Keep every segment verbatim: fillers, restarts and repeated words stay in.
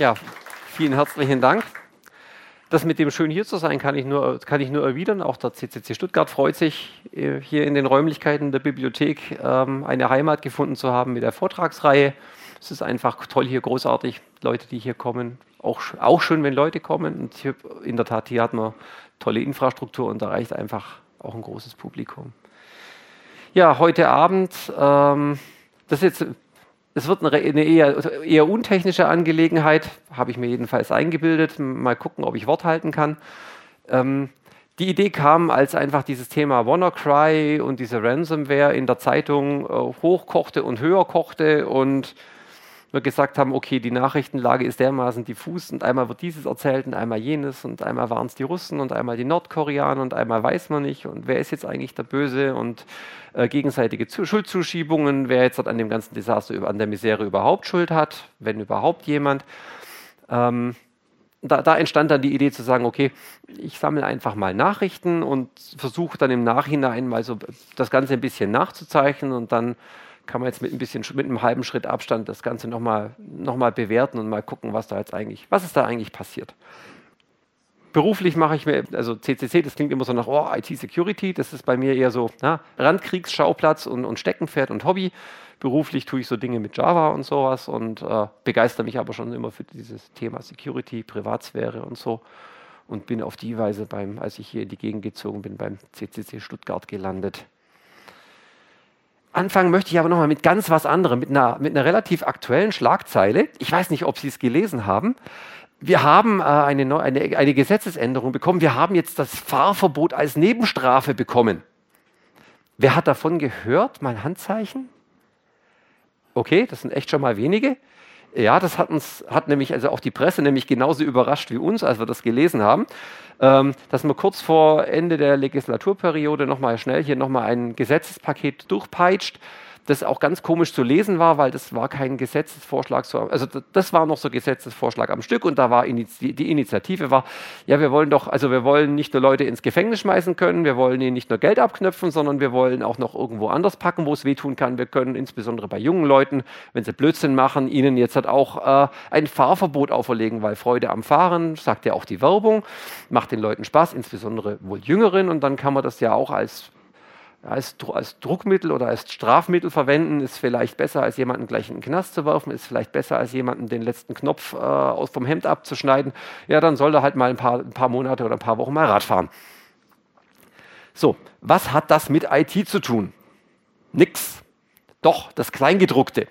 Ja, vielen herzlichen Dank. Das mit dem schön hier zu sein, kann ich nur, kann ich nur erwidern. Auch der C C C Stuttgart freut sich, hier in den Räumlichkeiten der Bibliothek eine Heimat gefunden zu haben mit der Vortragsreihe. Es ist einfach toll hier, großartig, Leute, die hier kommen. Auch, auch schön, wenn Leute kommen. Und hier, in der Tat, hier hat man tolle Infrastruktur und erreicht einfach auch ein großes Publikum. Ja, heute Abend, ähm, das ist jetzt... Es wird eine eher, eher untechnische Angelegenheit, habe ich mir jedenfalls eingebildet. Mal gucken, ob ich Wort halten kann. Ähm, die Idee kam, als einfach dieses Thema WannaCry und diese Ransomware in der Zeitung äh, hochkochte und höher kochte und wir gesagt haben, okay, die Nachrichtenlage ist dermaßen diffus und einmal wird dieses erzählt und einmal jenes und einmal waren es die Russen und einmal die Nordkoreaner und einmal weiß man nicht und wer ist jetzt eigentlich der Böse und äh, gegenseitige Schuldzuschiebungen, wer jetzt an dem ganzen Desaster, an der Misere überhaupt Schuld hat, wenn überhaupt jemand. Ähm, da, da entstand dann die Idee zu sagen, okay, ich sammle einfach mal Nachrichten und versuche dann im Nachhinein mal so das Ganze ein bisschen nachzuzeichnen und dann kann man jetzt mit ein bisschen mit einem halben Schritt Abstand das Ganze nochmal noch mal bewerten und mal gucken, was da jetzt eigentlich, was ist da eigentlich passiert. Beruflich mache ich mir, also C C C, das klingt immer so nach oh, I T-Security, das ist bei mir eher so na, Randkriegsschauplatz und, und Steckenpferd und Hobby. Beruflich tue ich so Dinge mit Java und sowas und äh, begeistere mich aber schon immer für dieses Thema Security, Privatsphäre und so und bin auf die Weise, beim, als ich hier in die Gegend gezogen bin, beim C C C Stuttgart gelandet. Anfangen möchte ich aber nochmal mit ganz was anderem, mit einer, mit einer relativ aktuellen Schlagzeile. Ich weiß nicht, ob Sie es gelesen haben. Wir haben äh, eine, Neu- eine, eine Gesetzesänderung bekommen. Wir haben jetzt das Fahrverbot als Nebenstrafe bekommen. Wer hat davon gehört? Mal Handzeichen? Okay, das sind echt schon mal wenige. Ja, das hat uns, hat nämlich also auch die Presse nämlich genauso überrascht wie uns, als wir das gelesen haben, ähm, dass wir kurz vor Ende der Legislaturperiode nochmal schnell hier nochmal ein Gesetzespaket durchpeitscht, das auch ganz komisch zu lesen war, weil das war kein Gesetzesvorschlag, so, also das war noch so Gesetzesvorschlag am Stück und da war die Initiative war, ja wir wollen doch, also wir wollen nicht nur Leute ins Gefängnis schmeißen können, wir wollen ihnen nicht nur Geld abknöpfen, sondern wir wollen auch noch irgendwo anders packen, wo es wehtun kann. Wir können insbesondere bei jungen Leuten, wenn sie Blödsinn machen, ihnen jetzt halt auch äh, ein Fahrverbot auferlegen, weil Freude am Fahren, sagt ja auch die Werbung, macht den Leuten Spaß, insbesondere wohl Jüngeren und dann kann man das ja auch als Als, als Druckmittel oder als Strafmittel verwenden, ist vielleicht besser, als jemanden gleich in den Knast zu werfen, ist vielleicht besser, als jemanden den letzten Knopf äh, aus vom Hemd abzuschneiden. Ja, dann soll er halt mal ein paar, ein paar Monate oder ein paar Wochen mal Rad fahren. So, was hat das mit I T zu tun? Nix. Doch, das Kleingedruckte.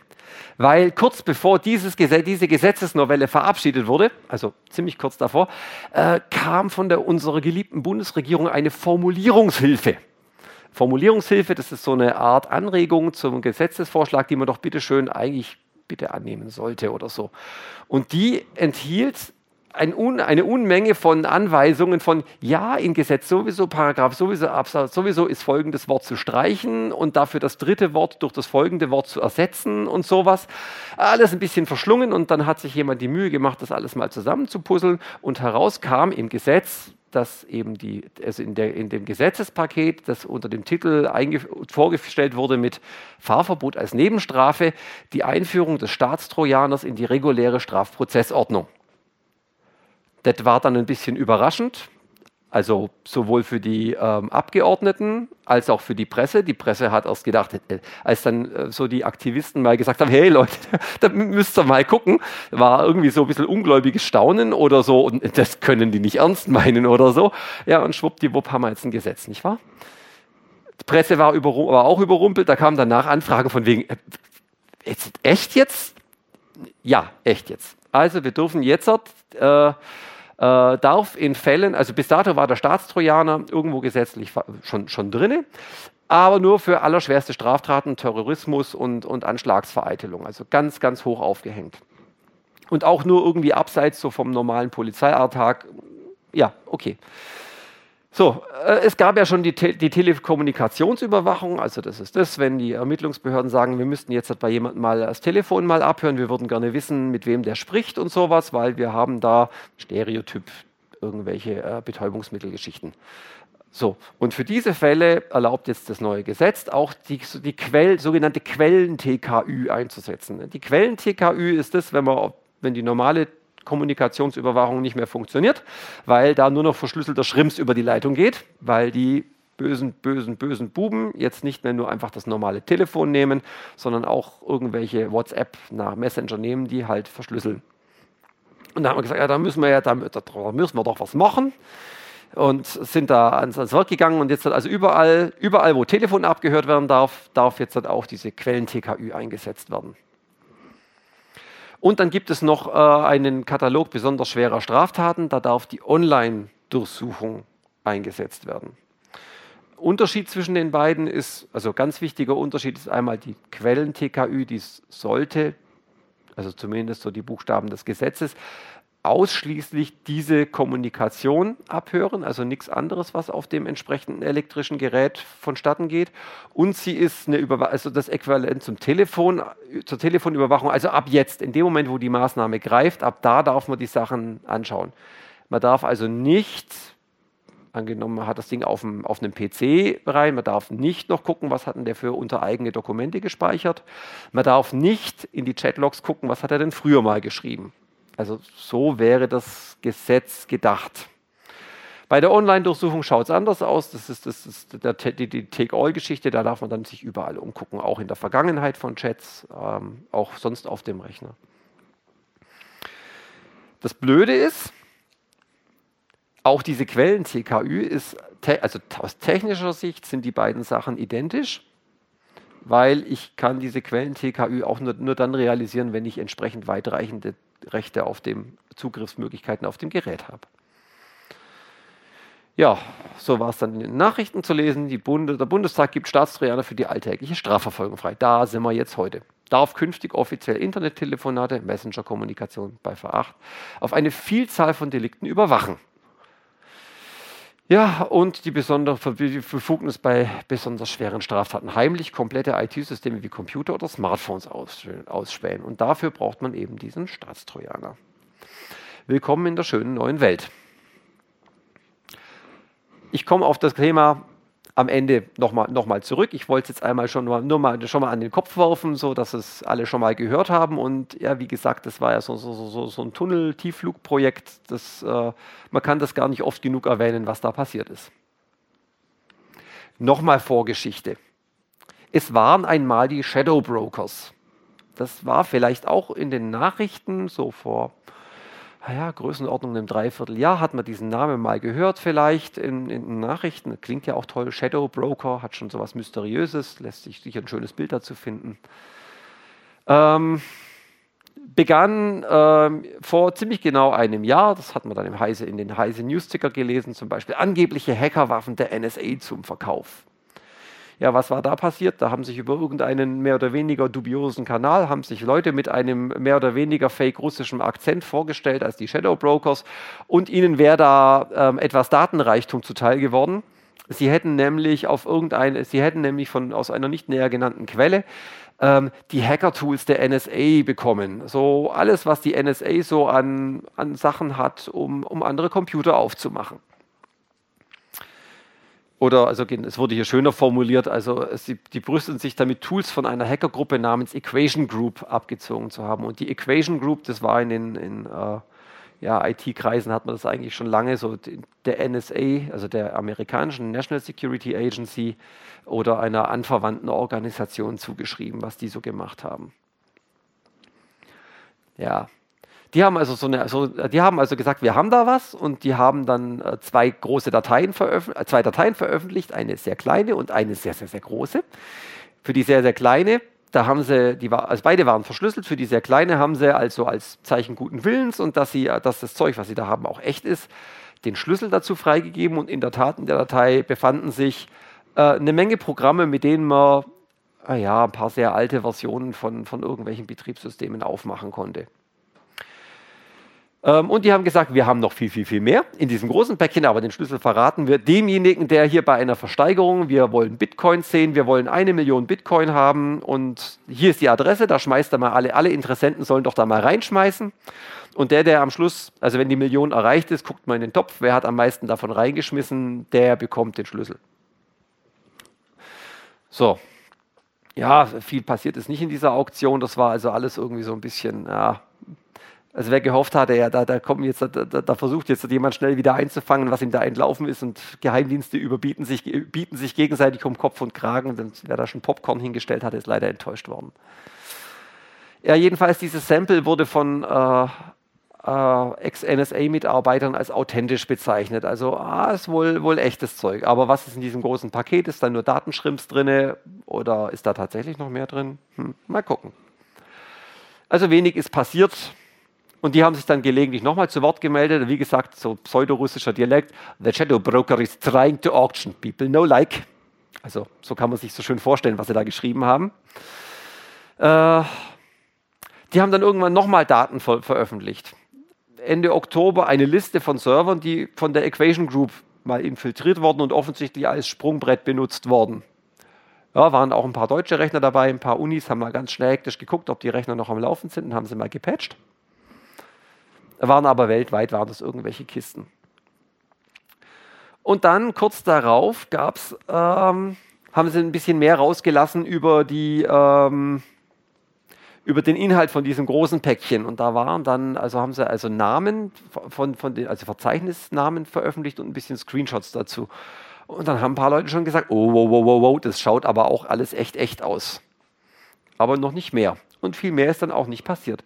Weil kurz bevor dieses Gesetz, diese Gesetzesnovelle verabschiedet wurde, also ziemlich kurz davor, äh, kam von der, unserer geliebten Bundesregierung eine Formulierungshilfe. Formulierungshilfe, das ist so eine Art Anregung zum Gesetzesvorschlag, die man doch bitte schön eigentlich bitte annehmen sollte oder so. Und die enthielt ein Un, eine Unmenge von Anweisungen von, ja, in Gesetz sowieso, Paragraph sowieso, Absatz sowieso ist folgendes Wort zu streichen und dafür das dritte Wort durch das folgende Wort zu ersetzen und sowas. Alles ein bisschen verschlungen und dann hat sich jemand die Mühe gemacht, das alles mal zusammenzupuzzeln und heraus kam im Gesetz, dass eben die, also in, der, in dem Gesetzespaket, das unter dem Titel einge- vorgestellt wurde mit Fahrverbot als Nebenstrafe, die Einführung des Staatstrojaners in die reguläre Strafprozessordnung. Das war dann ein bisschen überraschend, also sowohl für die ähm, Abgeordneten als auch für die Presse. Die Presse hat erst gedacht, äh, als dann äh, so die Aktivisten mal gesagt haben, hey Leute, da müsst ihr mal gucken, war irgendwie so ein bisschen ungläubiges Staunen oder so und das können die nicht ernst meinen oder so. Ja, und schwuppdiwupp haben wir jetzt ein Gesetz, nicht wahr? Die Presse war, überrum- war auch überrumpelt, da kamen danach Anfragen von wegen, äh, jetzt, echt jetzt? Ja, echt jetzt. Also wir dürfen jetzt... Äh, Äh, darf in Fällen, also bis dato war der Staatstrojaner irgendwo gesetzlich fa- schon, schon drin, aber nur für allerschwerste Straftaten, Terrorismus und, und Anschlagsvereitelung, also ganz, ganz hoch aufgehängt. Und auch nur irgendwie abseits so vom normalen Polizeialltag, ja, okay. So, äh, es gab ja schon die, Te- die Telekommunikationsüberwachung, also das ist das, wenn die Ermittlungsbehörden sagen, wir müssten jetzt bei jemandem mal das Telefon mal abhören, wir würden gerne wissen, mit wem der spricht und sowas, weil wir haben da Stereotyp, irgendwelche äh, Betäubungsmittelgeschichten. So, und für diese Fälle erlaubt jetzt das neue Gesetz auch die, die Quell, sogenannte Quellen-T K Ü einzusetzen. Die Quellen-T K Ü ist das, wenn man, wenn die normale Kommunikationsüberwachung nicht mehr funktioniert, weil da nur noch verschlüsselter Schrimps über die Leitung geht, weil die bösen, bösen, bösen Buben jetzt nicht mehr nur einfach das normale Telefon nehmen, sondern auch irgendwelche WhatsApp nach Messenger nehmen, die halt verschlüsseln. Und da haben wir gesagt, ja, da müssen wir ja, da müssen wir doch was machen. Und sind da ans, ans Werk gegangen und jetzt hat also überall, überall, wo Telefon abgehört werden darf, darf jetzt dann auch diese Quellen-T K Ü eingesetzt werden. Und dann gibt es noch äh, einen Katalog besonders schwerer Straftaten, da darf die Online-Durchsuchung eingesetzt werden. Unterschied zwischen den beiden ist, also ganz wichtiger Unterschied ist einmal die Quellen-T K Ü, die sollte, also zumindest so die Buchstaben des Gesetzes, ausschließlich diese Kommunikation abhören, also nichts anderes, was auf dem entsprechenden elektrischen Gerät vonstatten geht. Und sie ist eine Überwachung, also das Äquivalent zum Telefon, zur Telefonüberwachung. Also ab jetzt, in dem Moment, wo die Maßnahme greift, ab da darf man die Sachen anschauen. Man darf also nicht, angenommen, man hat das Ding auf, dem, auf einem P C rein, man darf nicht noch gucken, was hat denn der für unter eigene Dokumente gespeichert. Man darf nicht in die Chatlogs gucken, was hat er denn früher mal geschrieben. Also so wäre das Gesetz gedacht. Bei der Online-Durchsuchung schaut es anders aus. Das ist, das ist die, die Take-All-Geschichte. Da darf man dann sich überall umgucken, auch in der Vergangenheit von Chats, ähm, auch sonst auf dem Rechner. Das Blöde ist, auch diese Quellen-T K Ü ist, te- also aus technischer Sicht sind die beiden Sachen identisch, weil ich kann diese Quellen-T K Ü auch nur, nur dann realisieren, wenn ich entsprechend weitreichende Rechte auf dem, Zugriffsmöglichkeiten auf dem Gerät habe. Ja, so war es dann in den Nachrichten zu lesen. Die Bund, der Bundestag gibt Staatstrojaner für die alltägliche Strafverfolgung frei. Da sind wir jetzt heute. Darf künftig offiziell Internettelefonate, Messenger-Kommunikation bei Veracht auf eine Vielzahl von Delikten überwachen. Ja, und die besondere Befugnis bei besonders schweren Straftaten heimlich komplette I T-Systeme wie Computer oder Smartphones ausspähen. Und dafür braucht man eben diesen Staatstrojaner. Willkommen in der schönen neuen Welt. Ich komme auf das Thema am Ende nochmal noch mal zurück. Ich wollte es jetzt einmal schon mal, nur mal, schon mal an den Kopf werfen, so dass es alle schon mal gehört haben. Und ja, wie gesagt, das war ja so, so, so, so ein Tunnel-Tiefflugprojekt. Das, äh, man kann das gar nicht oft genug erwähnen, was da passiert ist. Nochmal Vorgeschichte. Es waren einmal die Shadow Brokers. Das war vielleicht auch in den Nachrichten so vor... Naja, Größenordnung im Dreivierteljahr, hat man diesen Namen mal gehört vielleicht in, in Nachrichten. Klingt ja auch toll, Shadow Broker, hat schon so was Mysteriöses, lässt sich sicher ein schönes Bild dazu finden. Ähm, begann ähm, vor ziemlich genau einem Jahr, das hat man dann im Heise, in den Heise Newsticker gelesen, zum Beispiel angebliche Hackerwaffen der N S A zum Verkauf. Ja, was war da passiert? Da haben sich über irgendeinen mehr oder weniger dubiosen Kanal, haben sich Leute mit einem mehr oder weniger fake russischem Akzent vorgestellt als die Shadow Brokers und ihnen wäre da ähm, etwas Datenreichtum zuteil geworden. Sie hätten nämlich, auf irgendeine, sie hätten nämlich von, aus einer nicht näher genannten Quelle ähm, die Hacker-Tools der N S A bekommen. So alles, was die N S A so an, an Sachen hat, um, um andere Computer aufzumachen. Oder, also es wurde hier schöner formuliert, also sie, die brüsten sich damit, Tools von einer Hackergruppe namens Equation Group abgezogen zu haben. Und die Equation Group, das war in den in, äh, ja, I T-Kreisen, hat man das eigentlich schon lange, so der N S A, also der amerikanischen National Security Agency oder einer anverwandten Organisation zugeschrieben, was die so gemacht haben. Ja. Die haben also so eine, also die haben also gesagt, wir haben da was, und die haben dann äh, zwei große Dateien veröffentlicht, zwei Dateien veröffentlicht, eine sehr kleine und eine sehr sehr sehr große. Für die sehr sehr kleine, da haben sie, die war, also beide waren verschlüsselt. Für die sehr kleine haben sie also als Zeichen guten Willens und dass sie, dass das Zeug, was sie da haben, auch echt ist, den Schlüssel dazu freigegeben, und in der Tat in der Datei befanden sich äh, eine Menge Programme, mit denen man ah ja, ein paar sehr alte Versionen von von irgendwelchen Betriebssystemen aufmachen konnte. Und die haben gesagt, wir haben noch viel, viel, viel mehr in diesem großen Päckchen, aber den Schlüssel verraten wir demjenigen, der hier bei einer Versteigerung, wir wollen Bitcoins sehen, wir wollen eine Million Bitcoin haben, und hier ist die Adresse, da schmeißt er mal alle, alle Interessenten sollen doch da mal reinschmeißen, und der, der am Schluss, also wenn die Million erreicht ist, guckt mal in den Topf, wer hat am meisten davon reingeschmissen, der bekommt den Schlüssel. So, ja, viel passiert ist nicht in dieser Auktion, das war also alles irgendwie so ein bisschen, ja, Also wer gehofft hatte, ja, da, da, kommt jetzt, da, da versucht jetzt jemand schnell wieder einzufangen, was ihm da entlaufen ist, und Geheimdienste überbieten sich, bieten sich gegenseitig um Kopf und Kragen, und wer da schon Popcorn hingestellt hatte, ist leider enttäuscht worden. Ja, jedenfalls dieses Sample wurde von äh, äh, Ex-N S A-Mitarbeitern als authentisch bezeichnet. Also ah, ist wohl, wohl echtes Zeug. Aber was ist in diesem großen Paket? Ist da nur Datenschrimps drin oder ist da tatsächlich noch mehr drin? Hm, mal gucken. Also wenig ist passiert. Und die haben sich dann gelegentlich nochmal zu Wort gemeldet. Wie gesagt, so pseudorussischer Dialekt. The Shadow Broker is trying to auction people no like. Also so kann man sich so schön vorstellen, was sie da geschrieben haben. Äh, die haben dann irgendwann nochmal Daten ver- veröffentlicht. Ende Oktober eine Liste von Servern, die von der Equation Group mal infiltriert wurden und offensichtlich als Sprungbrett benutzt wurden. Ja, waren auch ein paar deutsche Rechner dabei, ein paar Unis, haben mal ganz schnell hektisch geguckt, ob die Rechner noch am Laufen sind, und haben sie mal gepatcht. Waren aber weltweit, waren das irgendwelche Kisten. Und dann kurz darauf gab's, ähm, haben sie ein bisschen mehr rausgelassen über, die, ähm, über den Inhalt von diesem großen Päckchen. Und da waren dann, also haben sie also Namen, von, von den, also Verzeichnisnamen veröffentlicht und ein bisschen Screenshots dazu. Und dann haben ein paar Leute schon gesagt, oh, wow, wow, wow, wow, das schaut aber auch alles echt, echt aus. Aber noch nicht mehr. Und viel mehr ist dann auch nicht passiert.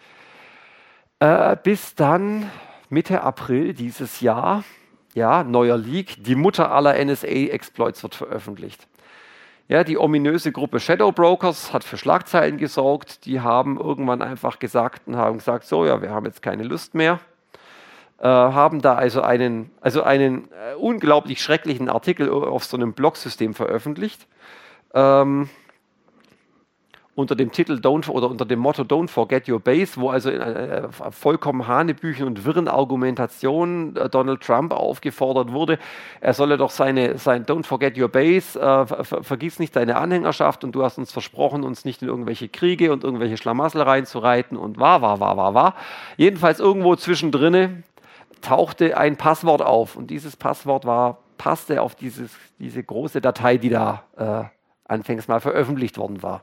Bis dann Mitte April dieses Jahr, ja, neuer Leak, die Mutter aller N S A-Exploits wird veröffentlicht. Ja, die ominöse Gruppe Shadow Brokers hat für Schlagzeilen gesorgt. Die haben irgendwann einfach gesagt und haben gesagt, so ja, wir haben jetzt keine Lust mehr. Äh, haben da also einen, also einen äh, unglaublich schrecklichen Artikel auf so einem Blog-System veröffentlicht. Ähm, unter dem Titel Don't, oder unter dem Motto Don't Forget Your Base, wo also in äh, vollkommen Hanebüchen und wirren Argumentationen äh, Donald Trump aufgefordert wurde, er solle doch seine, sein Don't Forget Your Base, äh, ver- vergiss nicht deine Anhängerschaft, und du hast uns versprochen, uns nicht in irgendwelche Kriege und irgendwelche Schlamassel reinzureiten, und war, war, war, war, war. Jedenfalls irgendwo zwischendrin tauchte ein Passwort auf, und dieses Passwort war, passte auf dieses, diese große Datei, die da äh, anfängs mal veröffentlicht worden war.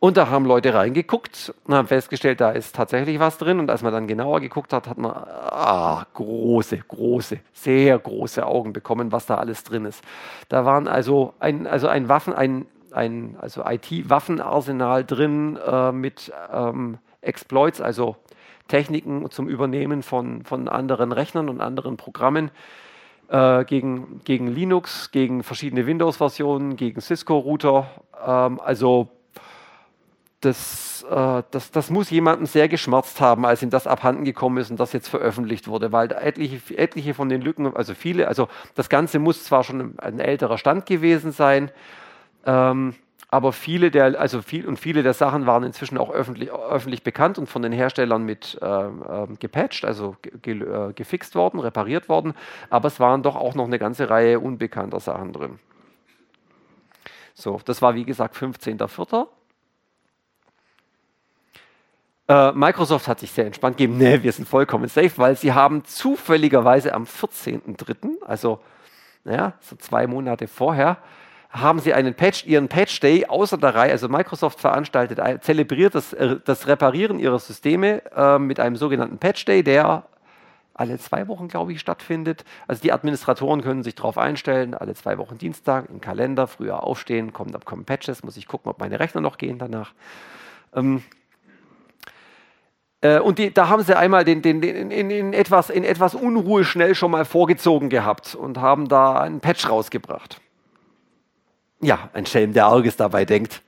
Und da haben Leute reingeguckt und haben festgestellt, da ist tatsächlich was drin. Und als man dann genauer geguckt hat, hat man ah, große, große, sehr große Augen bekommen, was da alles drin ist. Da waren also ein, also ein Waffen, ein, ein also I T-Waffenarsenal drin äh, mit ähm, Exploits, also Techniken zum Übernehmen von, von anderen Rechnern und anderen Programmen. Gegen, gegen Linux, gegen verschiedene Windows-Versionen, gegen Cisco-Router. Ähm, also das, äh, das, das muss jemanden sehr geschmerzt haben, als ihm das abhanden gekommen ist und das jetzt veröffentlicht wurde, weil etliche, etliche von den Lücken, also viele, also das Ganze muss zwar schon ein älterer Stand gewesen sein, ähm, aber viele der, also viel und viele der Sachen waren inzwischen auch öffentlich, öffentlich bekannt und von den Herstellern mit ähm, gepatcht, also ge, äh, gefixt worden, repariert worden. Aber es waren doch auch noch eine ganze Reihe unbekannter Sachen drin. So, das war wie gesagt fünfzehnter Vierter Äh, Microsoft hat sich sehr entspannt gegeben. Nee, wir sind vollkommen safe, weil sie haben zufälligerweise am vierzehnten Dritten, also naja, so zwei Monate vorher, haben sie einen Patch, ihren Patch Day außer der Reihe, also Microsoft veranstaltet, zelebriert das, das Reparieren ihrer Systeme äh, mit einem sogenannten Patch Day, der alle zwei Wochen, glaube ich, stattfindet. Also die Administratoren können sich darauf einstellen, alle zwei Wochen Dienstag im Kalender, früher aufstehen, kommen, kommen Patches, muss ich gucken, ob meine Rechner noch gehen danach. Ähm, äh, und die, da haben sie einmal den, den, den, in, in, etwas, in etwas Unruhe schnell schon mal vorgezogen gehabt und haben da einen Patch rausgebracht. Ja, ein Schelm, der Arges dabei denkt.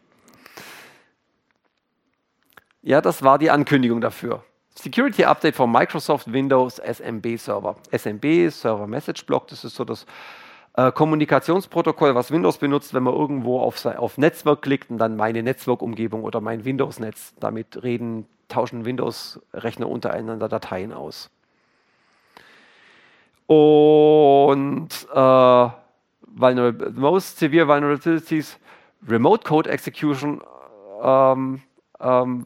Ja, das war die Ankündigung dafür. Security Update von Microsoft Windows S M B Server. S M B ist Server Message Block, das ist so das äh, Kommunikationsprotokoll, was Windows benutzt, wenn man irgendwo auf, auf Netzwerk klickt und dann meine Netzwerkumgebung oder mein Windows-Netz. Damit reden, tauschen Windows-Rechner untereinander Dateien aus. Und äh, Vulnerab- most severe vulnerabilities, remote code execution ähm, ähm,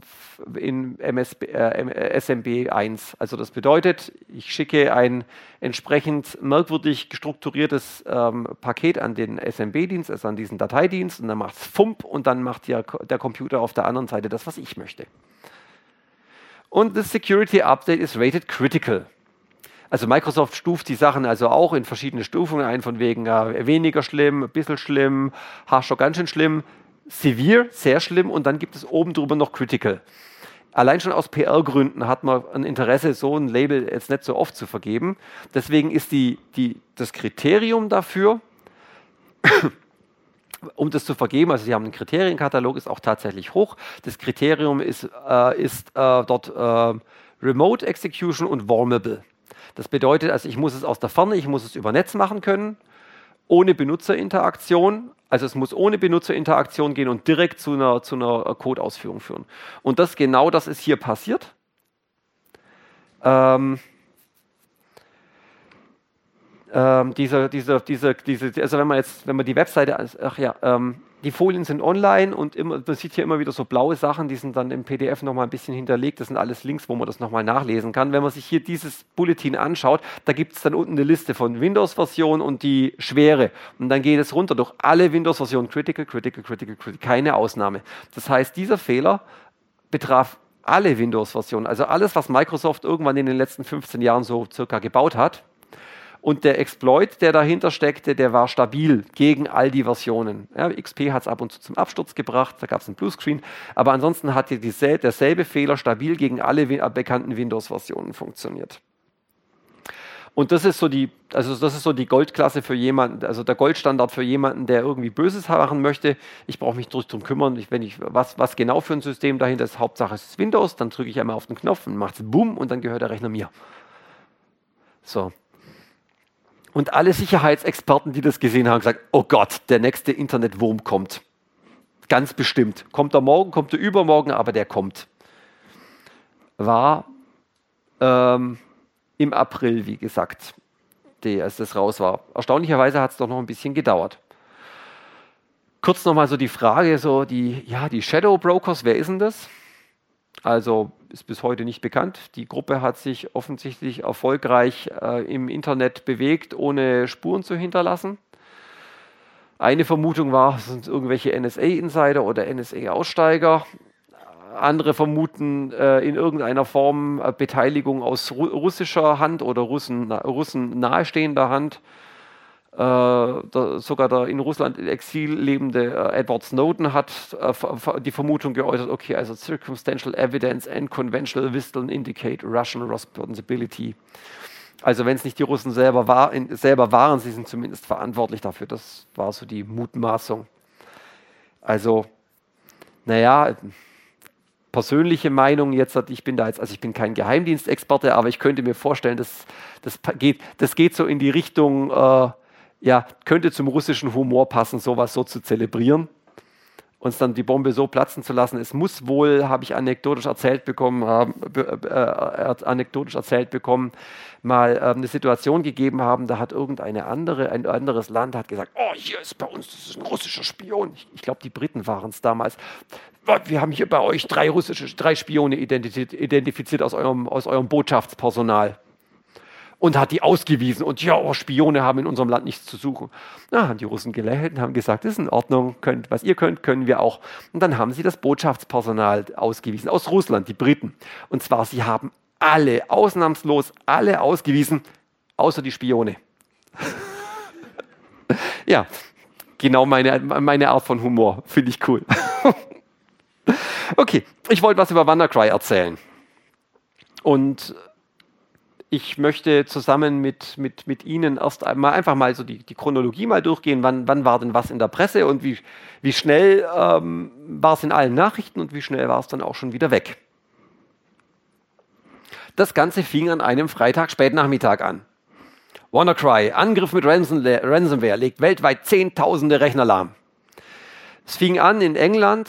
in M S B, äh, S M B eins. Also das bedeutet, ich schicke ein entsprechend merkwürdig strukturiertes ähm, Paket an den S M B-Dienst, also an diesen Dateidienst, und dann macht es Fump und dann macht der, der Computer auf der anderen Seite das, was ich möchte. Und das Security Update ist rated critical. Also Microsoft stuft die Sachen also auch in verschiedene Stufungen ein, von wegen äh, weniger schlimm, ein bisschen schlimm, harsch oder ganz schön schlimm, severe, sehr schlimm, und dann gibt es oben drüber noch critical. Allein schon aus P R-Gründen hat man ein Interesse, so ein Label jetzt nicht so oft zu vergeben. Deswegen ist die, die, das Kriterium dafür, um das zu vergeben, also Sie haben einen Kriterienkatalog, ist auch tatsächlich hoch. Das Kriterium ist, äh, ist äh, dort äh, Remote Execution und Vulnerable. Das bedeutet, also ich muss es aus der Ferne, ich muss es über Netz machen können, ohne Benutzerinteraktion. Also es muss ohne Benutzerinteraktion gehen und direkt zu einer, zu einer Codeausführung führen. Und das genau das ist hier passiert. Ähm, ähm, diese, diese, diese, diese, also wenn man jetzt, wenn man die Webseite, ach ja, ähm, die Folien sind online und immer, man sieht hier immer wieder so blaue Sachen, die sind dann im P D F nochmal ein bisschen hinterlegt. Das sind alles Links, wo man das nochmal nachlesen kann. Wenn man sich hier dieses Bulletin anschaut, da gibt es dann unten eine Liste von Windows-Versionen und die schwere. Und dann geht es runter durch alle Windows-Versionen. Critical, critical, critical, critical. Keine Ausnahme. Das heißt, dieser Fehler betraf alle Windows-Versionen. Also alles, was Microsoft irgendwann in den letzten fünfzehn Jahren so circa gebaut hat. Und der Exploit, der dahinter steckte, der war stabil gegen all die Versionen. Ja, X P hat es ab und zu zum Absturz gebracht, da gab es einen Bluescreen. Aber ansonsten hatte diesel- derselbe Fehler stabil gegen alle win- bekannten Windows-Versionen funktioniert. Und das ist so die, also das ist so die Goldklasse für jemanden, also der Goldstandard für jemanden, der irgendwie Böses machen möchte. Ich brauche mich nicht drum kümmern, ich, wenn ich was, was genau für ein System dahinter ist. Hauptsache es ist Windows, dann drücke ich einmal auf den Knopf und macht es Boom und dann gehört der Rechner mir. So. Und alle Sicherheitsexperten, die das gesehen haben, gesagt, oh Gott, der nächste Internetwurm kommt. Ganz bestimmt. Kommt er morgen, kommt er übermorgen, aber der kommt. War ähm, im April, wie gesagt, die, als das raus war. Erstaunlicherweise hat es doch noch ein bisschen gedauert. Kurz nochmal so die Frage, so die, ja, die Shadow Brokers, wer ist denn das? Also ist bis heute nicht bekannt. Die Gruppe hat sich offensichtlich erfolgreich äh, im Internet bewegt, ohne Spuren zu hinterlassen. Eine Vermutung war, es sind irgendwelche N S A-Insider oder N S A-Aussteiger. Andere vermuten äh, in irgendeiner Form äh, Beteiligung aus Ru- russischer Hand oder Russen, na, Russen nahestehender Hand. Äh, der, sogar der in Russland in Exil lebende äh, Edward Snowden hat äh, f- f- die Vermutung geäußert, okay, also Circumstantial Evidence and Conventional Wisdom indicate Russian Responsibility. Also wenn es nicht die Russen selber, war, in, selber waren, sie sind zumindest verantwortlich dafür. Das war so die Mutmaßung. Also, naja, persönliche Meinung jetzt, ich bin da jetzt, also ich bin kein Geheimdienstexperte, aber ich könnte mir vorstellen, dass, das, geht, das geht so in die Richtung... Äh, Ja, könnte zum russischen Humor passen, sowas so zu zelebrieren. Uns dann die Bombe so platzen zu lassen. Es muss wohl, habe ich anekdotisch erzählt bekommen, äh, äh, anekdotisch erzählt bekommen, mal äh, eine Situation gegeben haben, da hat irgendeine andere, ein anderes Land hat gesagt, oh, hier ist bei uns, das ist ein russischer Spion. Ich, ich glaube, die Briten waren es damals. Wir haben hier bei euch drei russische, drei Spione identifiziert, identifiziert aus eurem, aus eurem Botschaftspersonal. Und hat die ausgewiesen. Und ja, oh, Spione haben in unserem Land nichts zu suchen. Da haben die Russen gelächelt und haben gesagt, das ist in Ordnung, könnt, was ihr könnt, können wir auch. Und dann haben sie das Botschaftspersonal ausgewiesen aus Russland, die Briten. Und zwar, sie haben alle, ausnahmslos alle ausgewiesen, außer die Spione. Ja, genau meine, meine Art von Humor. Finde ich cool. Okay, ich wollte was über WannaCry erzählen. Und... ich möchte zusammen mit, mit, mit Ihnen erst einmal einfach mal so die, die Chronologie mal durchgehen, wann, wann war denn was in der Presse und wie, wie schnell ähm, war es in allen Nachrichten und wie schnell war es dann auch schon wieder weg. Das Ganze fing an einem Freitag Spätnachmittag an. WannaCry, Angriff mit Ransomware, legt weltweit Zehntausende Rechner lahm. Es fing an in England.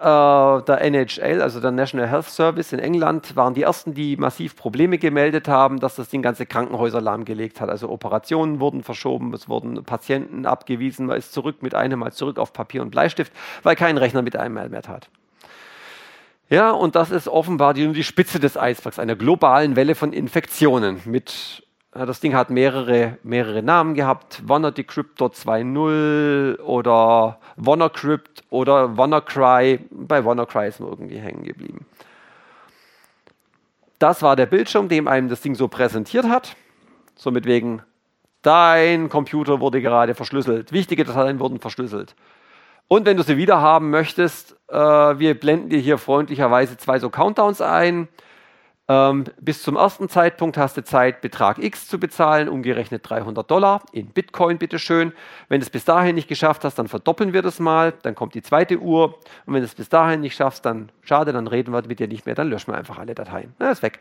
Uh, der N H L, also der National Health Service in England, waren die ersten, die massiv Probleme gemeldet haben, dass das Ding ganze Krankenhäuser lahmgelegt hat. Also Operationen wurden verschoben, es wurden Patienten abgewiesen, man ist zurück mit einem Mal zurück auf Papier und Bleistift, weil kein Rechner mit einem Mal mehr tat. Ja, und das ist offenbar die, nur die Spitze des Eisbergs, einer globalen Welle von Infektionen. Mit, das Ding hat mehrere, mehrere Namen gehabt, WannaDecryptor zwei Punkt null oder WannaCrypt oder WannaCry. Bei WannaCry ist man irgendwie hängen geblieben. Das war der Bildschirm, dem einem das Ding so präsentiert hat. So mit wegen, dein Computer wurde gerade verschlüsselt. Wichtige Dateien wurden verschlüsselt. Und wenn du sie wieder haben möchtest, äh, wir blenden dir hier freundlicherweise zwei so Countdowns ein. Ähm, bis zum ersten Zeitpunkt hast du Zeit, Betrag X zu bezahlen, umgerechnet dreihundert Dollar in Bitcoin, bitteschön. Wenn du es bis dahin nicht geschafft hast, dann verdoppeln wir das mal, dann kommt die zweite Uhr und wenn du es bis dahin nicht schaffst, dann schade, dann reden wir mit dir nicht mehr, dann löschen wir einfach alle Dateien. Na, ist weg.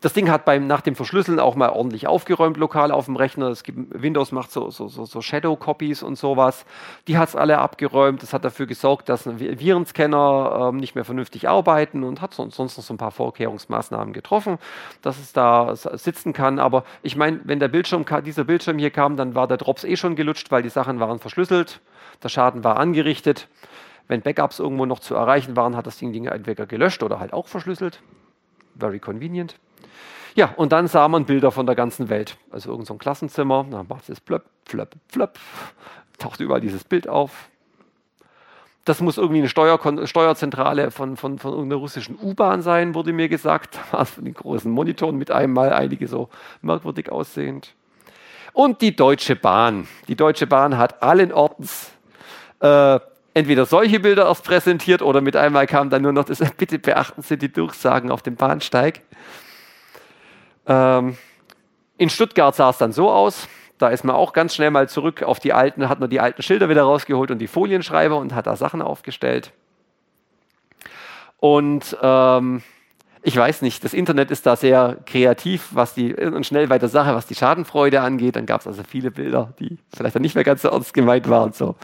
Das Ding hat beim, nach dem Verschlüsseln auch mal ordentlich aufgeräumt lokal auf dem Rechner. Es gibt, Windows macht so, so, so Shadow-Copies und sowas. Die hat es alle abgeräumt. Das hat dafür gesorgt, dass Virenscanner ähm, nicht mehr vernünftig arbeiten und hat sonst noch so ein paar Vorkehrungsmaßnahmen getroffen, dass es da sitzen kann. Aber ich meine, wenn der Bildschirm, dieser Bildschirm hier kam, dann war der Drops eh schon gelutscht, weil die Sachen waren verschlüsselt, der Schaden war angerichtet. Wenn Backups irgendwo noch zu erreichen waren, hat das Ding entweder gelöscht oder halt auch verschlüsselt. Very convenient. Ja, und dann sah man Bilder von der ganzen Welt. Also irgend so ein Klassenzimmer, dann macht es plöpp, plöpp, plöpp, taucht überall dieses Bild auf. Das muss irgendwie eine Steuerkon- Steuerzentrale von, von, von irgendeiner russischen U-Bahn sein, wurde mir gesagt. Da war es von den großen Monitoren mit einmal einige so merkwürdig aussehend. Und die Deutsche Bahn. Die Deutsche Bahn hat allen Ortens äh, entweder solche Bilder erst präsentiert oder mit einmal kam dann nur noch das, bitte beachten Sie die Durchsagen auf dem Bahnsteig. Ähm, in Stuttgart sah es dann so aus, da ist man auch ganz schnell mal zurück auf die alten, hat man die alten Schilder wieder rausgeholt und die Folienschreiber und hat da Sachen aufgestellt. Und ähm, ich weiß nicht, das Internet ist da sehr kreativ was die, und schnell bei der Sache, was die Schadenfreude angeht. Dann gab es also viele Bilder, die vielleicht dann nicht mehr ganz so ernst gemeint waren, so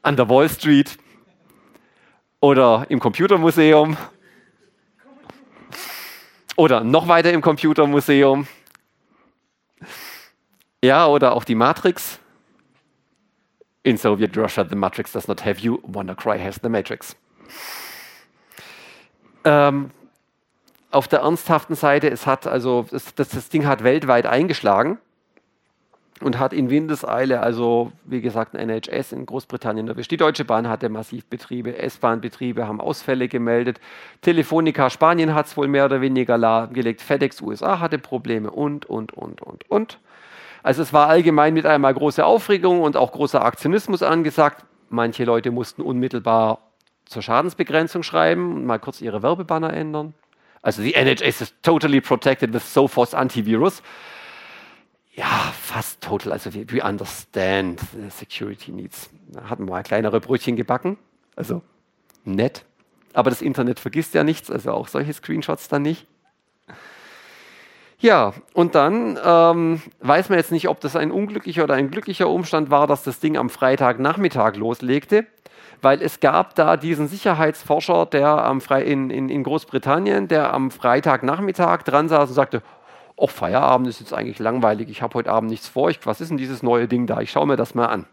an der Wall Street oder im Computermuseum. Oder noch weiter im Computermuseum. Ja, oder auch die Matrix. In Soviet Russia, the Matrix does not have you. WannaCry has the Matrix. Ähm, auf der ernsthaften Seite, es hat also, es, das, das Ding hat weltweit eingeschlagen und hat in Windeseile, also wie gesagt, N H S in Großbritannien erwischt. Die Deutsche Bahn hatte massiv Betriebe, S-Bahn-Betriebe haben Ausfälle gemeldet. Telefonica Spanien hat es wohl mehr oder weniger lahmgelegt. FedEx U S A hatte Probleme und, und, und, und, und. Also es war allgemein mit einmal große Aufregung und auch großer Aktionismus angesagt. Manche Leute mussten unmittelbar zur Schadensbegrenzung schreiben und mal kurz ihre Werbebanner ändern. Also die N H S ist totally protected with Sophos Antivirus. Ja, fast total. Also we, we understand the security needs. Da hatten wir mal kleinere Brötchen gebacken. Also nett. Aber das Internet vergisst ja nichts. Also auch solche Screenshots dann nicht. Ja, und dann ähm, weiß man jetzt nicht, ob das ein unglücklicher oder ein glücklicher Umstand war, dass das Ding am Freitagnachmittag loslegte. Weil es gab da diesen Sicherheitsforscher, der am Fre- in, in, in Großbritannien, der am Freitagnachmittag dran saß und sagte, auch Feierabend ist jetzt eigentlich langweilig, ich habe heute Abend nichts vor, ich, was ist denn dieses neue Ding da, ich schaue mir das mal an.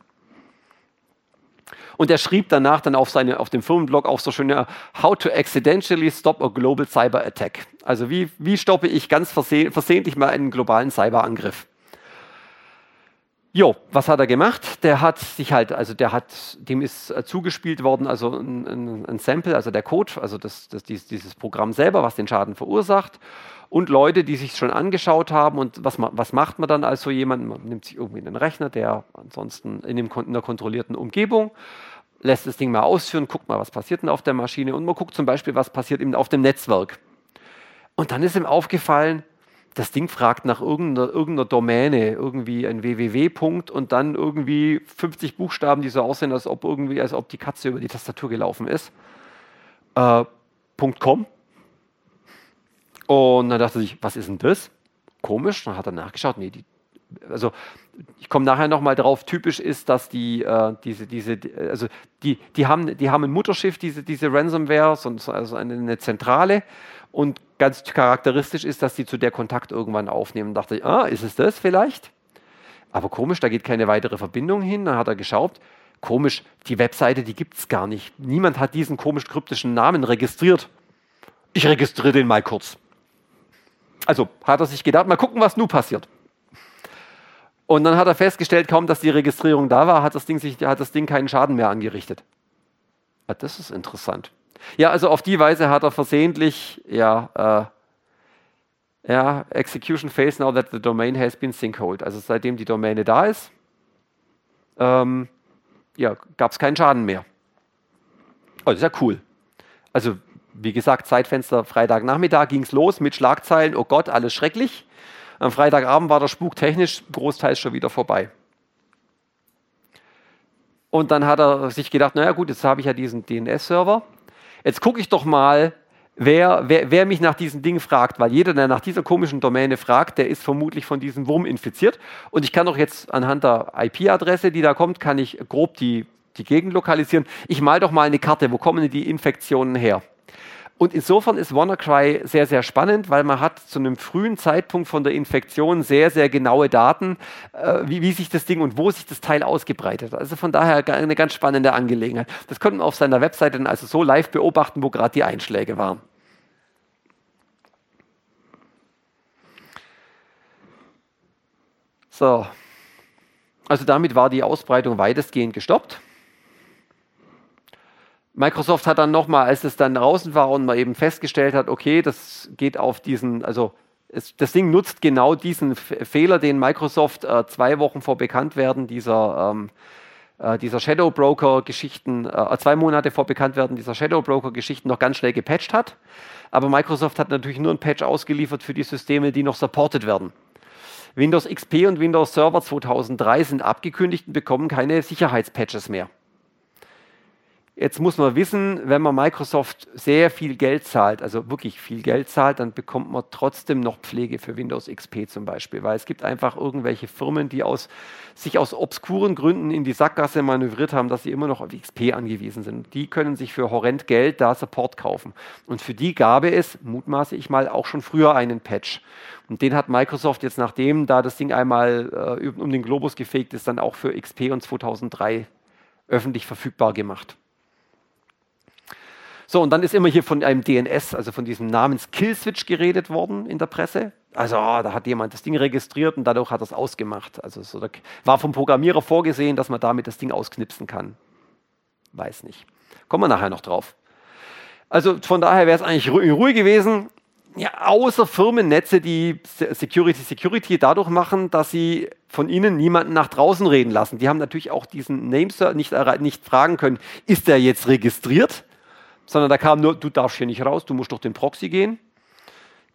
Und er schrieb danach dann auf, seine, auf dem Firmenblog auch so schön, how to accidentally stop a global cyber attack. Also wie, wie stoppe ich ganz verseh- versehentlich mal einen globalen Cyberangriff. Jo, was hat er gemacht? Der hat sich halt, also der hat, dem ist äh, zugespielt worden, also ein, ein, ein Sample, also der Code, also das, das, dieses, dieses Programm selber, was den Schaden verursacht. Und Leute, die sich schon angeschaut haben und was, was macht man dann als so jemand? Man nimmt sich irgendwie einen Rechner, der ansonsten in, dem, in einer kontrollierten Umgebung, lässt das Ding mal ausführen, guckt mal, was passiert denn auf der Maschine und man guckt zum Beispiel, was passiert eben auf dem Netzwerk. Und dann ist ihm aufgefallen, das Ding fragt nach irgendeiner, irgendeiner Domäne, irgendwie ein W W W Punkt und dann irgendwie fünfzig Buchstaben, die so aussehen, als ob, irgendwie, als ob die Katze über die Tastatur gelaufen ist. Äh, .com. Und dann dachte ich, was ist denn das? Komisch. Dann hat er nachgeschaut. Nee, die, also ich komme nachher nochmal drauf. Typisch ist, dass die äh, diese diese also die die haben die haben ein Mutterschiff, diese diese Ransomware, also eine, eine Zentrale. Und ganz charakteristisch ist, dass die zu der Kontakt irgendwann aufnehmen. Dachte ich, ah, ist es das vielleicht? Aber komisch, da geht keine weitere Verbindung hin. Dann hat er geschaut. Komisch, die Webseite, die gibt es gar nicht. Niemand hat diesen komisch kryptischen Namen registriert. Ich registriere den mal kurz. Also hat er sich gedacht, mal gucken, was nun passiert. Und dann hat er festgestellt, kaum dass die Registrierung da war, hat das Ding, sich, hat das Ding keinen Schaden mehr angerichtet. Ja, das ist interessant. Ja, also auf die Weise hat er versehentlich, ja, äh, ja, execution fails now that the domain has been sinkholed. Also seitdem die Domäne da ist, ähm, ja, gab es keinen Schaden mehr. Oh, das ist ja cool. Also wie gesagt, Zeitfenster Freitagnachmittag ging es los mit Schlagzeilen, oh Gott, alles schrecklich. Am Freitagabend war der Spuk technisch großteils schon wieder vorbei. Und dann hat er sich gedacht, naja gut, jetzt habe ich ja diesen D N S-Server. Jetzt gucke ich doch mal, wer, wer, wer mich nach diesen Dingen fragt. Weil jeder, der nach dieser komischen Domäne fragt, der ist vermutlich von diesem Wurm infiziert. Und ich kann doch jetzt anhand der I P-Adresse, die da kommt, kann ich grob die, die Gegend lokalisieren. Ich male doch mal eine Karte, wo kommen denn die Infektionen her? Und insofern ist WannaCry sehr, sehr spannend, weil man hat zu einem frühen Zeitpunkt von der Infektion sehr, sehr genaue Daten, äh, wie, wie sich das Ding und wo sich das Teil ausgebreitet hat. Also von daher eine ganz spannende Angelegenheit. Das konnten wir auf seiner Webseite dann also so live beobachten, wo gerade die Einschläge waren. So, also damit war die Ausbreitung weitestgehend gestoppt. Microsoft hat dann nochmal, als es dann draußen war und man eben festgestellt hat, okay, das geht auf diesen, also es, das Ding nutzt genau diesen F Fehler, den Microsoft äh, zwei Wochen vor Bekanntwerden dieser, ähm, äh, dieser Shadow Broker-Geschichten, äh, zwei Monate vor Bekanntwerden dieser Shadow Broker-Geschichten noch ganz schnell gepatcht hat. Aber Microsoft hat natürlich nur einen Patch ausgeliefert für die Systeme, die noch supported werden. Windows X P und Windows Server zweitausenddrei sind abgekündigt und bekommen keine Sicherheitspatches mehr. Jetzt muss man wissen, wenn man Microsoft sehr viel Geld zahlt, also wirklich viel Geld zahlt, dann bekommt man trotzdem noch Pflege für Windows X P zum Beispiel, weil es gibt einfach irgendwelche Firmen, die aus, sich aus obskuren Gründen in die Sackgasse manövriert haben, dass sie immer noch auf X P angewiesen sind. Die können sich für horrend Geld da Support kaufen. Und für die gab es, mutmaße ich mal, auch schon früher einen Patch. Und den hat Microsoft jetzt, nachdem da das Ding einmal äh, um den Globus gefegt ist, dann auch für X P und zweitausenddrei öffentlich verfügbar gemacht. So, und dann ist immer hier von einem D N S, also von diesem Namens Killswitch geredet worden in der Presse. Also oh, da hat jemand das Ding registriert und dadurch hat er es ausgemacht. Also so, da war vom Programmierer vorgesehen, dass man damit das Ding ausknipsen kann. Weiß nicht. Kommen wir nachher noch drauf. Also von daher wäre es eigentlich in Ruhe gewesen, ja, außer Firmennetze, die Security Security dadurch machen, dass sie von ihnen niemanden nach draußen reden lassen. Die haben natürlich auch diesen Nameserver nicht, nicht fragen können, ist der jetzt registriert? Sondern da kam nur, du darfst hier nicht raus, du musst durch den Proxy gehen.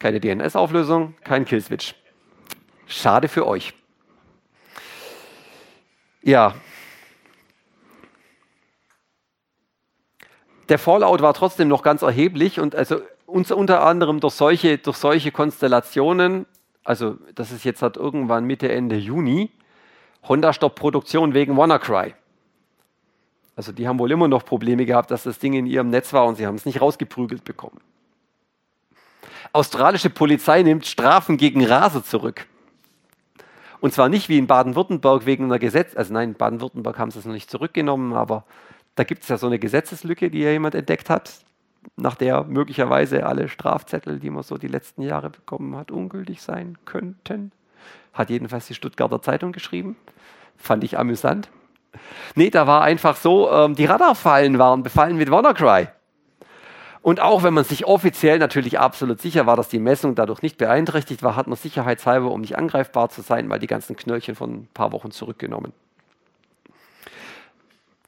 Keine D N S-Auflösung, kein Killswitch. Schade für euch. Ja. Der Fallout war trotzdem noch ganz erheblich und also uns unter anderem durch solche, durch solche Konstellationen, also das ist jetzt halt irgendwann Mitte, Ende Juni, Honda stoppt Produktion wegen WannaCry. Also die haben wohl immer noch Probleme gehabt, dass das Ding in ihrem Netz war und sie haben es nicht rausgeprügelt bekommen. Australische Polizei nimmt Strafen gegen Raser zurück. Und zwar nicht wie in Baden-Württemberg wegen einer Gesetz... Also nein, in Baden-Württemberg haben sie es noch nicht zurückgenommen, aber da gibt es ja so eine Gesetzeslücke, die ja jemand entdeckt hat, nach der möglicherweise alle Strafzettel, die man so die letzten Jahre bekommen hat, ungültig sein könnten. Hat jedenfalls die Stuttgarter Zeitung geschrieben. Fand ich amüsant. Nee, da war einfach so, ähm, die Radarfallen waren befallen mit WannaCry. Und auch wenn man sich offiziell natürlich absolut sicher war, dass die Messung dadurch nicht beeinträchtigt war, hat man sicherheitshalber, um nicht angreifbar zu sein, mal die ganzen Knöllchen von ein paar Wochen zurückgenommen.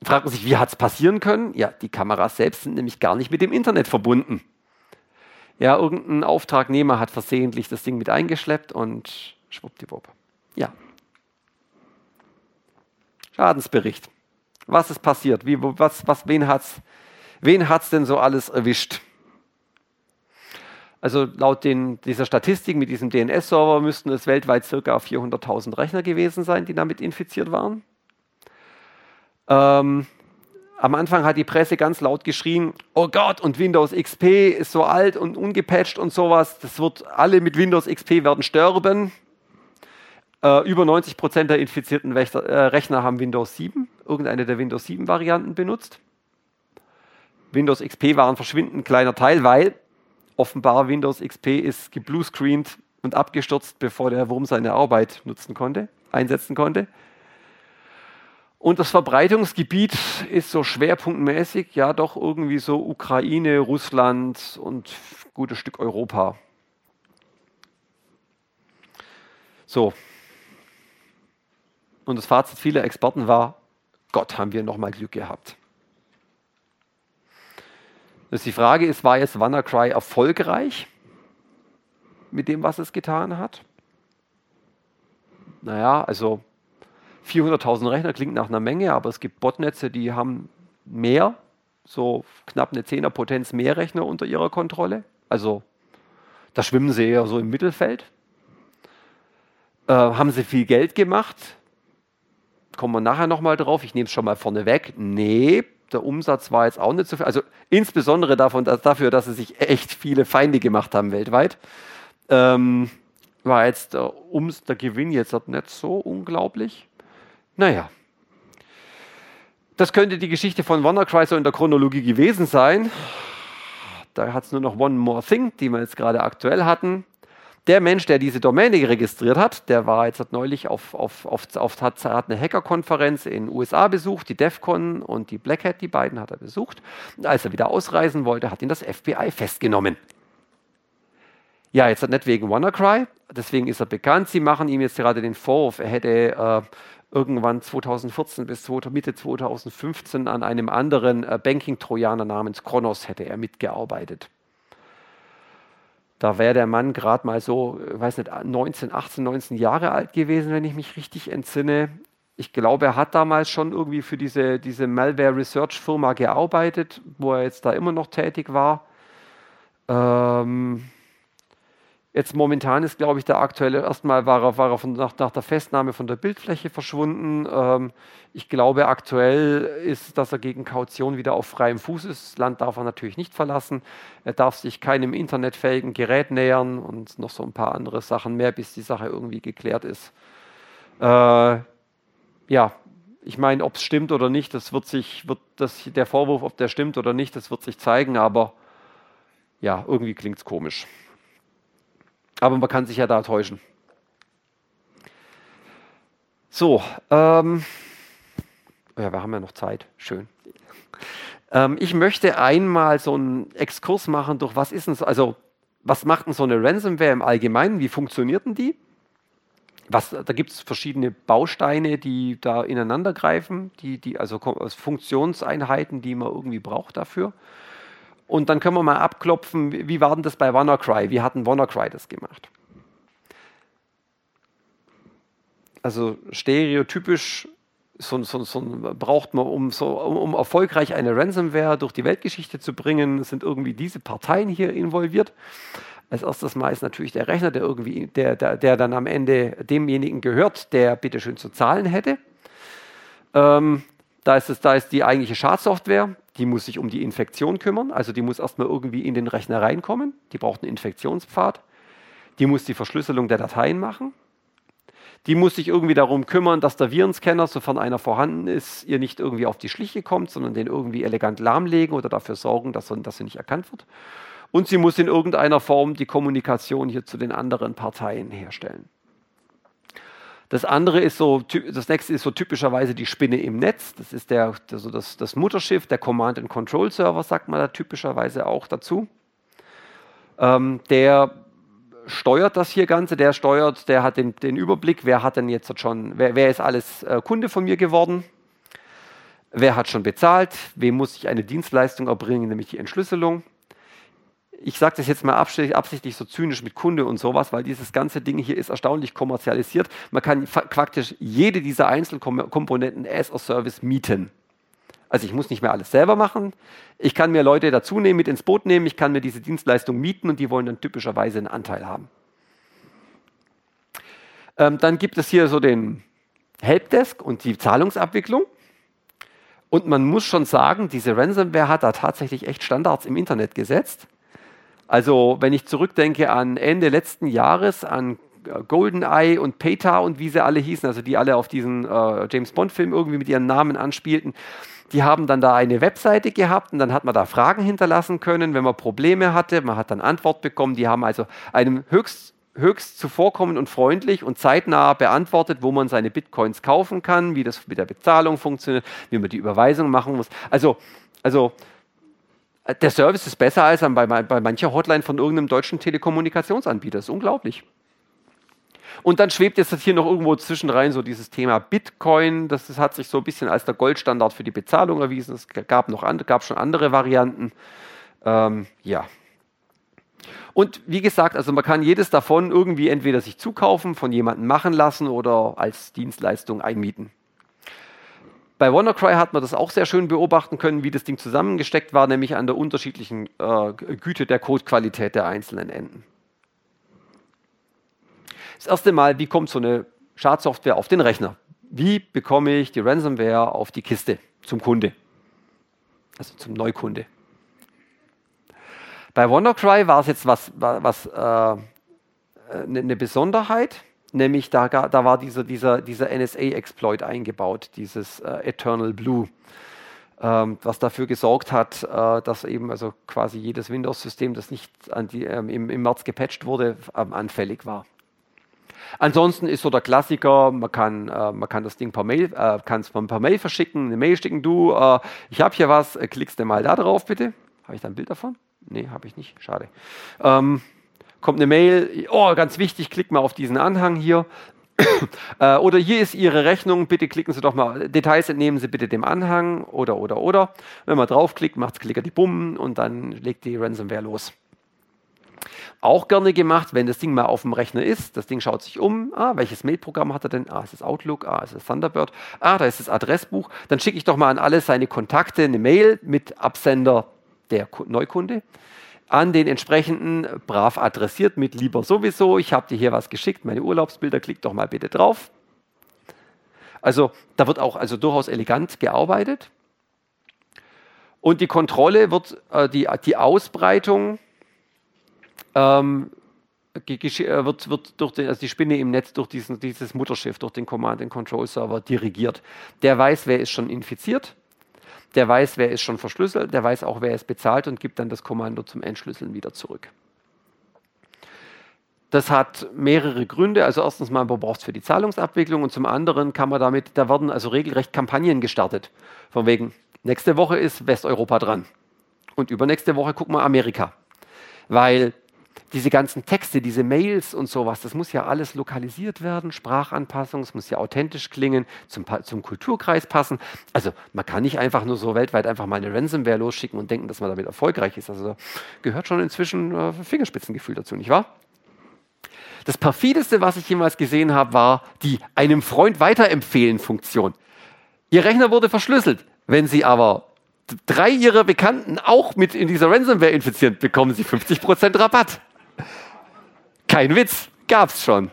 Fragt man sich, wie hat es passieren können? Ja, die Kameras selbst sind nämlich gar nicht mit dem Internet verbunden. Ja, irgendein Auftragnehmer hat versehentlich das Ding mit eingeschleppt und schwuppdiwupp. Ja. Schadensbericht. Was ist passiert? Wie, was, was, wen hat es wen hat's denn so alles erwischt? Also laut den, dieser Statistik mit diesem D N S-Server müssten es weltweit circa vierhunderttausend Rechner gewesen sein, die damit infiziert waren. Ähm, am Anfang hat die Presse ganz laut geschrien, oh Gott, und Windows X P ist so alt und ungepatcht und sowas. Das wird, alle mit Windows X P werden sterben. Über neunzig Prozent der infizierten Rechner haben Windows sieben, irgendeine der Windows sieben Varianten benutzt. Windows X P war ein verschwindend kleiner Teil, weil offenbar Windows X P ist gebluescreent und abgestürzt, bevor der Wurm seine Arbeit nutzen konnte, einsetzen konnte. Und das Verbreitungsgebiet ist so schwerpunktmäßig, ja doch irgendwie so Ukraine, Russland und ein gutes Stück Europa. So. Und das Fazit vieler Experten war, Gott, haben wir nochmal Glück gehabt. Das die Frage ist, war jetzt WannaCry erfolgreich mit dem, was es getan hat? Naja, also vierhunderttausend Rechner klingt nach einer Menge, aber es gibt Botnetze, die haben mehr, so knapp eine Zehnerpotenz mehr Rechner unter ihrer Kontrolle. Also da schwimmen sie eher so im Mittelfeld. Äh, haben sie viel Geld gemacht? Kommen wir nachher nochmal drauf. Ich nehme es schon mal vorne weg. Nee, der Umsatz war jetzt auch nicht so viel. Also insbesondere davon, dass, dafür, dass sie sich echt viele Feinde gemacht haben weltweit, ähm, war jetzt der, Ums- der Gewinn jetzt nicht so unglaublich. Naja, das könnte die Geschichte von WannaCry so in der Chronologie gewesen sein. Da hat es nur noch One More Thing, die wir jetzt gerade aktuell hatten. Der Mensch, der diese Domäne registriert hat, der war jetzt neulich auf, auf, auf, auf hat, hat eine Hackerkonferenz in den U S A besucht, die DEFCON und die Black Hat, die beiden hat er besucht. Und als er wieder ausreisen wollte, hat ihn das F B I festgenommen. Ja, jetzt nicht wegen WannaCry, deswegen ist er bekannt. Sie machen ihm jetzt gerade den Vorwurf, er hätte äh, irgendwann zweitausendvierzehn bis Mitte zweitausendfünfzehn an einem anderen äh, Banking-Trojaner namens Kronos hätte er mitgearbeitet. Da wäre der Mann gerade mal so, weiß nicht, neunzehn, achtzehn, neunzehn Jahre alt gewesen, wenn ich mich richtig entsinne. Ich glaube, er hat damals schon irgendwie für diese, diese Malware-Research-Firma gearbeitet, wo er jetzt da immer noch tätig war. Ähm, jetzt momentan ist, glaube ich, der aktuelle, erstmal war er, war er von, nach, nach der Festnahme von der Bildfläche verschwunden. Ähm, ich glaube, aktuell ist, dass er gegen Kaution wieder auf freiem Fuß ist. Das Land darf er natürlich nicht verlassen. Er darf sich keinem internetfähigen Gerät nähern und noch so ein paar andere Sachen mehr, bis die Sache irgendwie geklärt ist. Äh, ja, ich meine, ob es stimmt oder nicht, das wird sich, wird das, der Vorwurf, ob der stimmt oder nicht, das wird sich zeigen, aber ja, irgendwie klingt es komisch. Aber man kann sich ja da täuschen. So, ähm, ja, wir haben ja noch Zeit. Schön. Ähm, ich möchte einmal so einen Exkurs machen durch, was ist denn so, also was macht denn so eine Ransomware im Allgemeinen? Wie funktioniert denn die? Was, da gibt es verschiedene Bausteine, die da ineinander greifen, die, die, also Funktionseinheiten, die man irgendwie braucht dafür. Und dann können wir mal abklopfen, wie war denn das bei WannaCry? Wie hat denn WannaCry das gemacht? Also stereotypisch so, so, so braucht man, um, so, um, um erfolgreich eine Ransomware durch die Weltgeschichte zu bringen, sind irgendwie diese Parteien hier involviert. Als erstes Mal ist natürlich der Rechner, der, irgendwie, der, der, der dann am Ende demjenigen gehört, der bitteschön zu zahlen hätte. Ähm, da, ist es, da ist die eigentliche Schadsoftware. Die muss sich um die Infektion kümmern, also die muss erstmal irgendwie in den Rechner reinkommen. Die braucht einen Infektionspfad. Die muss die Verschlüsselung der Dateien machen. Die muss sich irgendwie darum kümmern, dass der Virenscanner, sofern einer vorhanden ist, ihr nicht irgendwie auf die Schliche kommt, sondern den irgendwie elegant lahmlegen oder dafür sorgen, dass, dass er nicht erkannt wird. Und sie muss in irgendeiner Form die Kommunikation hier zu den anderen Parteien herstellen. Das andere ist so, das nächste ist so typischerweise die Spinne im Netz. Das ist der, also das, das Mutterschiff, der Command-and-Control-Server, sagt man da typischerweise auch dazu. Ähm, der steuert das hier Ganze, der steuert, der hat den, den Überblick, wer hat denn jetzt schon, wer, wer ist alles äh, Kunde von mir geworden, wer hat schon bezahlt, wem muss ich eine Dienstleistung erbringen, nämlich die Entschlüsselung. Ich sage das jetzt mal absichtlich so zynisch mit Kunde und sowas, weil dieses ganze Ding hier ist erstaunlich kommerzialisiert. Man kann praktisch jede dieser Einzelkomponenten as a Service mieten. Also ich muss nicht mehr alles selber machen. Ich kann mir Leute dazu nehmen, mit ins Boot nehmen. Ich kann mir diese Dienstleistung mieten und die wollen dann typischerweise einen Anteil haben. Ähm, dann gibt es hier so den Helpdesk und die Zahlungsabwicklung. Und man muss schon sagen, diese Ransomware hat da tatsächlich echt Standards im Internet gesetzt. Also wenn ich zurückdenke an Ende letzten Jahres, an GoldenEye und Petya und wie sie alle hießen, also die alle auf diesen äh, James-Bond-Film irgendwie mit ihren Namen anspielten, die haben dann da eine Webseite gehabt und dann hat man da Fragen hinterlassen können, wenn man Probleme hatte, man hat dann Antwort bekommen, die haben also einem höchst höchst zuvorkommend und freundlich und zeitnah beantwortet, wo man seine Bitcoins kaufen kann, wie das mit der Bezahlung funktioniert, wie man die Überweisung machen muss. Also, also der Service ist besser als bei, bei mancher Hotline von irgendeinem deutschen Telekommunikationsanbieter. Das ist unglaublich. Und dann schwebt jetzt hier noch irgendwo zwischendrin so dieses Thema Bitcoin. Das, das hat sich so ein bisschen als der Goldstandard für die Bezahlung erwiesen. Es gab, noch and, gab schon andere Varianten. Ähm, ja. Und wie gesagt, also man kann jedes davon irgendwie entweder sich zukaufen, von jemandem machen lassen oder als Dienstleistung einmieten. Bei WannaCry hat man das auch sehr schön beobachten können, wie das Ding zusammengesteckt war, nämlich an der unterschiedlichen äh, Güte der Codequalität der einzelnen Enden. Das erste Mal, wie kommt so eine Schadsoftware auf den Rechner? Wie bekomme ich die Ransomware auf die Kiste zum Kunde? Also zum Neukunde. Bei WannaCry war es jetzt was, was, äh, eine Besonderheit, nämlich da, da war dieser, dieser, dieser N S A-Exploit eingebaut, dieses äh, Eternal Blue, ähm, was dafür gesorgt hat, äh, dass eben also quasi jedes Windows-System, das nicht an die, ähm, im, im März gepatcht wurde, ähm, anfällig war. Ansonsten ist so der Klassiker, man kann, äh, man kann das Ding per Mail, äh, kann's per Mail verschicken, eine Mail schicken, du, äh, ich habe hier was, äh, klickst du mal da drauf bitte. Habe ich da ein Bild davon? Nee, habe ich nicht. Schade. Ähm, kommt eine Mail. Oh, ganz wichtig, klick mal auf diesen Anhang hier. äh, oder hier ist Ihre Rechnung. Bitte klicken Sie doch mal. Details entnehmen Sie bitte dem Anhang. Oder, oder, oder. Wenn man draufklickt, macht es Klicker die Bumm und dann legt die Ransomware los. Auch gerne gemacht, wenn das Ding mal auf dem Rechner ist. Das Ding schaut sich um. Ah, welches Mailprogramm hat er denn? Ah, es ist Outlook. Ah, es ist Thunderbird. Ah, da ist das Adressbuch. Dann schicke ich doch mal an alle seine Kontakte eine Mail mit Absender. Der Neukunde, an den entsprechenden brav adressiert mit lieber sowieso, ich habe dir hier was geschickt, meine Urlaubsbilder, klick doch mal bitte drauf. Also da wird auch also durchaus elegant gearbeitet. Und die Kontrolle wird, äh, die, die Ausbreitung ähm, wird, wird durch den, also die Spinne im Netz durch diesen, dieses Mutterschiff, durch den Command-and-Control-Server dirigiert. Der weiß, wer ist schon infiziert. Der weiß, wer ist schon verschlüsselt, der weiß auch, wer es bezahlt und gibt dann das Kommando zum Entschlüsseln wieder zurück. Das hat mehrere Gründe. Also erstens mal, man braucht es für die Zahlungsabwicklung und zum anderen kann man damit, da werden also regelrecht Kampagnen gestartet. Von wegen, nächste Woche ist Westeuropa dran und übernächste Woche gucken wir Amerika. Weil diese ganzen Texte, diese Mails und sowas, das muss ja alles lokalisiert werden, Sprachanpassung, es muss ja authentisch klingen, zum, zum Kulturkreis passen. Also man kann nicht einfach nur so weltweit einfach mal eine Ransomware losschicken und denken, dass man damit erfolgreich ist. Also da gehört schon inzwischen äh, Fingerspitzengefühl dazu, nicht wahr? Das perfideste, was ich jemals gesehen habe, war die einem Freund weiterempfehlen-Funktion. Ihr Rechner wurde verschlüsselt, wenn Sie aber drei Ihrer Bekannten auch mit in dieser Ransomware infizieren, bekommen Sie fünfzig Prozent Rabatt. Kein Witz, gab's schon.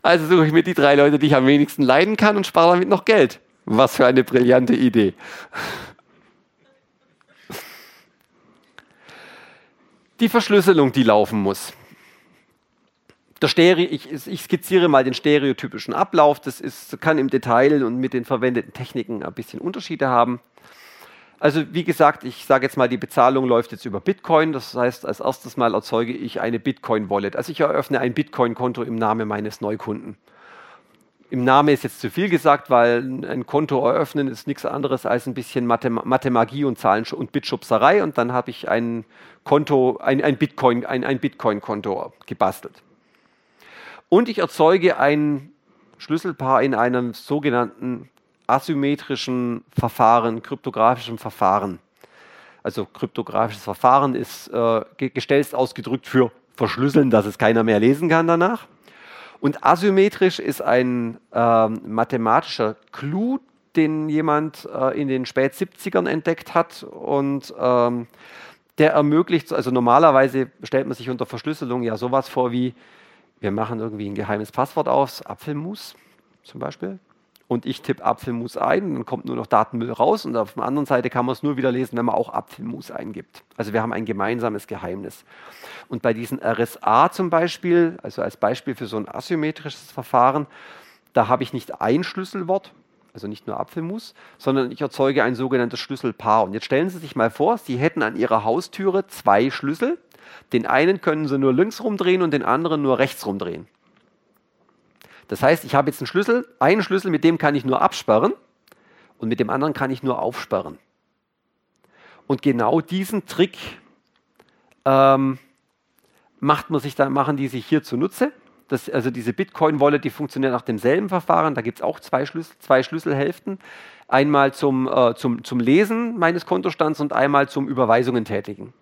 Also suche ich mir die drei Leute, die ich am wenigsten leiden kann und spare damit noch Geld. Was für eine brillante Idee. Die Verschlüsselung, die laufen muss. Der Stereo, ich, ich skizziere mal den stereotypischen Ablauf. Das ist, kann im Detail und mit den verwendeten Techniken ein bisschen Unterschiede haben. Also wie gesagt, ich sage jetzt mal, die Bezahlung läuft jetzt über Bitcoin. Das heißt, als erstes Mal erzeuge ich eine Bitcoin-Wallet. Also ich eröffne ein Bitcoin-Konto im Namen meines Neukunden. Im Namen ist jetzt zu viel gesagt, weil ein Konto eröffnen ist nichts anderes als ein bisschen Mathe- Mathemagie und Zahlen- und Bitschubserei. Und dann habe ich ein Konto, ein, ein, Bitcoin, ein, ein Bitcoin-Konto gebastelt. Und ich erzeuge ein Schlüsselpaar in einem sogenannten asymmetrischen Verfahren, kryptografischen Verfahren. Also kryptografisches Verfahren ist äh, gestellt ausgedrückt für verschlüsseln, dass es keiner mehr lesen kann danach. Und asymmetrisch ist ein äh, mathematischer Clou, den jemand äh, in den Spät-siebzigern entdeckt hat und ähm, der ermöglicht, also normalerweise stellt man sich unter Verschlüsselung ja sowas vor wie, wir machen irgendwie ein geheimes Passwort aus, Apfelmus zum Beispiel. Und ich tippe Apfelmus ein, dann kommt nur noch Datenmüll raus und auf der anderen Seite kann man es nur wieder lesen, wenn man auch Apfelmus eingibt. Also wir haben ein gemeinsames Geheimnis. Und bei diesen R S A zum Beispiel, also als Beispiel für so ein asymmetrisches Verfahren, da habe ich nicht ein Schlüsselwort, also nicht nur Apfelmus, sondern ich erzeuge ein sogenanntes Schlüsselpaar. Und jetzt stellen Sie sich mal vor, Sie hätten an Ihrer Haustüre zwei Schlüssel, Den einen können sie nur links rumdrehen und den anderen nur rechts rumdrehen. Das heißt, ich habe jetzt einen Schlüssel, einen Schlüssel, mit dem kann ich nur absperren und mit dem anderen kann ich nur aufsperren. Und genau diesen Trick ähm, macht man sich dann, machen die sich hier zunutze. Das, also diese Bitcoin-Wallet, die funktioniert nach demselben Verfahren. Da gibt es auch zwei, Schlüssel, zwei Schlüsselhälften. Einmal zum, äh, zum, zum Lesen meines Kontostands und einmal zum Überweisungen tätigen.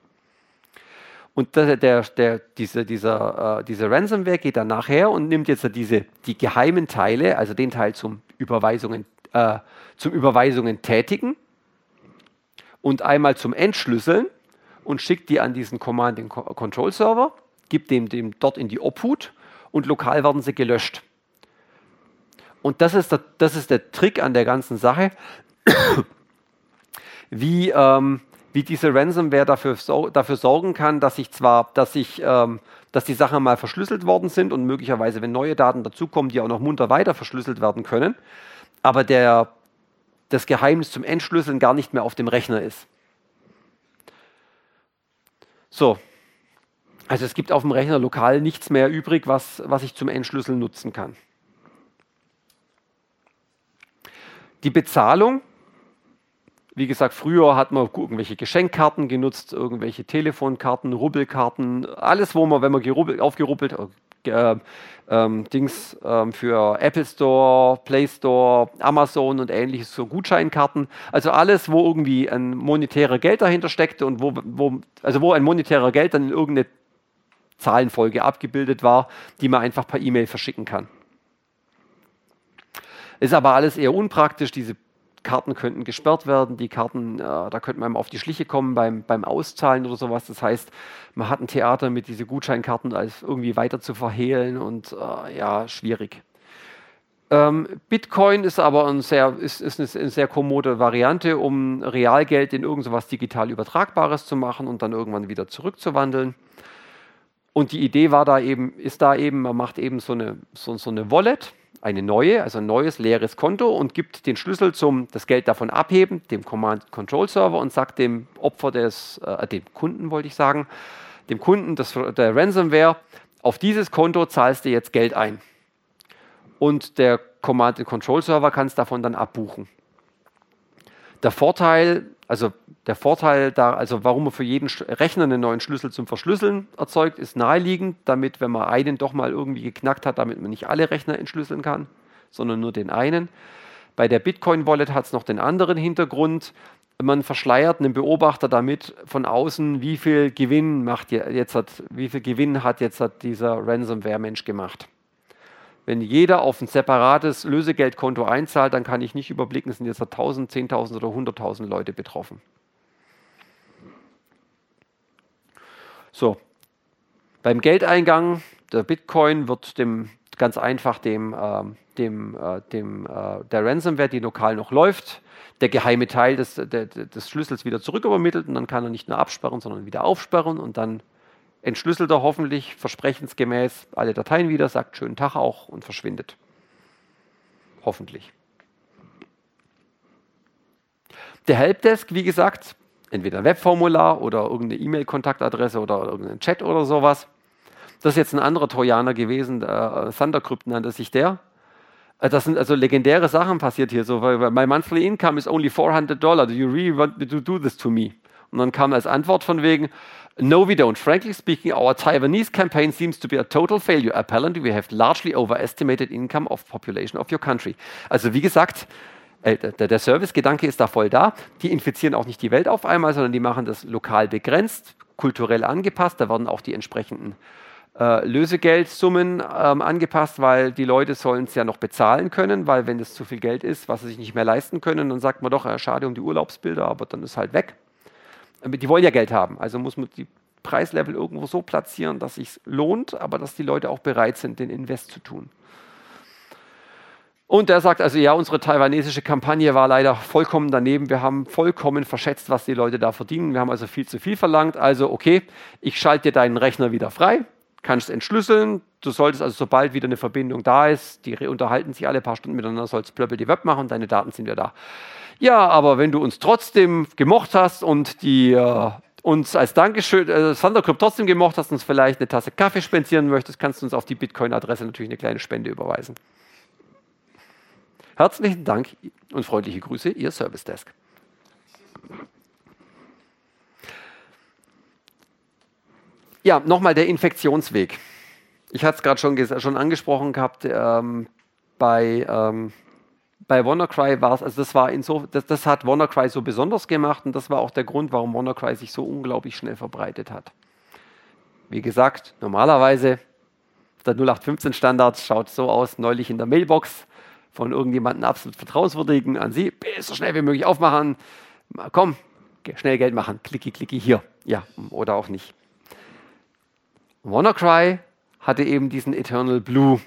Und der, der, der, diese, dieser, äh, diese Ransomware geht dann nachher und nimmt jetzt diese, die geheimen Teile, also den Teil zum Überweisungen, äh, zum Überweisungen tätigen und einmal zum Entschlüsseln und schickt die an diesen Command-and-Control-Server, gibt dem, dem dort in die Obhut und lokal werden sie gelöscht. Und das ist der, das ist der Trick an der ganzen Sache, wie... Ähm, wie diese Ransomware dafür, dafür sorgen kann, dass ich zwar, dass ich, ähm, dass die Sachen mal verschlüsselt worden sind und möglicherweise, wenn neue Daten dazukommen, die auch noch munter weiter verschlüsselt werden können, aber der, das Geheimnis zum Entschlüsseln gar nicht mehr auf dem Rechner ist. So, also es gibt auf dem Rechner lokal nichts mehr übrig, was, was ich zum Entschlüsseln nutzen kann. Die Bezahlung. Wie gesagt, früher hat man irgendwelche Geschenkkarten genutzt, irgendwelche Telefonkarten, Rubbelkarten, alles, wo man, wenn man gerubbelt, aufgerubbelt, äh, ähm, Dings äh, für Apple Store, Play Store, Amazon und ähnliches, so Gutscheinkarten, also alles, wo irgendwie ein monetärer Geld dahinter steckte und wo, wo, also wo ein monetärer Geld dann in irgendeine Zahlenfolge abgebildet war, die man einfach per E-Mail verschicken kann. Ist aber alles eher unpraktisch, diese Karten könnten gesperrt werden, die Karten, äh, da könnte man auf die Schliche kommen beim, beim Auszahlen oder sowas. Das heißt, man hat ein Theater mit diesen Gutscheinkarten als irgendwie weiter zu verhehlen und äh, ja, schwierig. Ähm, Bitcoin ist aber ein sehr, ist, ist eine, eine sehr kommode Variante, um Realgeld in irgend sowas digital Übertragbares zu machen und dann irgendwann wieder zurückzuwandeln. Und die Idee war da eben, ist da eben, man macht eben so eine, so, so eine Wallet, eine neue, also ein neues leeres Konto und gibt den Schlüssel zum, das Geld davon abheben, dem Command-Control-Server und sagt dem Opfer des, äh, dem Kunden wollte ich sagen, dem Kunden des, der Ransomware, auf dieses Konto zahlst du jetzt Geld ein. Und der Command-Control-Server kann es davon dann abbuchen. Der Vorteil, also der Vorteil da, also warum man für jeden Rechner einen neuen Schlüssel zum Verschlüsseln erzeugt, ist naheliegend, damit, wenn man einen doch mal irgendwie geknackt hat, damit man nicht alle Rechner entschlüsseln kann, sondern nur den einen. Bei der Bitcoin-Wallet hat es noch den anderen Hintergrund. Man verschleiert einen Beobachter damit von außen, wie viel Gewinn macht jetzt hat, wie viel Gewinn hat jetzt hat dieser Ransomware-Mensch gemacht. Wenn jeder auf ein separates Lösegeldkonto einzahlt, dann kann ich nicht überblicken, sind jetzt tausend, zehntausend oder hunderttausend Leute betroffen. So, beim Geldeingang, der Bitcoin wird dem ganz einfach dem, äh, dem, äh, dem äh, der Ransomware, die lokal noch läuft, der geheime Teil des, der, des Schlüssels wieder zurückübermittelt und dann kann er nicht nur absperren, sondern wieder aufsperren und dann entschlüsselt er hoffentlich versprechensgemäß alle Dateien wieder, sagt schönen Tag auch und verschwindet. Hoffentlich. Der Helpdesk, wie gesagt, entweder ein Webformular oder irgendeine E-Mail-Kontaktadresse oder irgendein Chat oder sowas. Das ist jetzt ein anderer Trojaner gewesen, äh, Thundercrypt nannte sich der. Das sind also legendäre Sachen passiert hier. So, my monthly income is only four hundred dollars. Do you really want me to do this to me? Und dann kam als Antwort von wegen, no, we don't. Frankly speaking, our Taiwanese campaign seems to be a total failure. Apparently, we have largely overestimated income of population of your country. Also wie gesagt, äh, der, der Service-Gedanke ist da voll da. Die infizieren auch nicht die Welt auf einmal, sondern die machen das lokal begrenzt, kulturell angepasst. Da werden auch die entsprechenden äh, Lösegeldsummen ähm, angepasst, weil die Leute sollen es ja noch bezahlen können, weil wenn das zu viel Geld ist, was sie sich nicht mehr leisten können, dann sagt man doch, ja, schade um die Urlaubsbilder, aber dann ist halt weg. Die wollen ja Geld haben, also muss man die Preislevel irgendwo so platzieren, dass es sich lohnt, aber dass die Leute auch bereit sind, den Invest zu tun. Und der sagt also, ja, unsere taiwanesische Kampagne war leider vollkommen daneben. Wir haben vollkommen verschätzt, was die Leute da verdienen. Wir haben also viel zu viel verlangt. Also okay, ich schalte dir deinen Rechner wieder frei, kannst entschlüsseln. Du solltest also, sobald wieder eine Verbindung da ist, die unterhalten sich alle paar Stunden miteinander, sollst plöppel die Web machen und deine Daten sind ja da. Ja, aber wenn du uns trotzdem gemocht hast und die äh, uns als Dankeschön, also Thundercrypt trotzdem gemocht hast, uns vielleicht eine Tasse Kaffee spendieren möchtest, kannst du uns auf die Bitcoin-Adresse natürlich eine kleine Spende überweisen. Herzlichen Dank und freundliche Grüße, Ihr Service Desk. Ja, nochmal der Infektionsweg. Ich hatte es gerade schon, schon angesprochen gehabt, ähm, bei, ähm, bei WannaCry war es, also das, war inso, das, das hat WannaCry so besonders gemacht und das war auch der Grund, warum WannaCry sich so unglaublich schnell verbreitet hat. Wie gesagt, normalerweise, der null acht fünfzehn Standard schaut so aus, neulich in der Mailbox von irgendjemandem absolut Vertrauenswürdigen an Sie, so schnell wie möglich aufmachen, komm, schnell Geld machen, klicki, klicki hier, ja, oder auch nicht. WannaCry hatte eben diesen Eternal Blue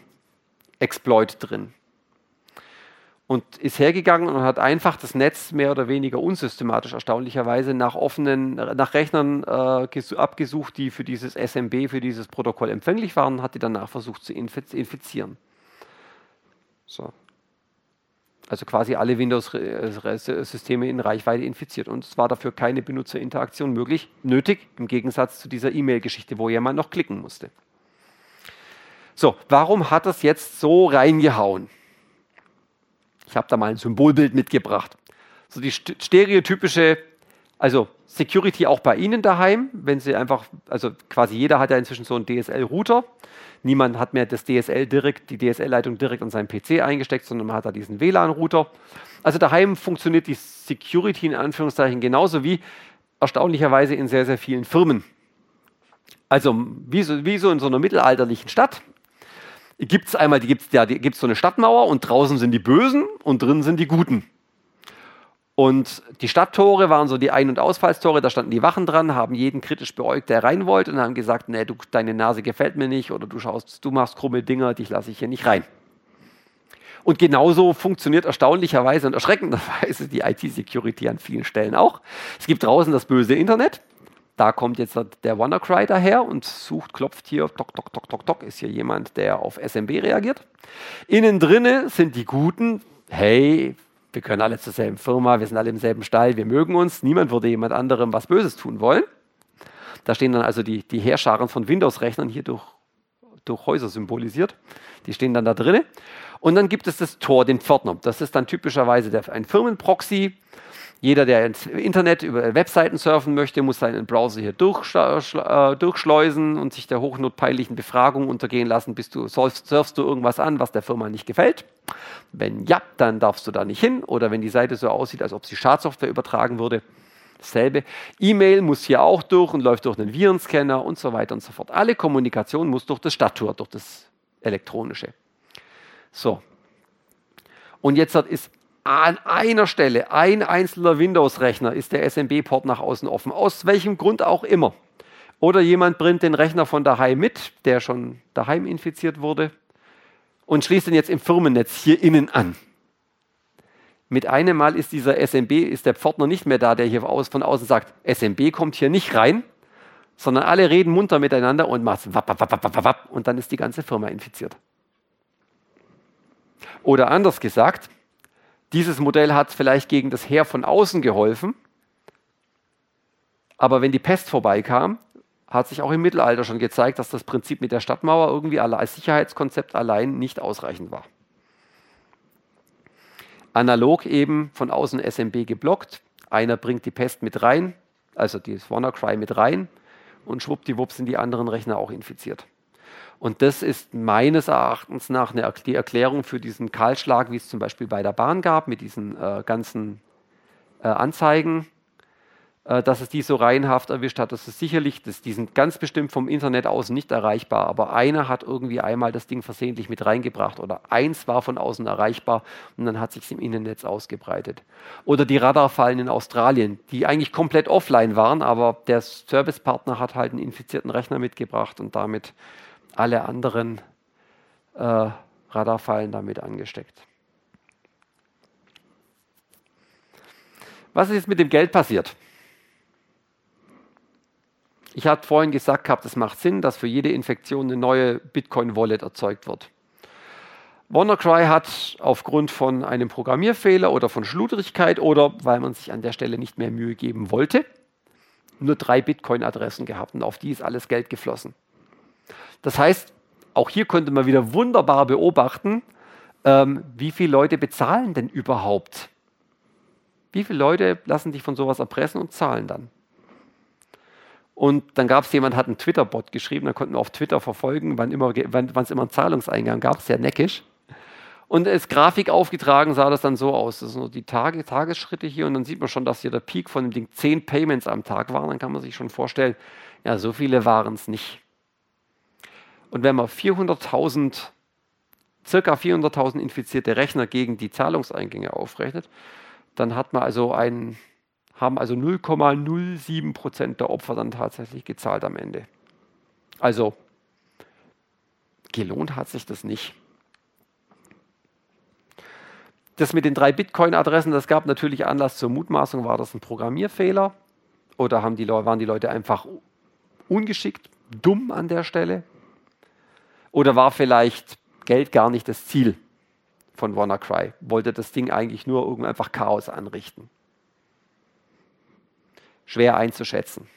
Exploit drin und ist hergegangen und hat einfach das Netz mehr oder weniger unsystematisch, erstaunlicherweise, nach offenen, nach Rechnern äh, abgesucht, die für dieses S M B, für dieses Protokoll empfänglich waren, und hat die danach versucht zu infizieren. So. Also quasi alle Windows-Systeme in Reichweite infiziert. Und es war dafür keine Benutzerinteraktion möglich, nötig, im Gegensatz zu dieser E-Mail-Geschichte, wo jemand noch klicken musste. So, warum hat das jetzt so reingehauen? Ich habe da mal ein Symbolbild mitgebracht. So die stereotypische, also Security auch bei Ihnen daheim, wenn Sie einfach, also quasi jeder hat ja inzwischen so einen D S L-Router. Niemand hat mehr das D S L direkt, die D S L-Leitung direkt an seinen P C eingesteckt, sondern man hat da diesen W LAN-Router. Also daheim funktioniert die Security in Anführungszeichen genauso wie erstaunlicherweise in sehr, sehr vielen Firmen. Also wie so, wie so in so einer mittelalterlichen Stadt gibt es einmal die, gibt's, ja, die, gibt's so eine Stadtmauer und draußen sind die Bösen und drinnen sind die Guten. Und die Stadttore waren so die Ein- und Ausfallstore, da standen die Wachen dran, haben jeden kritisch beäugt, der rein wollte und haben gesagt, nee, du, deine Nase gefällt mir nicht oder du schaust, du machst krumme Dinger, dich lasse ich hier nicht rein. Und genauso funktioniert erstaunlicherweise und erschreckenderweise die I T-Security an vielen Stellen auch. Es gibt draußen das böse Internet, da kommt jetzt der WannaCry daher und sucht, klopft hier, tok, tok, tok, tok, tok, ist hier jemand, der auf S M B reagiert. Innen drinne sind die Guten, hey, wir können alle zur selben Firma, wir sind alle im selben Stall, wir mögen uns, niemand würde jemand anderem was Böses tun wollen. Da stehen dann also die, die Heerscharen von Windows-Rechnern hier durch, durch Häuser symbolisiert. Die stehen dann da drin. Und dann gibt es das Tor, den Pförtner. Das ist dann typischerweise der, ein Firmenproxy. Jeder, der ins Internet über Webseiten surfen möchte, muss seinen Browser hier durchschle- äh, durchschleusen und sich der hochnotpeinlichen Befragung untergehen lassen, bis du surfst, surfst du irgendwas an, was der Firma nicht gefällt. Wenn ja, dann darfst du da nicht hin. Oder wenn die Seite so aussieht, als ob sie Schadsoftware übertragen würde, dasselbe. E-Mail muss hier auch durch und läuft durch einen Virenscanner und so weiter und so fort. Alle Kommunikation muss durch das Stadttor, durch das Elektronische. So. Und jetzt ist an einer Stelle, ein einzelner Windows-Rechner, ist der S M B-Port nach außen offen, aus welchem Grund auch immer. Oder jemand bringt den Rechner von daheim mit, der schon daheim infiziert wurde, und schließt ihn jetzt im Firmennetz hier innen an. Mit einem Mal ist dieser S M B, ist der Pförtner nicht mehr da, der hier von außen sagt, S M B kommt hier nicht rein, sondern alle reden munter miteinander und macht wapp, wapp, wapp, wapp, wapp, und dann ist die ganze Firma infiziert. Oder anders gesagt, dieses Modell hat vielleicht gegen das Heer von außen geholfen, aber wenn die Pest vorbeikam, hat sich auch im Mittelalter schon gezeigt, dass das Prinzip mit der Stadtmauer irgendwie als Sicherheitskonzept allein nicht ausreichend war. Analog eben von außen S M B geblockt, einer bringt die Pest mit rein, also die WannaCry mit rein und schwuppdiwupp sind die anderen Rechner auch infiziert. Und das ist meines Erachtens nach eine, die Erklärung für diesen Kahlschlag, wie es zum Beispiel bei der Bahn gab, mit diesen äh, ganzen äh, Anzeigen, äh, dass es die so reihenhaft erwischt hat. Das ist sicherlich, dass die sind ganz bestimmt vom Internet aus nicht erreichbar, aber einer hat irgendwie einmal das Ding versehentlich mit reingebracht oder eins war von außen erreichbar und dann hat sich es im Innennetz ausgebreitet. Oder die Radarfallen in Australien, die eigentlich komplett offline waren, aber der Servicepartner hat halt einen infizierten Rechner mitgebracht und damit alle anderen äh, Radarfallen damit angesteckt. Was ist jetzt mit dem Geld passiert? Ich hatte vorhin gesagt gehabt, es macht Sinn, dass für jede Infektion eine neue Bitcoin-Wallet erzeugt wird. WannaCry hat aufgrund von einem Programmierfehler oder von Schludrigkeit oder weil man sich an der Stelle nicht mehr Mühe geben wollte, nur drei Bitcoin-Adressen gehabt und auf die ist alles Geld geflossen. Das heißt, auch hier konnte man wieder wunderbar beobachten, ähm, wie viele Leute bezahlen denn überhaupt? Wie viele Leute lassen sich von sowas erpressen und zahlen dann? Und dann gab es jemand, hat einen Twitter-Bot geschrieben, dann konnten wir auf Twitter verfolgen, wann immer, wann es immer einen Zahlungseingang gab, sehr neckisch. Und als Grafik aufgetragen sah das dann so aus. Das sind so die Tage, Tagesschritte hier und dann sieht man schon, dass hier der Peak von dem Ding zehn Payments am Tag waren. Dann kann man sich schon vorstellen, ja, so viele waren es nicht. Und wenn man vierhunderttausend, circa vierhunderttausend infizierte Rechner gegen die Zahlungseingänge aufrechnet, dann hat man also einen, haben also null Komma null sieben Prozent der Opfer dann tatsächlich gezahlt am Ende. Also gelohnt hat sich das nicht. Das mit den drei Bitcoin-Adressen, das gab natürlich Anlass zur Mutmaßung, war das ein Programmierfehler oder haben die Le- waren die Leute einfach ungeschickt, dumm an der Stelle? Oder war vielleicht Geld gar nicht das Ziel von WannaCry? Wollte das Ding eigentlich nur irgendwie einfach Chaos anrichten? Schwer einzuschätzen.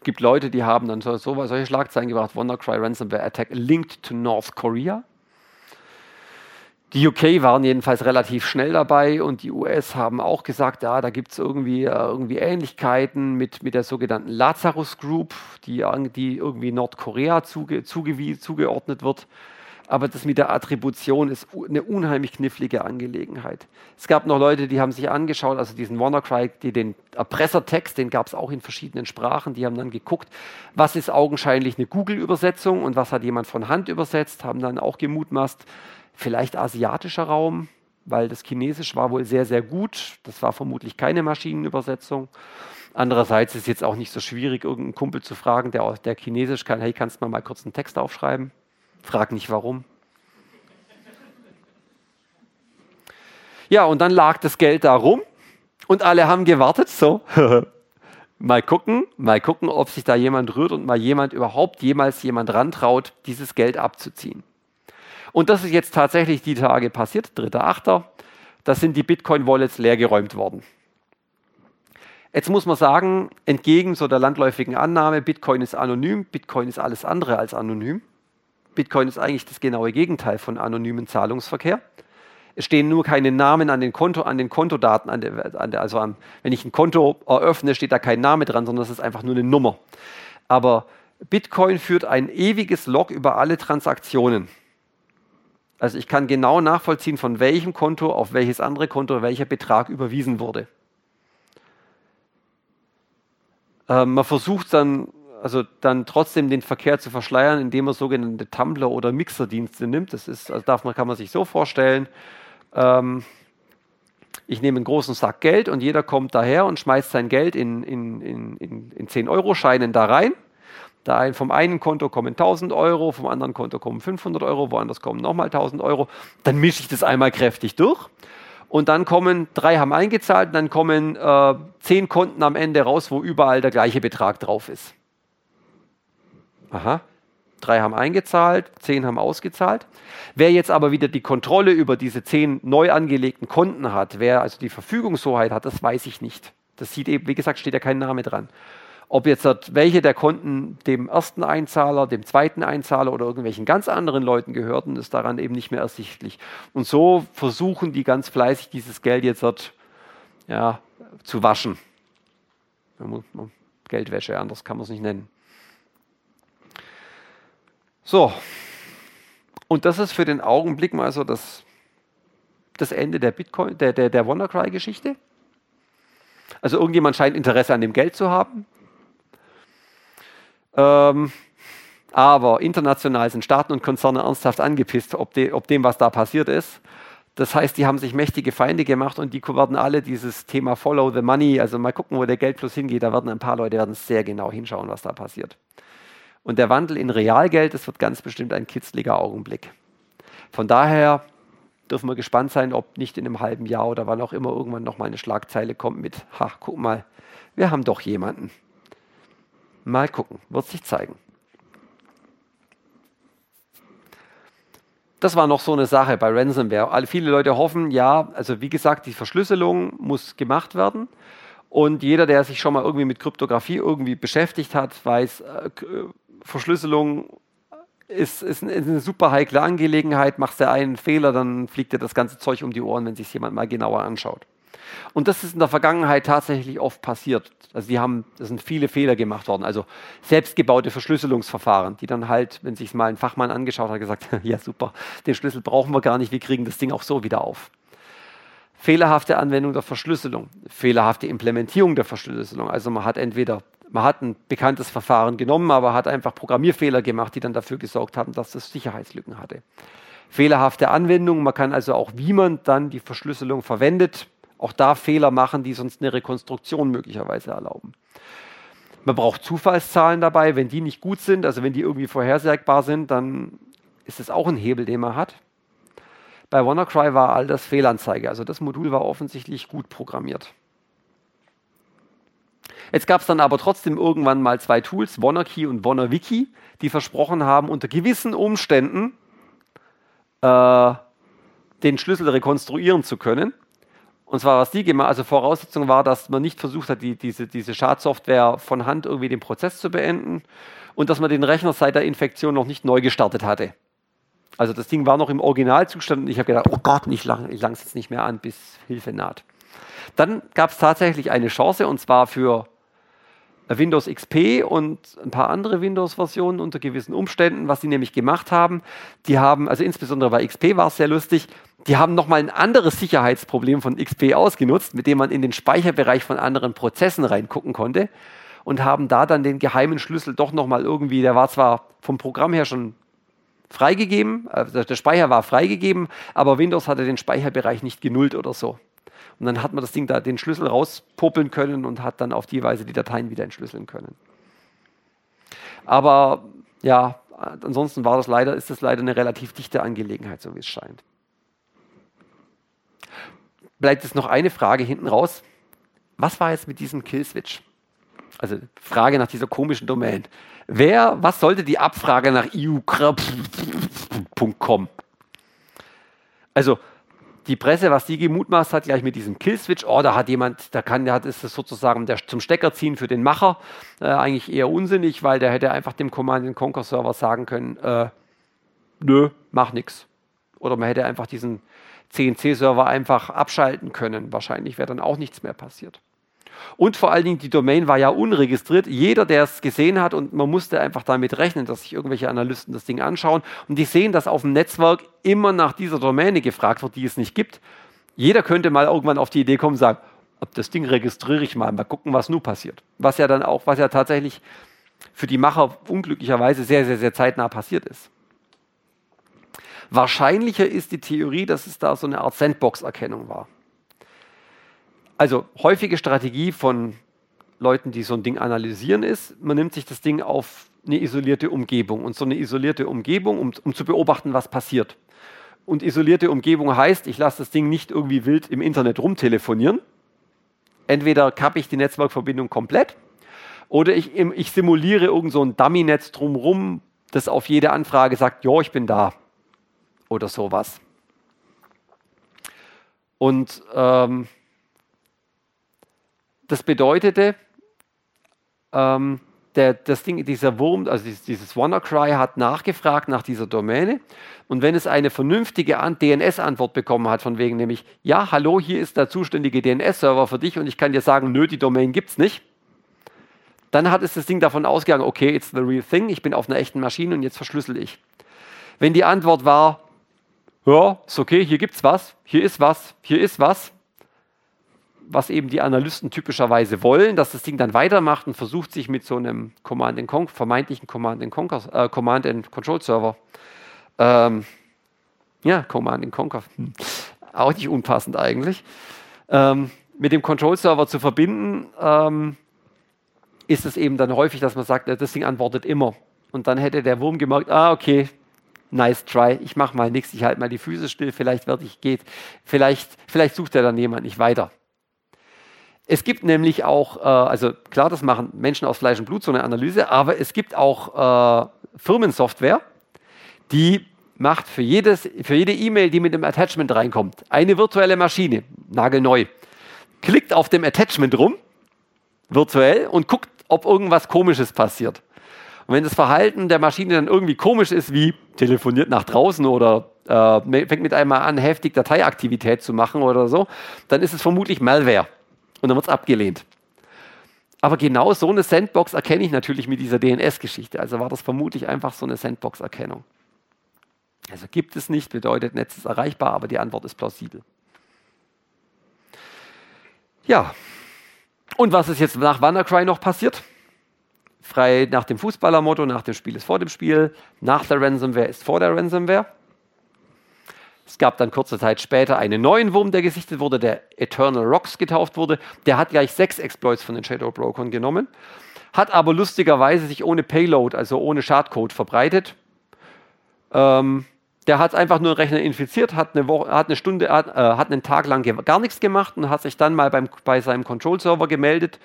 Es gibt Leute, die haben dann so, solche Schlagzeilen gebracht, WannaCry Ransomware Attack linked to North Korea. Die U K waren jedenfalls relativ schnell dabei und die U S haben auch gesagt, ja, da gibt es irgendwie, äh, irgendwie Ähnlichkeiten mit, mit der sogenannten Lazarus Group, die, die irgendwie Nordkorea zuge, zuge, zugeordnet wird. Aber das mit der Attribution ist eine unheimlich knifflige Angelegenheit. Es gab noch Leute, die haben sich angeschaut, also diesen WannaCry, die den Erpressertext, den gab es auch in verschiedenen Sprachen, die haben dann geguckt, was ist augenscheinlich eine Google-Übersetzung und was hat jemand von Hand übersetzt, haben dann auch gemutmaßt, vielleicht asiatischer Raum, weil das Chinesisch war wohl sehr, sehr gut. Das war vermutlich keine Maschinenübersetzung. Andererseits ist es jetzt auch nicht so schwierig, irgendeinen Kumpel zu fragen, der, der Chinesisch kann, hey, kannst du mal, mal kurz einen Text aufschreiben? Frag nicht, warum. Ja, und dann lag das Geld da rum und alle haben gewartet, so. mal gucken, mal gucken, ob sich da jemand rührt und mal jemand überhaupt jemals jemand rantraut, dieses Geld abzuziehen. Und das ist jetzt tatsächlich die Tage passiert, dritter achter Da sind die Bitcoin-Wallets leergeräumt worden. Jetzt muss man sagen, entgegen so der landläufigen Annahme, Bitcoin ist anonym, Bitcoin ist alles andere als anonym. Bitcoin ist eigentlich das genaue Gegenteil von anonymem Zahlungsverkehr. Es stehen nur keine Namen an den, Konto, an den Kontodaten. An der, an der, also an, wenn ich ein Konto eröffne, steht da kein Name dran, sondern es ist einfach nur eine Nummer. Aber Bitcoin führt ein ewiges Log über alle Transaktionen. Also ich kann genau nachvollziehen, von welchem Konto auf welches andere Konto welcher Betrag überwiesen wurde. Ähm, man versucht dann, also dann trotzdem den Verkehr zu verschleiern, indem man sogenannte Tumbler- oder Mixerdienste nimmt. Das ist, also darf man, kann man sich so vorstellen, ähm, ich nehme einen großen Sack Geld und jeder kommt daher und schmeißt sein Geld in, in, in, in, in zehn-Euro-Scheinen da rein. Da ein, vom einen Konto kommen tausend Euro, vom anderen Konto kommen fünfhundert Euro, woanders kommen nochmal tausend Euro. Dann mische ich das einmal kräftig durch. Und dann kommen, drei haben eingezahlt, und dann kommen äh, zehn Konten am Ende raus, wo überall der gleiche Betrag drauf ist. Aha, drei haben eingezahlt, zehn haben ausgezahlt. Wer jetzt aber wieder die Kontrolle über diese zehn neu angelegten Konten hat, wer also die Verfügungshoheit hat, das weiß ich nicht. Das sieht eben, wie gesagt, steht ja kein Name dran. Ob jetzt welche der Konten dem ersten Einzahler, dem zweiten Einzahler oder irgendwelchen ganz anderen Leuten gehörten, ist daran eben nicht mehr ersichtlich. Und so versuchen die ganz fleißig, dieses Geld jetzt dort, ja, zu waschen. Geldwäsche, anders kann man es nicht nennen. So, und das ist für den Augenblick mal so das, das Ende der Bitcoin, der, der, der WannaCry-Geschichte. Also irgendjemand scheint Interesse an dem Geld zu haben. Ähm, aber international sind Staaten und Konzerne ernsthaft angepisst, ob, de, ob dem, was da passiert ist. Das heißt, die haben sich mächtige Feinde gemacht und die werden alle dieses Thema Follow the Money, also mal gucken, wo der Geldfluss hingeht, da werden ein paar Leute werden sehr genau hinschauen, was da passiert. Und der Wandel in Realgeld, das wird ganz bestimmt ein kitzliger Augenblick. Von daher dürfen wir gespannt sein, ob nicht in einem halben Jahr oder wann auch immer irgendwann nochmal eine Schlagzeile kommt mit, ha, guck mal, wir haben doch jemanden. Mal gucken, wird sich zeigen. Das war noch so eine Sache bei Ransomware. Viele Leute hoffen, ja, also wie gesagt, die Verschlüsselung muss gemacht werden. Und jeder, der sich schon mal irgendwie mit Kryptographie irgendwie beschäftigt hat, weiß, Verschlüsselung ist, ist eine super heikle Angelegenheit. Machst du einen Fehler, dann fliegt dir das ganze Zeug um die Ohren, wenn sich jemand mal genauer anschaut. Und das ist in der Vergangenheit tatsächlich oft passiert. Also die haben, es sind viele Fehler gemacht worden. Also selbstgebaute Verschlüsselungsverfahren, die dann halt, wenn sich mal ein Fachmann angeschaut hat, gesagt, ja super, den Schlüssel brauchen wir gar nicht, wir kriegen das Ding auch so wieder auf. Fehlerhafte Anwendung der Verschlüsselung, fehlerhafte Implementierung der Verschlüsselung. Also man hat entweder, man hat ein bekanntes Verfahren genommen, aber hat einfach Programmierfehler gemacht, die dann dafür gesorgt haben, dass das Sicherheitslücken hatte. Fehlerhafte Anwendung, man kann also auch, wie man dann die Verschlüsselung verwendet, auch da Fehler machen, die sonst eine Rekonstruktion möglicherweise erlauben. Man braucht Zufallszahlen dabei, wenn die nicht gut sind, also wenn die irgendwie vorhersagbar sind, dann ist es auch ein Hebel, den man hat. Bei WannaCry war all das Fehlanzeige, also das Modul war offensichtlich gut programmiert. Jetzt gab es dann aber trotzdem irgendwann mal zwei Tools, WannaKey und WannaWiki, die versprochen haben, unter gewissen Umständen äh, den Schlüssel rekonstruieren zu können. Und zwar was die gemacht, also Voraussetzung war, dass man nicht versucht hat, die, diese, diese Schadsoftware von Hand irgendwie den Prozess zu beenden und dass man den Rechner seit der Infektion noch nicht neu gestartet hatte. Also das Ding war noch im Originalzustand und ich habe gedacht, oh Gott, ich lang, ich lang's jetzt nicht mehr an, bis Hilfe naht. Dann gab es tatsächlich eine Chance und zwar für Windows X P und ein paar andere Windows-Versionen unter gewissen Umständen, was die nämlich gemacht haben. Die haben, also insbesondere bei X P war es sehr lustig, die haben nochmal ein anderes Sicherheitsproblem von X P ausgenutzt, mit dem man in den Speicherbereich von anderen Prozessen reingucken konnte und haben da dann den geheimen Schlüssel doch nochmal irgendwie, der war zwar vom Programm her schon freigegeben, also der Speicher war freigegeben, aber Windows hatte den Speicherbereich nicht genullt oder so. Und dann hat man das Ding da, den Schlüssel rauspopeln können und hat dann auf die Weise die Dateien wieder entschlüsseln können. Aber ja, ansonsten war das leider, ist das leider eine relativ dichte Angelegenheit, so wie es scheint. Bleibt jetzt noch eine Frage hinten raus. Was war jetzt mit diesem Killswitch? Also Frage nach dieser komischen Domain. Wer, was sollte die Abfrage nach e u punkt com? Also die Presse, was die gemutmaßt hat, gleich mit diesem Killswitch, oh, da hat jemand, da kann, der hat, ist das sozusagen der, zum Stecker ziehen für den Macher, äh, eigentlich eher unsinnig, weil der hätte einfach dem Command and Conquer Server sagen können, äh, nö, mach nix. Oder man hätte einfach diesen C N C Server einfach abschalten können. Wahrscheinlich wäre dann auch nichts mehr passiert. Und vor allen Dingen, die Domain war ja unregistriert. Jeder, der es gesehen hat, und man musste einfach damit rechnen, dass sich irgendwelche Analysten das Ding anschauen. Und die sehen, dass auf dem Netzwerk immer nach dieser Domäne gefragt wird, die es nicht gibt. Jeder könnte mal irgendwann auf die Idee kommen und sagen, ob das Ding registriere ich mal, mal gucken, was nun passiert. Was ja dann auch, was ja tatsächlich für die Macher unglücklicherweise sehr, sehr, sehr zeitnah passiert ist. Wahrscheinlicher ist die Theorie, dass es da so eine Art Sandbox-Erkennung war. Also häufige Strategie von Leuten, die so ein Ding analysieren, ist, man nimmt sich das Ding auf eine isolierte Umgebung und so eine isolierte Umgebung, um, um zu beobachten, was passiert. Und isolierte Umgebung heißt, ich lasse das Ding nicht irgendwie wild im Internet rumtelefonieren. Entweder kappe ich die Netzwerkverbindung komplett oder ich, ich simuliere irgend so ein Dummy-Netz drumherum, das auf jede Anfrage sagt, ja, ich bin da oder sowas. Und ähm, das bedeutete, ähm, der, das Ding, dieser Wurm, also dieses, dieses WannaCry hat nachgefragt nach dieser Domäne und wenn es eine vernünftige D N S Antwort bekommen hat, von wegen nämlich, ja, hallo, hier ist der zuständige D N S Server für dich und ich kann dir sagen, nö, die Domain gibt's nicht, dann hat es das Ding davon ausgegangen, okay, it's the real thing, ich bin auf einer echten Maschine und jetzt verschlüssel ich. Wenn die Antwort war, ja, ist okay, hier gibt's was, hier ist was, hier ist was, was eben die Analysten typischerweise wollen, dass das Ding dann weitermacht und versucht, sich mit so einem Command and Con- vermeintlichen Command and Conquer, äh, Command and Control Server, ähm, ja, Command and Conquer, hm. auch nicht unpassend eigentlich, ähm, mit dem Control Server zu verbinden, ähm, ist es eben dann häufig, dass man sagt, das Ding antwortet immer. Und dann hätte der Wurm gemerkt, ah, okay, nice try, ich mache mal nichts, ich halte mal die Füße still, vielleicht werde ich geht, vielleicht, vielleicht sucht er dann jemand nicht weiter. Es gibt nämlich auch, äh, also klar, das machen Menschen aus Fleisch und Blut so eine Analyse, aber es gibt auch äh, Firmensoftware, die macht für, jedes, für jede E-Mail, die mit dem Attachment reinkommt, eine virtuelle Maschine, nagelneu, klickt auf dem Attachment rum, virtuell, und guckt, ob irgendwas Komisches passiert. Und wenn das Verhalten der Maschine dann irgendwie komisch ist, wie telefoniert nach draußen oder äh, fängt mit einmal an, heftig Dateiaktivität zu machen oder so, dann ist es vermutlich Malware und dann wird es abgelehnt. Aber genau so eine Sandbox erkenne ich natürlich mit dieser D N S-Geschichte. Also war das vermutlich einfach so eine Sandbox-Erkennung. Also gibt es nicht, bedeutet Netz ist erreichbar, aber die Antwort ist plausibel. Ja, und was ist jetzt nach WannaCry noch passiert? Frei nach dem Fußballermotto, nach dem Spiel ist vor dem Spiel, nach der Ransomware ist vor der Ransomware. Es gab dann kurze Zeit später einen neuen Wurm, der gesichtet wurde, der Eternal Rocks getauft wurde. Der hat gleich sechs Exploits von den Shadow Brokern genommen, hat aber lustigerweise sich ohne Payload, also ohne Schadcode, verbreitet. Ähm, der hat einfach nur einen Rechner infiziert, hat eine Woche, hat eine Stunde, hat, äh, hat einen Tag lang gar nichts gemacht und hat sich dann mal beim, bei seinem Control-Server gemeldet,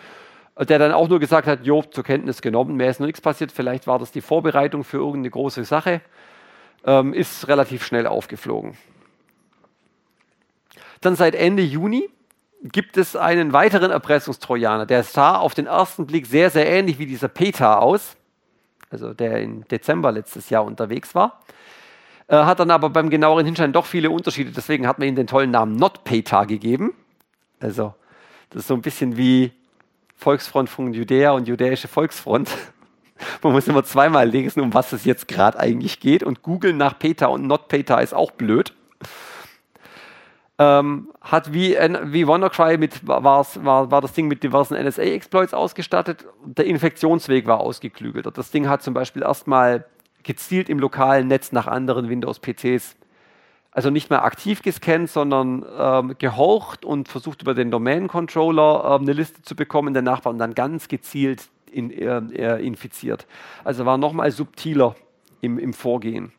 der dann auch nur gesagt hat, jo, zur Kenntnis genommen, mehr ist noch nichts passiert, vielleicht war das die Vorbereitung für irgendeine große Sache, ähm, ist relativ schnell aufgeflogen. Dann seit Ende Juni gibt es einen weiteren Erpressungstrojaner. Der sah auf den ersten Blick sehr, sehr ähnlich wie dieser Petya aus, also der im Dezember letztes Jahr unterwegs war, äh, hat dann aber beim genaueren Hinschauen doch viele Unterschiede, deswegen hat man ihm den tollen Namen NotPetya gegeben. Also das ist so ein bisschen wie Volksfront von Judäa und Judäische Volksfront. Man muss immer zweimal lesen, um was es jetzt gerade eigentlich geht. Und googeln nach Petya und NotPetya ist auch blöd. Ähm, hat wie, wie WannaCry mit, war's, war, war das Ding mit diversen N S A-Exploits ausgestattet. Der Infektionsweg war ausgeklügelt. Das Ding hat zum Beispiel erstmal gezielt im lokalen Netz nach anderen Windows-P Cs, also nicht mehr aktiv gescannt, sondern ähm, gehorcht und versucht über den Domain-Controller ähm, eine Liste zu bekommen. Der Nachbar und dann ganz gezielt in, äh, infiziert. Also war nochmal subtiler im, im Vorgehen.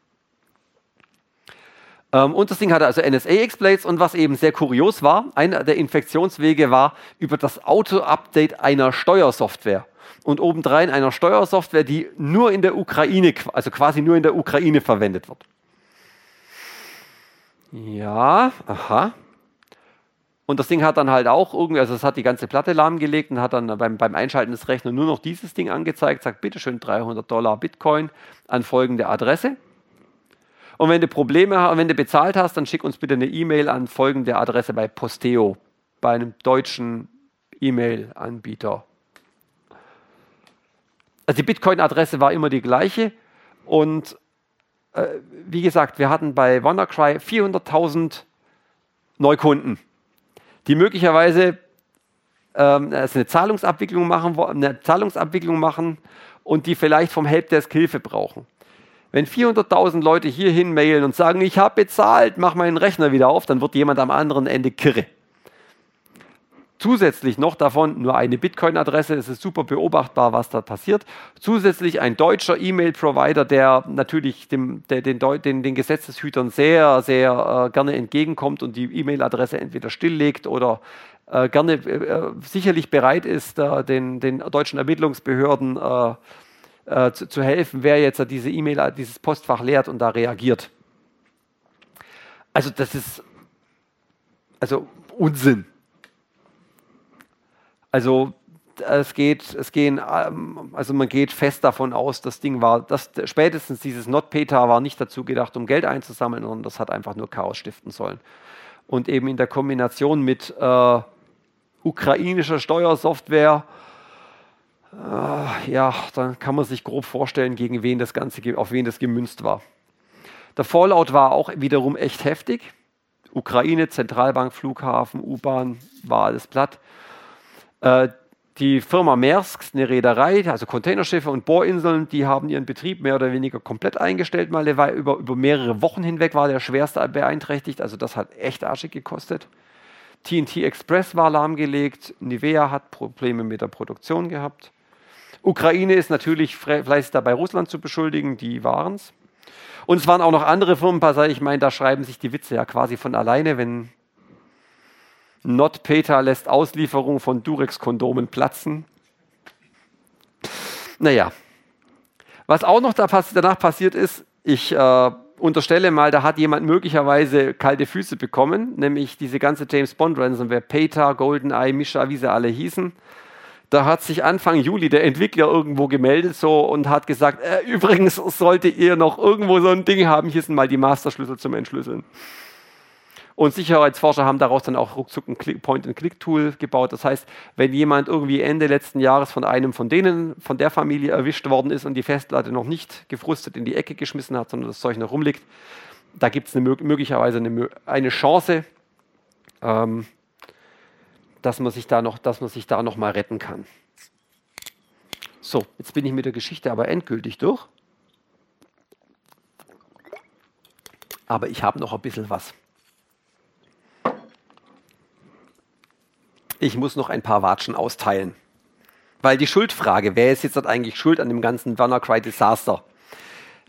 Ähm, und das Ding hatte also N S A-Exploits und was eben sehr kurios war, einer der Infektionswege war über das Auto-Update einer Steuersoftware. Und obendrein einer Steuersoftware, die nur in der Ukraine, also quasi nur in der Ukraine verwendet wird. Ja, aha. Und das Ding hat dann halt auch irgendwie, also es hat die ganze Platte lahmgelegt und hat dann beim, beim Einschalten des Rechners nur noch dieses Ding angezeigt, sagt, bitteschön dreihundert Dollar Bitcoin an folgende Adresse. Und wenn du Probleme hast, wenn du bezahlt hast, dann schick uns bitte eine E-Mail an folgende Adresse bei Posteo, bei einem deutschen E-Mail-Anbieter. Also die Bitcoin-Adresse war immer die gleiche und wie gesagt, wir hatten bei WannaCry vierhunderttausend Neukunden, die möglicherweise ähm, also eine, Zahlungsabwicklung machen, eine Zahlungsabwicklung machen und die vielleicht vom Helpdesk Hilfe brauchen. Wenn vierhunderttausend Leute hierhin mailen und sagen, ich habe bezahlt, mach meinen Rechner wieder auf, dann wird jemand am anderen Ende kirre. Zusätzlich noch davon nur eine Bitcoin-Adresse, es ist super beobachtbar, was da passiert. Zusätzlich ein deutscher E-Mail-Provider, der natürlich dem, der, den, den, den Gesetzeshütern sehr, sehr äh, gerne entgegenkommt und die E-Mail-Adresse entweder stilllegt oder äh, gerne äh, sicherlich bereit ist, äh, den, den deutschen Ermittlungsbehörden äh, äh, zu, zu helfen, wer jetzt äh, diese E-Mail, dieses Postfach leert und da reagiert. Also das ist also Unsinn. Also es geht, es gehen, also man geht fest davon aus, das Ding war, das, spätestens dieses NotPetya war nicht dazu gedacht, um Geld einzusammeln, sondern das hat einfach nur Chaos stiften sollen. Und eben in der Kombination mit äh, ukrainischer Steuersoftware, äh, ja, dann kann man sich grob vorstellen, gegen wen das Ganze, auf wen das gemünzt war. Der Fallout war auch wiederum echt heftig. Ukraine, Zentralbank, Flughafen, U-Bahn, war alles platt. Die Firma Maersk, eine Reederei, also Containerschiffe und Bohrinseln, die haben ihren Betrieb mehr oder weniger komplett eingestellt. Mal über, über mehrere Wochen hinweg war der schwerste beeinträchtigt, also das hat echt Asche gekostet. T N T Express war lahmgelegt, Nivea hat Probleme mit der Produktion gehabt. Ukraine ist natürlich fleißig dabei, Russland zu beschuldigen, die waren es. Und es waren auch noch andere Firmen, ich meine, da schreiben sich die Witze ja quasi von alleine, wenn... NotPetya lässt Auslieferung von Durex-Kondomen platzen. Naja, was auch noch da pass- danach passiert ist, ich äh, unterstelle mal, da hat jemand möglicherweise kalte Füße bekommen, nämlich diese ganze James-Bond-Ransomware, Petya, GoldenEye, Misha, wie sie alle hießen. Da hat sich Anfang Juli der Entwickler irgendwo gemeldet so und hat gesagt, äh, übrigens solltet ihr noch irgendwo so ein Ding haben, hier sind mal die Masterschlüssel zum Entschlüsseln. Und Sicherheitsforscher haben daraus dann auch ruckzuck ein Point-and-Click-Tool gebaut. Das heißt, wenn jemand irgendwie Ende letzten Jahres von einem von denen, von der Familie erwischt worden ist und die Festplatte noch nicht gefrustet in die Ecke geschmissen hat, sondern das Zeug noch rumliegt, da gibt es möglicherweise eine, eine Chance, ähm, dass man sich da noch, dass man sich da noch mal retten kann. So, jetzt bin ich mit der Geschichte aber endgültig durch. Aber ich habe noch ein bisschen was. Ich muss noch ein paar Watschen austeilen. Weil die Schuldfrage, wer ist jetzt eigentlich schuld an dem ganzen WannaCry-Desaster?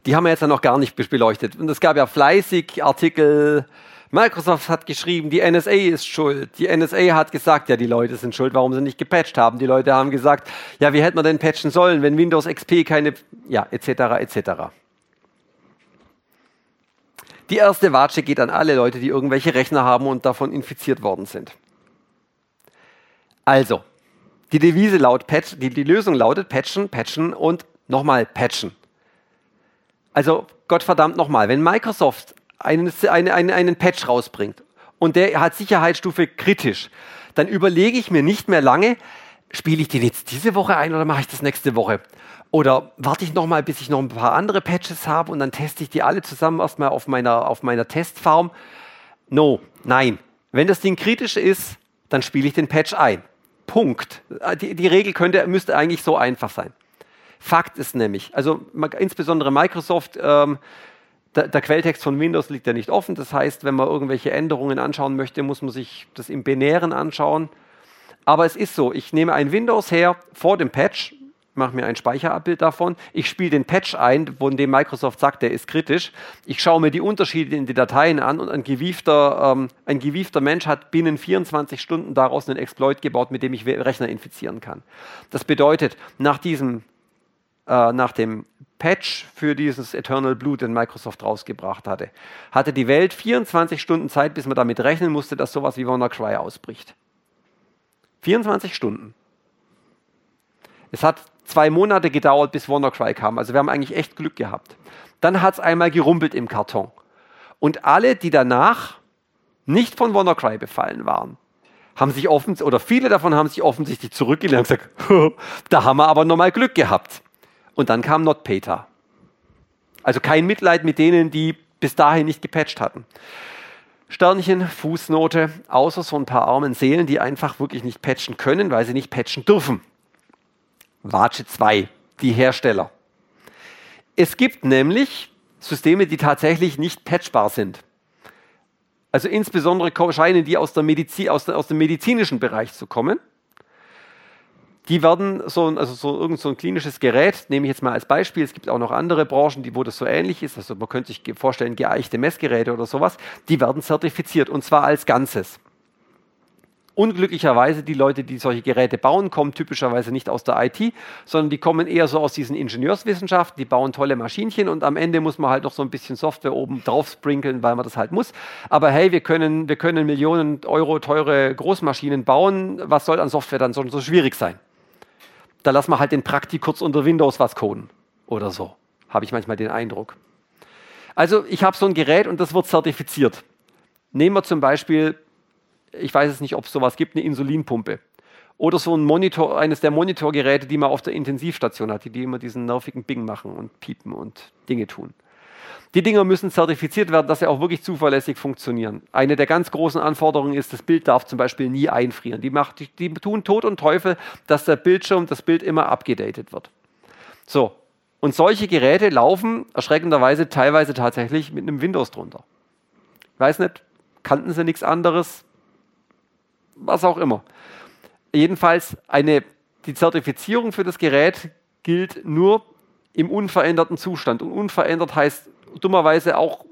Die haben wir jetzt ja noch gar nicht beleuchtet. Und es gab ja fleißig Artikel. Microsoft hat geschrieben, die N S A ist schuld. Die N S A hat gesagt, ja, die Leute sind schuld, warum sie nicht gepatcht haben. Die Leute haben gesagt, ja, wie hätte man denn patchen sollen, wenn Windows X P keine... Ja, et cetera, et cetera. Die erste Watsche geht an alle Leute, die irgendwelche Rechner haben und davon infiziert worden sind. Also, die Devise laut Patch, die, die Lösung lautet patchen, patchen und nochmal patchen. Also, Gottverdammt nochmal, wenn Microsoft einen, eine, eine, einen Patch rausbringt und der hat Sicherheitsstufe kritisch, dann überlege ich mir nicht mehr lange, spiele ich den jetzt diese Woche ein oder mache ich das nächste Woche? Oder warte ich nochmal, bis ich noch ein paar andere Patches habe und dann teste ich die alle zusammen erstmal auf meiner, auf meiner Testfarm? No, nein. Wenn das Ding kritisch ist, dann spiele ich den Patch ein. Punkt. Die, die Regel könnte, müsste eigentlich so einfach sein. Fakt ist nämlich, also insbesondere Microsoft, ähm, da, der Quelltext von Windows liegt ja nicht offen. Das heißt, wenn man irgendwelche Änderungen anschauen möchte, muss man sich das im Binären anschauen. Aber es ist so, ich nehme ein Windows her vor dem Patch, mache mir ein Speicherabbild davon, ich spiele den Patch ein, von dem Microsoft sagt, der ist kritisch. Ich schaue mir die Unterschiede in den Dateien an und ein gewiefter, ähm, ein gewiefter Mensch hat binnen vierundzwanzig Stunden daraus einen Exploit gebaut, mit dem ich Rechner infizieren kann. Das bedeutet, nach diesem Äh, nach dem Patch für dieses Eternal Blue, den Microsoft rausgebracht hatte, hatte die Welt vierundzwanzig Stunden Zeit, bis man damit rechnen musste, dass sowas wie WannaCry ausbricht. vierundzwanzig Stunden. Es hat zwei Monate gedauert, bis WannaCry kam. Also wir haben eigentlich echt Glück gehabt. Dann hat es einmal gerumpelt im Karton. Und alle, die danach nicht von WannaCry befallen waren, haben sich offensichtlich, oder viele davon haben sich offensichtlich zurückgelehnt und gesagt, da haben wir aber nochmal Glück gehabt. Und dann kam NotPetya. Also kein Mitleid mit denen, die bis dahin nicht gepatcht hatten. Sternchen, Fußnote, außer so ein paar armen Seelen, die einfach wirklich nicht patchen können, weil sie nicht patchen dürfen. Watsche zwei, die Hersteller. Es gibt nämlich Systeme, die tatsächlich nicht patchbar sind. Also insbesondere scheinen die aus, der Medizi- aus, der, aus dem medizinischen Bereich zu kommen. Die werden so, also so irgend so ein klinisches Gerät, nehme ich jetzt mal als Beispiel, es gibt auch noch andere Branchen, die, wo das so ähnlich ist, also man könnte sich vorstellen, geeichte Messgeräte oder sowas, die werden zertifiziert und zwar als Ganzes. Unglücklicherweise, die Leute, die solche Geräte bauen, kommen typischerweise nicht aus der I T, sondern die kommen eher so aus diesen Ingenieurswissenschaften, die bauen tolle Maschinchen und am Ende muss man halt noch so ein bisschen Software oben drauf sprinkeln, weil man das halt muss. Aber hey, wir können, wir können Millionen Euro teure Großmaschinen bauen, was soll an Software dann so, so schwierig sein? Da lassen wir halt den Praktik kurz unter Windows was coden oder so, habe ich manchmal den Eindruck. Also ich habe so ein Gerät und das wird zertifiziert. Nehmen wir zum Beispiel, ich weiß es nicht, ob es sowas gibt, eine Insulinpumpe oder so ein Monitor, eines der Monitorgeräte, die man auf der Intensivstation hat, die, die immer diesen nervigen Bing machen und piepen und Dinge tun. Die Dinger müssen zertifiziert werden, dass sie auch wirklich zuverlässig funktionieren. Eine der ganz großen Anforderungen ist, das Bild darf zum Beispiel nie einfrieren. Die, macht, die, die tun Tod und Teufel, dass der Bildschirm, das Bild immer abgedatet wird. So, und solche Geräte laufen erschreckenderweise teilweise tatsächlich mit einem Windows drunter. Ich weiß nicht, kannten sie nichts anderes, was auch immer. Jedenfalls, eine, die Zertifizierung für das Gerät gilt nur im unveränderten Zustand. Und unverändert heißt dummerweise auch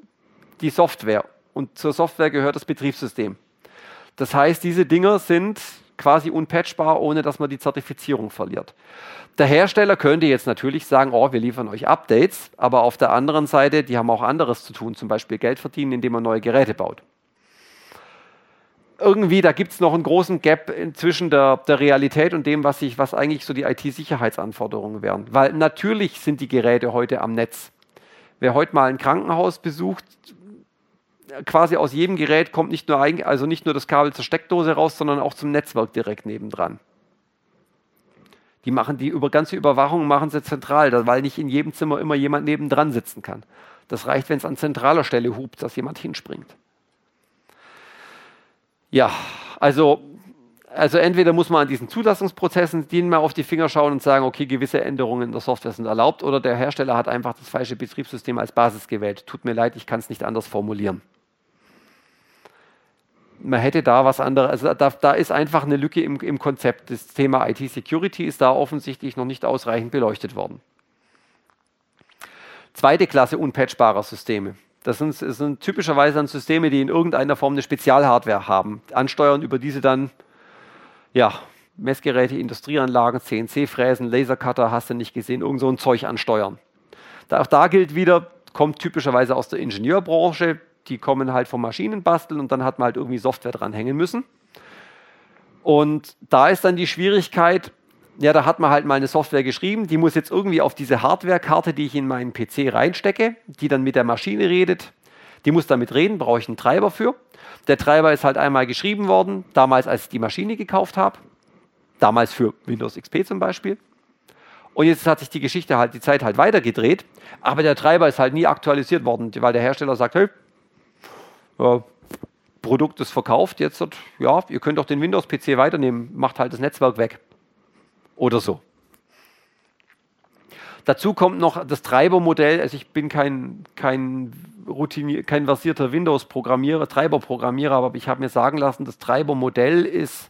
die Software. Und zur Software gehört das Betriebssystem. Das heißt, diese Dinger sind quasi unpatchbar, ohne dass man die Zertifizierung verliert. Der Hersteller könnte jetzt natürlich sagen, oh, wir liefern euch Updates, aber auf der anderen Seite, die haben auch anderes zu tun, zum Beispiel Geld verdienen, indem man neue Geräte baut. Irgendwie, da gibt es noch einen großen Gap zwischen der, der Realität und dem, was, ich, was eigentlich so die I T-Sicherheitsanforderungen wären. Weil natürlich sind die Geräte heute am Netz. Wer heute mal ein Krankenhaus besucht, quasi aus jedem Gerät kommt nicht nur, ein, also nicht nur das Kabel zur Steckdose raus, sondern auch zum Netzwerk direkt nebendran. Die machen die über, ganze Überwachung machen sie zentral, weil nicht in jedem Zimmer immer jemand nebendran sitzen kann. Das reicht, wenn es an zentraler Stelle hupt, dass jemand hinspringt. Ja, also, also entweder muss man an diesen Zulassungsprozessen denen mal auf die Finger schauen und sagen, okay, gewisse Änderungen in der Software sind erlaubt, oder der Hersteller hat einfach das falsche Betriebssystem als Basis gewählt. Tut mir leid, ich kann es nicht anders formulieren. Man hätte da was anderes, also da, da ist einfach eine Lücke im, im Konzept. Das Thema I T-Security ist da offensichtlich noch nicht ausreichend beleuchtet worden. Zweite Klasse unpatchbarer Systeme. Das sind, das sind typischerweise dann Systeme, die in irgendeiner Form eine Spezialhardware haben. Ansteuern über diese dann ja, Messgeräte, Industrieanlagen, C N C-Fräsen, Lasercutter, hast du nicht gesehen, irgend so ein Zeug ansteuern. Da, auch da gilt wieder, kommt typischerweise aus der Ingenieurbranche, die kommen halt vom Maschinenbasteln und dann hat man halt irgendwie Software dranhängen müssen. Und da ist dann die Schwierigkeit, ja, da hat man halt mal eine Software geschrieben, die muss jetzt irgendwie auf diese Hardwarekarte, die ich in meinen P C reinstecke, die dann mit der Maschine redet, die muss damit reden, brauche ich einen Treiber für. Der Treiber ist halt einmal geschrieben worden, damals als ich die Maschine gekauft habe, damals für Windows X P zum Beispiel. Und jetzt hat sich die Geschichte halt, die Zeit halt weitergedreht, aber der Treiber ist halt nie aktualisiert worden, weil der Hersteller sagt, hey, äh, Produkt ist verkauft, jetzt hat, ja, ihr könnt doch den Windows-P C weiternehmen, macht halt das Netzwerk weg. Oder so. Dazu kommt noch das Treibermodell. Also ich bin kein, kein, Routine, kein versierter Windows-Programmierer, Treiberprogrammierer, aber ich habe mir sagen lassen, das Treibermodell ist,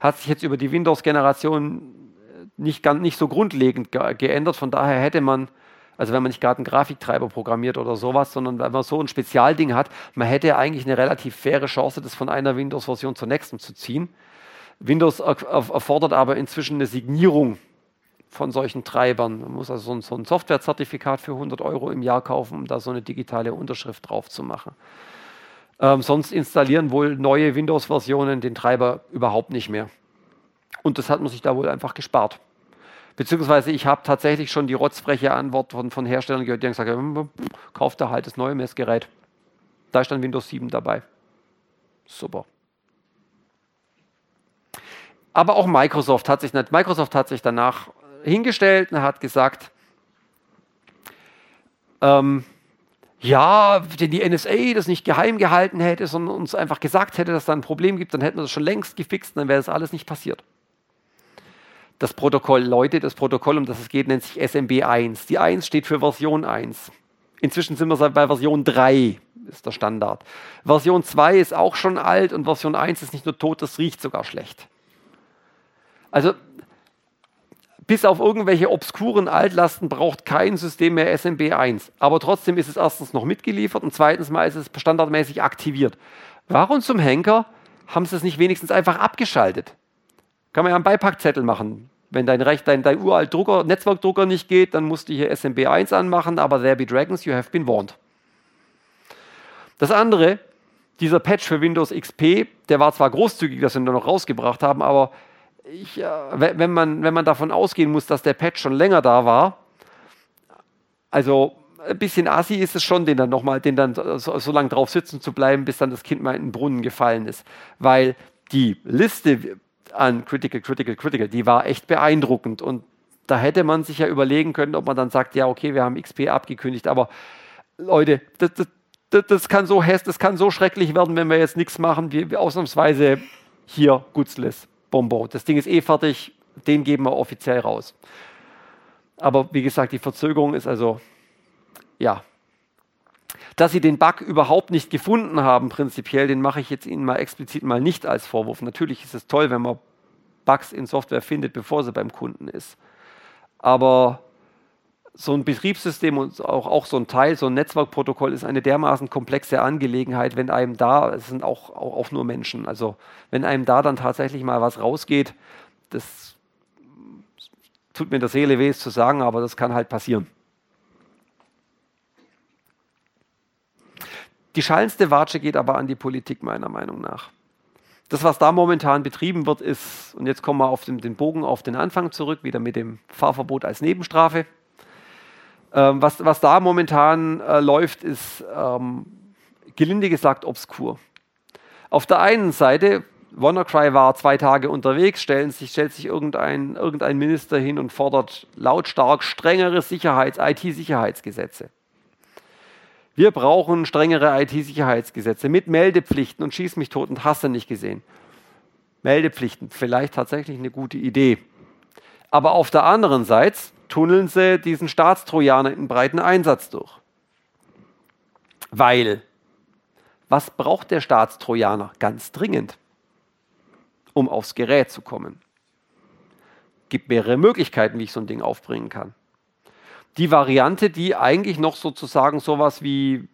hat sich jetzt über die Windows-Generation nicht, ganz, nicht so grundlegend ge- geändert. Von daher hätte man, also wenn man nicht gerade einen Grafiktreiber programmiert oder sowas, sondern wenn man so ein Spezialding hat, man hätte eigentlich eine relativ faire Chance, das von einer Windows-Version zur nächsten zu ziehen. Windows erfordert aber inzwischen eine Signierung von solchen Treibern. Man muss also so ein Softwarezertifikat für hundert Euro im Jahr kaufen, um da so eine digitale Unterschrift drauf zu machen. Ähm, sonst installieren wohl neue Windows-Versionen den Treiber überhaupt nicht mehr. Und das hat man sich da wohl einfach gespart. Beziehungsweise ich habe tatsächlich schon die rotzfreche Antwort von, von Herstellern gehört, die haben gesagt, kauft da halt das neue Messgerät. Da ist dann Windows sieben dabei. Super. Aber auch Microsoft hat sich, nicht, Microsoft hat sich danach hingestellt und hat gesagt, ähm, ja, wenn die N S A das nicht geheim gehalten hätte, sondern uns einfach gesagt hätte, dass es da ein Problem gibt, dann hätten wir das schon längst gefixt und dann wäre das alles nicht passiert. Das Protokoll, Leute, das Protokoll, um das es geht, nennt sich S M B eins. Die eins steht für Version eins. Inzwischen sind wir bei Version drei, ist der Standard. Version zwei ist auch schon alt und Version eins ist nicht nur tot, das riecht sogar schlecht. Also, bis auf irgendwelche obskuren Altlasten braucht kein System mehr S M B eins. Aber trotzdem ist es erstens noch mitgeliefert und zweitens mal ist es standardmäßig aktiviert. Warum zum Henker haben sie es nicht wenigstens einfach abgeschaltet? Kann man ja einen Beipackzettel machen. Wenn dein, dein, dein uralt Drucker, Netzwerkdrucker nicht geht, dann musst du hier S M B eins anmachen, aber there be dragons, you have been warned. Das andere, dieser Patch für Windows X P, der war zwar großzügig, dass sie ihn noch rausgebracht haben, aber Ich, wenn, man, wenn man davon ausgehen muss, dass der Patch schon länger da war, also ein bisschen assi ist es schon, den dann nochmal, den dann so, so lange drauf sitzen zu bleiben, bis dann das Kind mal in den Brunnen gefallen ist. Weil die Liste an Critical, Critical, Critical, die war echt beeindruckend. Und da hätte man sich ja überlegen können, ob man dann sagt, ja, okay, wir haben X P abgekündigt, aber Leute, das, das, das kann so hässlich, das kann so schrecklich werden, wenn wir jetzt nichts machen, wie, wie ausnahmsweise hier Gutzles. Bombo, das Ding ist eh fertig, den geben wir offiziell raus. Aber wie gesagt, die Verzögerung ist also, ja. Dass sie den Bug überhaupt nicht gefunden haben prinzipiell, den mache ich jetzt Ihnen mal explizit mal nicht als Vorwurf. Natürlich ist es toll, wenn man Bugs in Software findet, bevor sie beim Kunden ist. Aber so ein Betriebssystem und auch, auch so ein Teil, so ein Netzwerkprotokoll ist eine dermaßen komplexe Angelegenheit, wenn einem da, es sind auch, auch, auch nur Menschen, also wenn einem da dann tatsächlich mal was rausgeht, das tut mir in der Seele weh, es zu sagen, aber das kann halt passieren. Die schallendste Watsche geht aber an die Politik, meiner Meinung nach. Das, was da momentan betrieben wird, ist, und jetzt kommen wir auf den, den Bogen auf den Anfang zurück, wieder mit dem Fahrverbot als Nebenstrafe. Ähm, was, was da momentan äh, läuft, ist ähm, gelinde gesagt obskur. Auf der einen Seite, WannaCry war zwei Tage unterwegs, stellen sich, stellt sich irgendein, irgendein Minister hin und fordert lautstark strengere Sicherheits-, I T-Sicherheitsgesetze. Wir brauchen strengere I T-Sicherheitsgesetze mit Meldepflichten und schieß mich tot und hast du nicht gesehen. Meldepflichten, vielleicht tatsächlich eine gute Idee. Aber auf der anderen Seite tunneln sie diesen Staatstrojaner in breiten Einsatz durch. Weil, was braucht der Staatstrojaner ganz dringend, um aufs Gerät zu kommen? Es gibt mehrere Möglichkeiten, wie ich so ein Ding aufbringen kann. Die Variante, die eigentlich noch sozusagen sowas wie,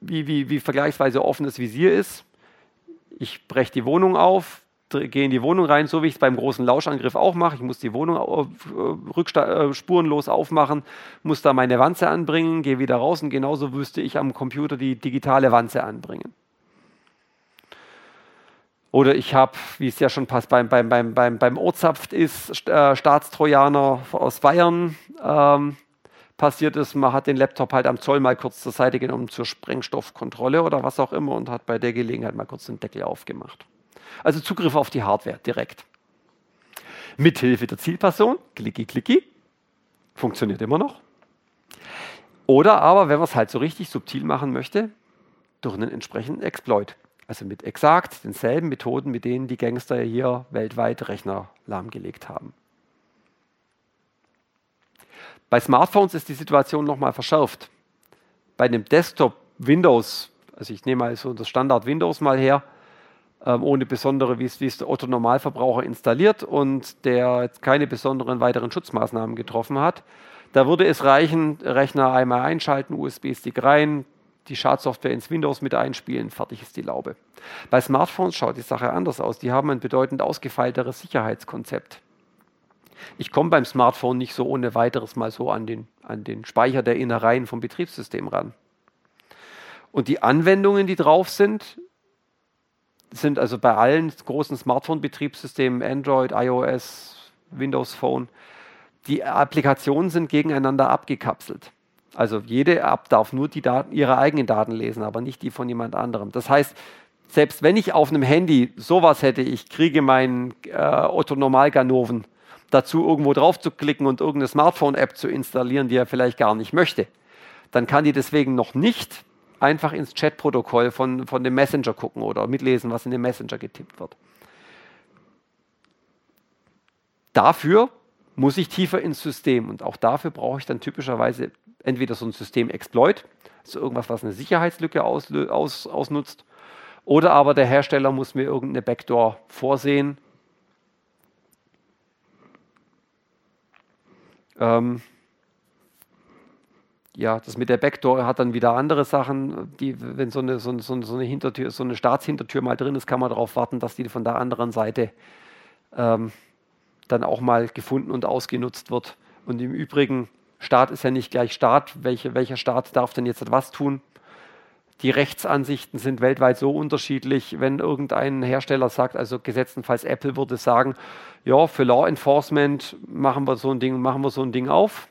wie, wie, wie vergleichsweise offenes Visier ist. Ich breche die Wohnung auf, gehe in die Wohnung rein, so wie ich es beim großen Lauschangriff auch mache. Ich muss die Wohnung äh, äh, spurenlos aufmachen, muss da meine Wanze anbringen, gehe wieder raus und genauso müsste ich am Computer die digitale Wanze anbringen. Oder ich habe, wie es ja schon passt, beim, beim, beim, beim, beim Ohrzapft ist, St äh, Staatstrojaner aus Bayern, ähm, passiert ist, man hat den Laptop halt am Zoll mal kurz zur Seite genommen zur Sprengstoffkontrolle oder was auch immer und hat bei der Gelegenheit mal kurz den Deckel aufgemacht. Also Zugriff auf die Hardware direkt. Mithilfe der Zielperson, klicki klicki, funktioniert immer noch. Oder aber, wenn man es halt so richtig subtil machen möchte, durch einen entsprechenden Exploit. Also mit exakt denselben Methoden, mit denen die Gangster hier weltweit Rechner lahmgelegt haben. Bei Smartphones ist die Situation nochmal verschärft. Bei einem Desktop Windows, also ich nehme mal so das Standard Windows mal her, ähm, ohne besondere, wie es, wie es der Otto-Normalverbraucher installiert und der jetzt keine besonderen weiteren Schutzmaßnahmen getroffen hat, da würde es reichen, Rechner einmal einschalten, U S B-Stick rein, die Schadsoftware ins Windows mit einspielen, fertig ist die Laube. Bei Smartphones schaut die Sache anders aus. Die haben ein bedeutend ausgefeilteres Sicherheitskonzept. Ich komme beim Smartphone nicht so ohne weiteres mal so an den, an den Speicher der Innereien vom Betriebssystem ran. Und die Anwendungen, die drauf sind, sind also bei allen großen Smartphone-Betriebssystemen, Android, iOS, Windows Phone, die Applikationen sind gegeneinander abgekapselt. Also jede App darf nur die Daten, ihre eigenen Daten lesen, aber nicht die von jemand anderem. Das heißt, selbst wenn ich auf einem Handy sowas hätte, ich kriege meinen äh, Otto-Normal-Ganoven dazu irgendwo drauf zu klicken und irgendeine Smartphone-App zu installieren, die er vielleicht gar nicht möchte, dann kann die deswegen noch nicht einfach ins Chatprotokoll von, von dem Messenger gucken oder mitlesen, was in dem Messenger getippt wird. Dafür muss ich tiefer ins System und auch dafür brauche ich dann typischerweise entweder so ein System-Exploit, also irgendwas, was eine Sicherheitslücke aus, aus, ausnutzt, oder aber der Hersteller muss mir irgendeine Backdoor vorsehen, ja, das mit der Backdoor hat dann wieder andere Sachen, die, wenn so eine, so, so, so eine Hintertür, so eine Staatshintertür mal drin ist, kann man darauf warten, dass die von der anderen Seite ähm, dann auch mal gefunden und ausgenutzt wird. Und im Übrigen, Staat ist ja nicht gleich Staat. Welche, welcher Staat darf denn jetzt was tun? Die Rechtsansichten sind weltweit so unterschiedlich, wenn irgendein Hersteller sagt, also gesetzenfalls Apple würde sagen, ja, für Law Enforcement machen wir so ein Ding, machen wir so ein Ding auf.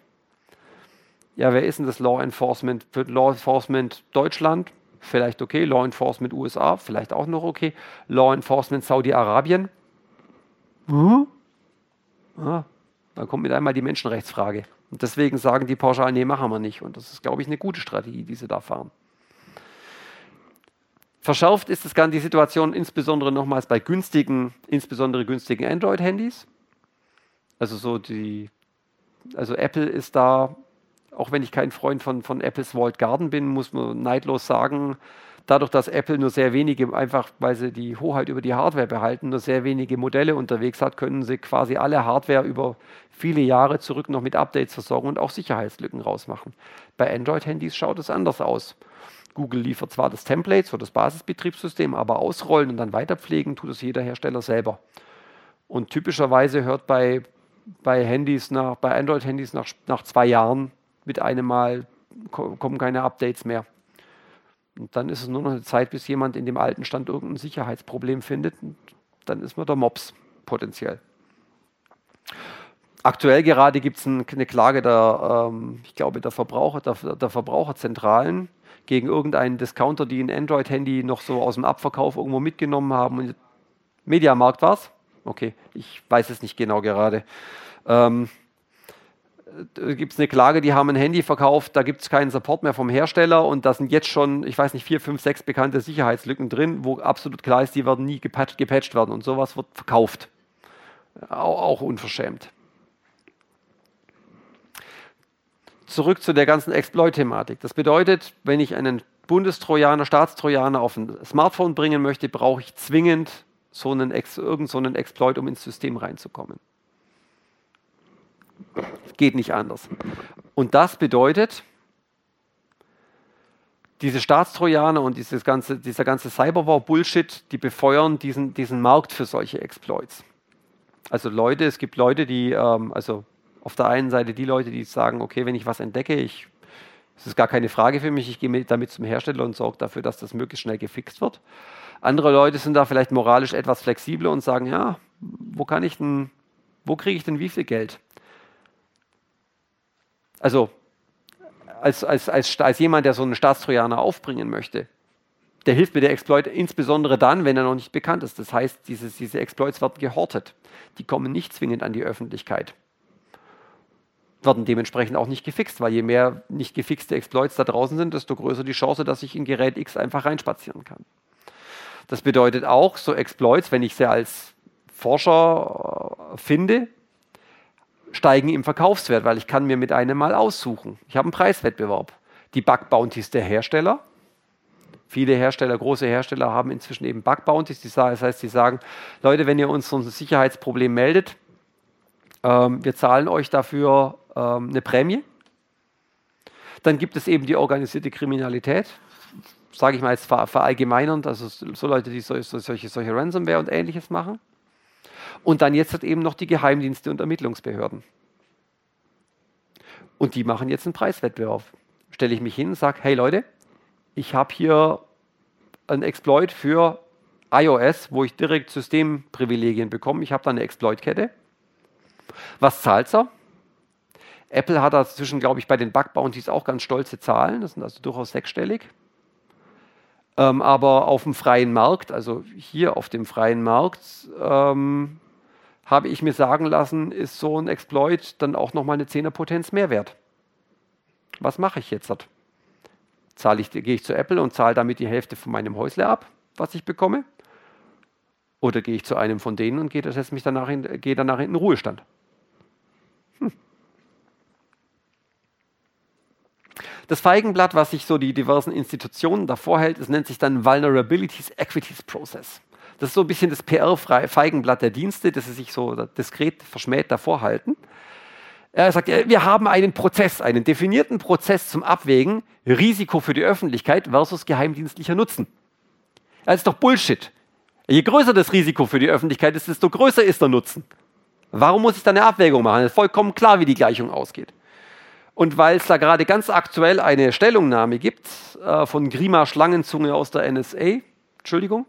Ja, wer ist denn das Law Enforcement? Für Law Enforcement Deutschland? Vielleicht okay. Law Enforcement U S A? Vielleicht auch noch okay. Law Enforcement Saudi-Arabien? Mhm. Ja, dann kommt mit einmal die Menschenrechtsfrage. Und deswegen sagen die pauschal, nee, machen wir nicht. Und das ist, glaube ich, eine gute Strategie, die sie da fahren. Verschärft ist das Ganze die Situation insbesondere nochmals bei günstigen, insbesondere günstigen Android-Handys. Also so die, also Apple ist da, auch wenn ich kein Freund von, von Apples Walled Garden bin, muss man neidlos sagen, dadurch, dass Apple nur sehr wenige, einfach weil sie die Hoheit über die Hardware behalten, nur sehr wenige Modelle unterwegs hat, können sie quasi alle Hardware über viele Jahre zurück noch mit Updates versorgen und auch Sicherheitslücken rausmachen. Bei Android-Handys schaut es anders aus. Google liefert zwar das Template für das Basisbetriebssystem, aber ausrollen und dann weiterpflegen tut es jeder Hersteller selber. Und typischerweise hört bei, bei Handys nach, bei Android-Handys nach, nach zwei Jahren mit einem Mal kommen keine Updates mehr. Und dann ist es nur noch eine Zeit, bis jemand in dem alten Stand irgendein Sicherheitsproblem findet. Und dann ist man der Mops potenziell. Aktuell gerade gibt es ein, eine Klage der, ähm, ich glaube, der, Verbraucher, der, der Verbraucherzentralen gegen irgendeinen Discounter, die ein Android-Handy noch so aus dem Abverkauf irgendwo mitgenommen haben. Mediamarkt war es? Okay, ich weiß es nicht genau gerade. Ähm, Da gibt es eine Klage, die haben ein Handy verkauft, da gibt es keinen Support mehr vom Hersteller und da sind jetzt schon, ich weiß nicht, vier, fünf, sechs bekannte Sicherheitslücken drin, wo absolut klar ist, die werden nie gepatcht, gepatcht werden und sowas wird verkauft. Auch, auch unverschämt. Zurück zu der ganzen Exploit-Thematik. Das bedeutet, wenn ich einen Bundestrojaner, Staatstrojaner auf ein Smartphone bringen möchte, brauche ich zwingend so einen, irgend so einen Exploit, um ins System reinzukommen. Geht nicht anders. Und das bedeutet, diese Staatstrojaner und dieses ganze, dieser ganze Cyberwar-Bullshit, die befeuern diesen, diesen Markt für solche Exploits. Also Leute, es gibt Leute, die, ähm, also auf der einen Seite die Leute, die sagen, okay, wenn ich was entdecke, ich, es ist gar keine Frage für mich, ich gehe damit zum Hersteller und sorge dafür, dass das möglichst schnell gefixt wird. Andere Leute sind da vielleicht moralisch etwas flexibler und sagen, ja, wo kann ich denn, wo kriege ich denn wie viel Geld? Also als, als, als, als jemand, der so einen Staatstrojaner aufbringen möchte, der hilft mir der Exploit insbesondere dann, wenn er noch nicht bekannt ist. Das heißt, dieses, diese Exploits werden gehortet. Die kommen nicht zwingend an die Öffentlichkeit. Werden dementsprechend auch nicht gefixt, weil je mehr nicht gefixte Exploits da draußen sind, desto größer die Chance, dass ich in Gerät X einfach reinspazieren kann. Das bedeutet auch, so Exploits, wenn ich sie als Forscher äh, finde, steigen im Verkaufswert, weil ich kann mir mit einem Mal aussuchen. Ich habe einen Preiswettbewerb. Die Bug-Bounties der Hersteller. Viele Hersteller, große Hersteller haben inzwischen eben Bug-Bounties. Das heißt, sie sagen, Leute, wenn ihr uns so ein Sicherheitsproblem meldet, ähm, wir zahlen euch dafür ähm, eine Prämie. Dann gibt es eben die organisierte Kriminalität. Sage ich mal jetzt ver- verallgemeinernd, also so Leute, die so, so, solche, solche Ransomware und Ähnliches machen. Und dann jetzt hat eben noch die Geheimdienste und Ermittlungsbehörden. Und die machen jetzt einen Preiswettbewerb. Stelle ich mich hin und sage, hey Leute, ich habe hier einen Exploit für iOS, wo ich direkt Systemprivilegien bekomme. Ich habe da eine Exploitkette. Was zahlt er? Apple hat dazwischen, glaube ich, bei den Bug-Bounties auch ganz stolze Zahlen. Das sind also durchaus sechsstellig. Ähm, aber auf dem freien Markt, also hier auf dem freien Markt, ähm, habe ich mir sagen lassen, ist so ein Exploit dann auch nochmal eine Zehnerpotenz mehr wert. Was mache ich jetzt? Zahle ich, gehe ich zu Apple und zahle damit die Hälfte von meinem Häusle ab, was ich bekomme? Oder gehe ich zu einem von denen und gehe, das setze mich danach in, gehe danach in den Ruhestand? Hm. Das Feigenblatt, was sich so die diversen Institutionen davor hält, es nennt sich dann Vulnerabilities Equities Process. Das ist so ein bisschen das P R-Feigenblatt der Dienste, dass sie sich so diskret verschmäht davor halten. Er sagt, wir haben einen Prozess, einen definierten Prozess zum Abwägen, Risiko für die Öffentlichkeit versus geheimdienstlicher Nutzen. Das ist doch Bullshit. Je größer das Risiko für die Öffentlichkeit ist, desto größer ist der Nutzen. Warum muss ich da eine Abwägung machen? Es ist vollkommen klar, wie die Gleichung ausgeht. Und weil es da gerade ganz aktuell eine Stellungnahme gibt äh, von Grima Schlangenzunge aus der N S A, Entschuldigung,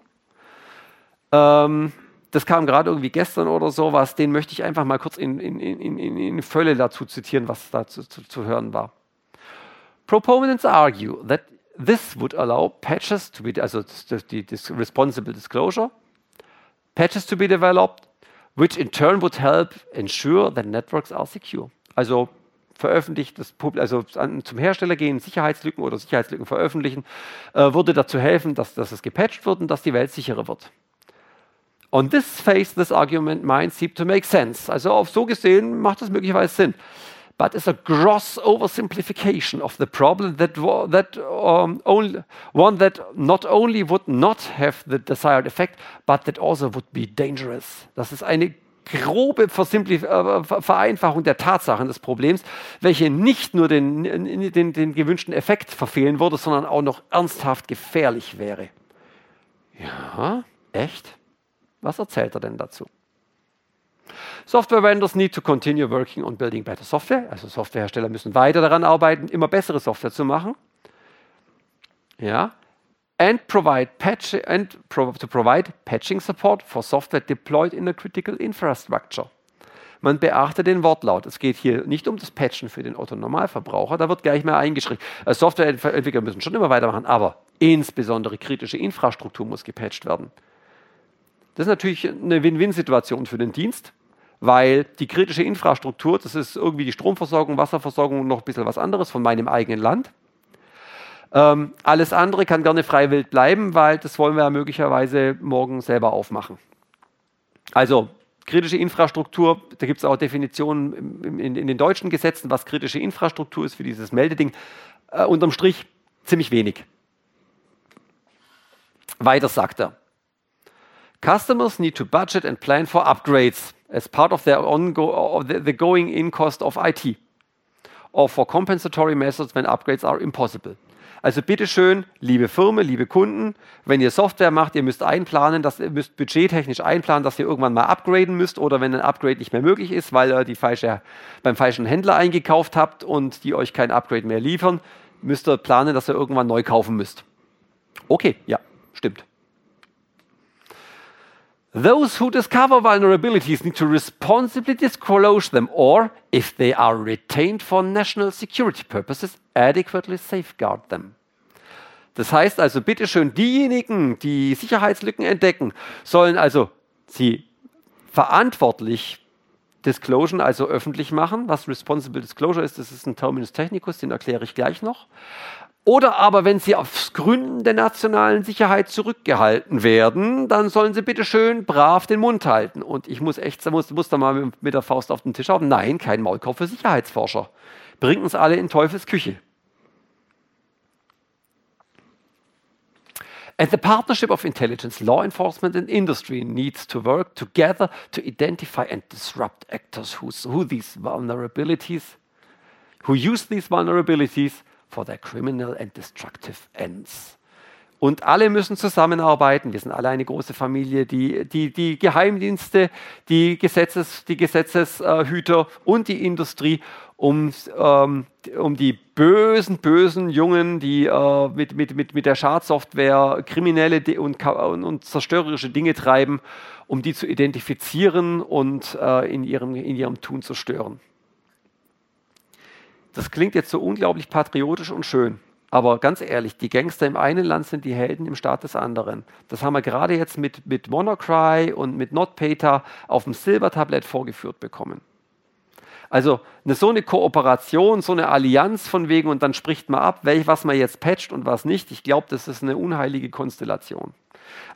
ähm, das kam gerade irgendwie gestern oder sowas, den möchte ich einfach mal kurz in, in, in, in, in Fülle dazu zitieren, was da zu, zu, zu hören war. Proponents argue that this would allow patches to be, also die responsible disclosure, patches to be developed, which in turn would help ensure that networks are secure. Also veröffentlicht, das Publikum, also zum Hersteller gehen, Sicherheitslücken oder Sicherheitslücken veröffentlichen, äh, würde dazu helfen, dass, dass es gepatcht wird und dass die Welt sicherer wird. On this face, this argument might seem to make sense. Also auf so gesehen macht das möglicherweise Sinn. but it's a gross oversimplification of the problem that, that um, only, one that not only would not have the desired effect, but that also would be dangerous. Das ist eine grobe Vereinfachung der Tatsachen des Problems, welche nicht nur den, den, den gewünschten Effekt verfehlen würde, sondern auch noch ernsthaft gefährlich wäre. Ja, echt? Was erzählt er denn dazu? Software vendors need to continue working on building better software. Also Softwarehersteller müssen weiter daran arbeiten, immer bessere Software zu machen. Ja. And, provide patch, and pro, to provide patching support for software deployed in a critical infrastructure. Man beachte den Wortlaut. Es geht hier nicht um das Patchen für den Otto-Normalverbraucher, da wird gleich mehr eingeschränkt. Als Softwareentwickler müssen schon immer weitermachen, aber insbesondere kritische Infrastruktur muss gepatcht werden. Das ist natürlich eine Win-Win-Situation für den Dienst, weil die kritische Infrastruktur, das ist irgendwie die Stromversorgung, Wasserversorgung und noch ein bisschen was anderes von meinem eigenen Land. Ähm, alles andere kann gerne frei wild bleiben, weil das wollen wir ja möglicherweise morgen selber aufmachen. Also kritische Infrastruktur, da gibt es auch Definitionen in, in, in den deutschen Gesetzen, was kritische Infrastruktur ist für dieses Meldeding. Äh, unterm Strich ziemlich wenig. Weiter sagt er. Customers need to budget and plan for upgrades as part of their ongo- the, the going in cost of I T or for compensatory methods when upgrades are impossible. Also bitteschön, liebe Firmen, liebe Kunden, wenn ihr Software macht, ihr müsst einplanen, dass, ihr müsst budgettechnisch einplanen, dass ihr irgendwann mal upgraden müsst oder wenn ein Upgrade nicht mehr möglich ist, weil ihr die falsche, beim falschen Händler eingekauft habt und die euch kein Upgrade mehr liefern, müsst ihr planen, dass ihr irgendwann neu kaufen müsst. Okay, ja, stimmt. Those who discover vulnerabilities need to responsibly disclose them or, if they are retained for national security purposes, adequately safeguard them. Das heißt also, bitteschön, diejenigen, die Sicherheitslücken entdecken, sollen also sie verantwortlich disclosen, also öffentlich machen. Was Responsible Disclosure ist, das ist ein Terminus technicus, den erkläre ich gleich noch. Oder aber, wenn sie aus Gründen der nationalen Sicherheit zurückgehalten werden, dann sollen sie bitte schön brav den Mund halten. Und ich muss echt, muss, muss da mal mit der Faust auf den Tisch hauen. Nein, kein Maulkorb für Sicherheitsforscher. Bringt uns alle in Teufels Küche. And the partnership of intelligence, law enforcement and industry needs to work together to identify and disrupt actors who, who these vulnerabilities, who use these vulnerabilities for their criminal and destructive ends. Und alle müssen zusammenarbeiten. Wir sind alle eine große Familie. Die, die, die Geheimdienste, die, Gesetzes, die Gesetzeshüter und die Industrie, um, ähm, um die bösen, bösen Jungen, die äh, mit, mit, mit, mit der Schadsoftware kriminelle und, und zerstörerische Dinge treiben, um die zu identifizieren und äh, in, ihrem, in ihrem Tun zu stören. Das klingt jetzt so unglaublich patriotisch und schön, aber ganz ehrlich, die Gangster im einen Land sind die Helden im Staat des anderen. Das haben wir gerade jetzt mit, mit WannaCry und mit NotPetya auf dem Silbertablett vorgeführt bekommen. Also eine, so eine Kooperation, so eine Allianz von wegen und dann spricht man ab, welch, was man jetzt patcht und was nicht. Ich glaube, das ist eine unheilige Konstellation.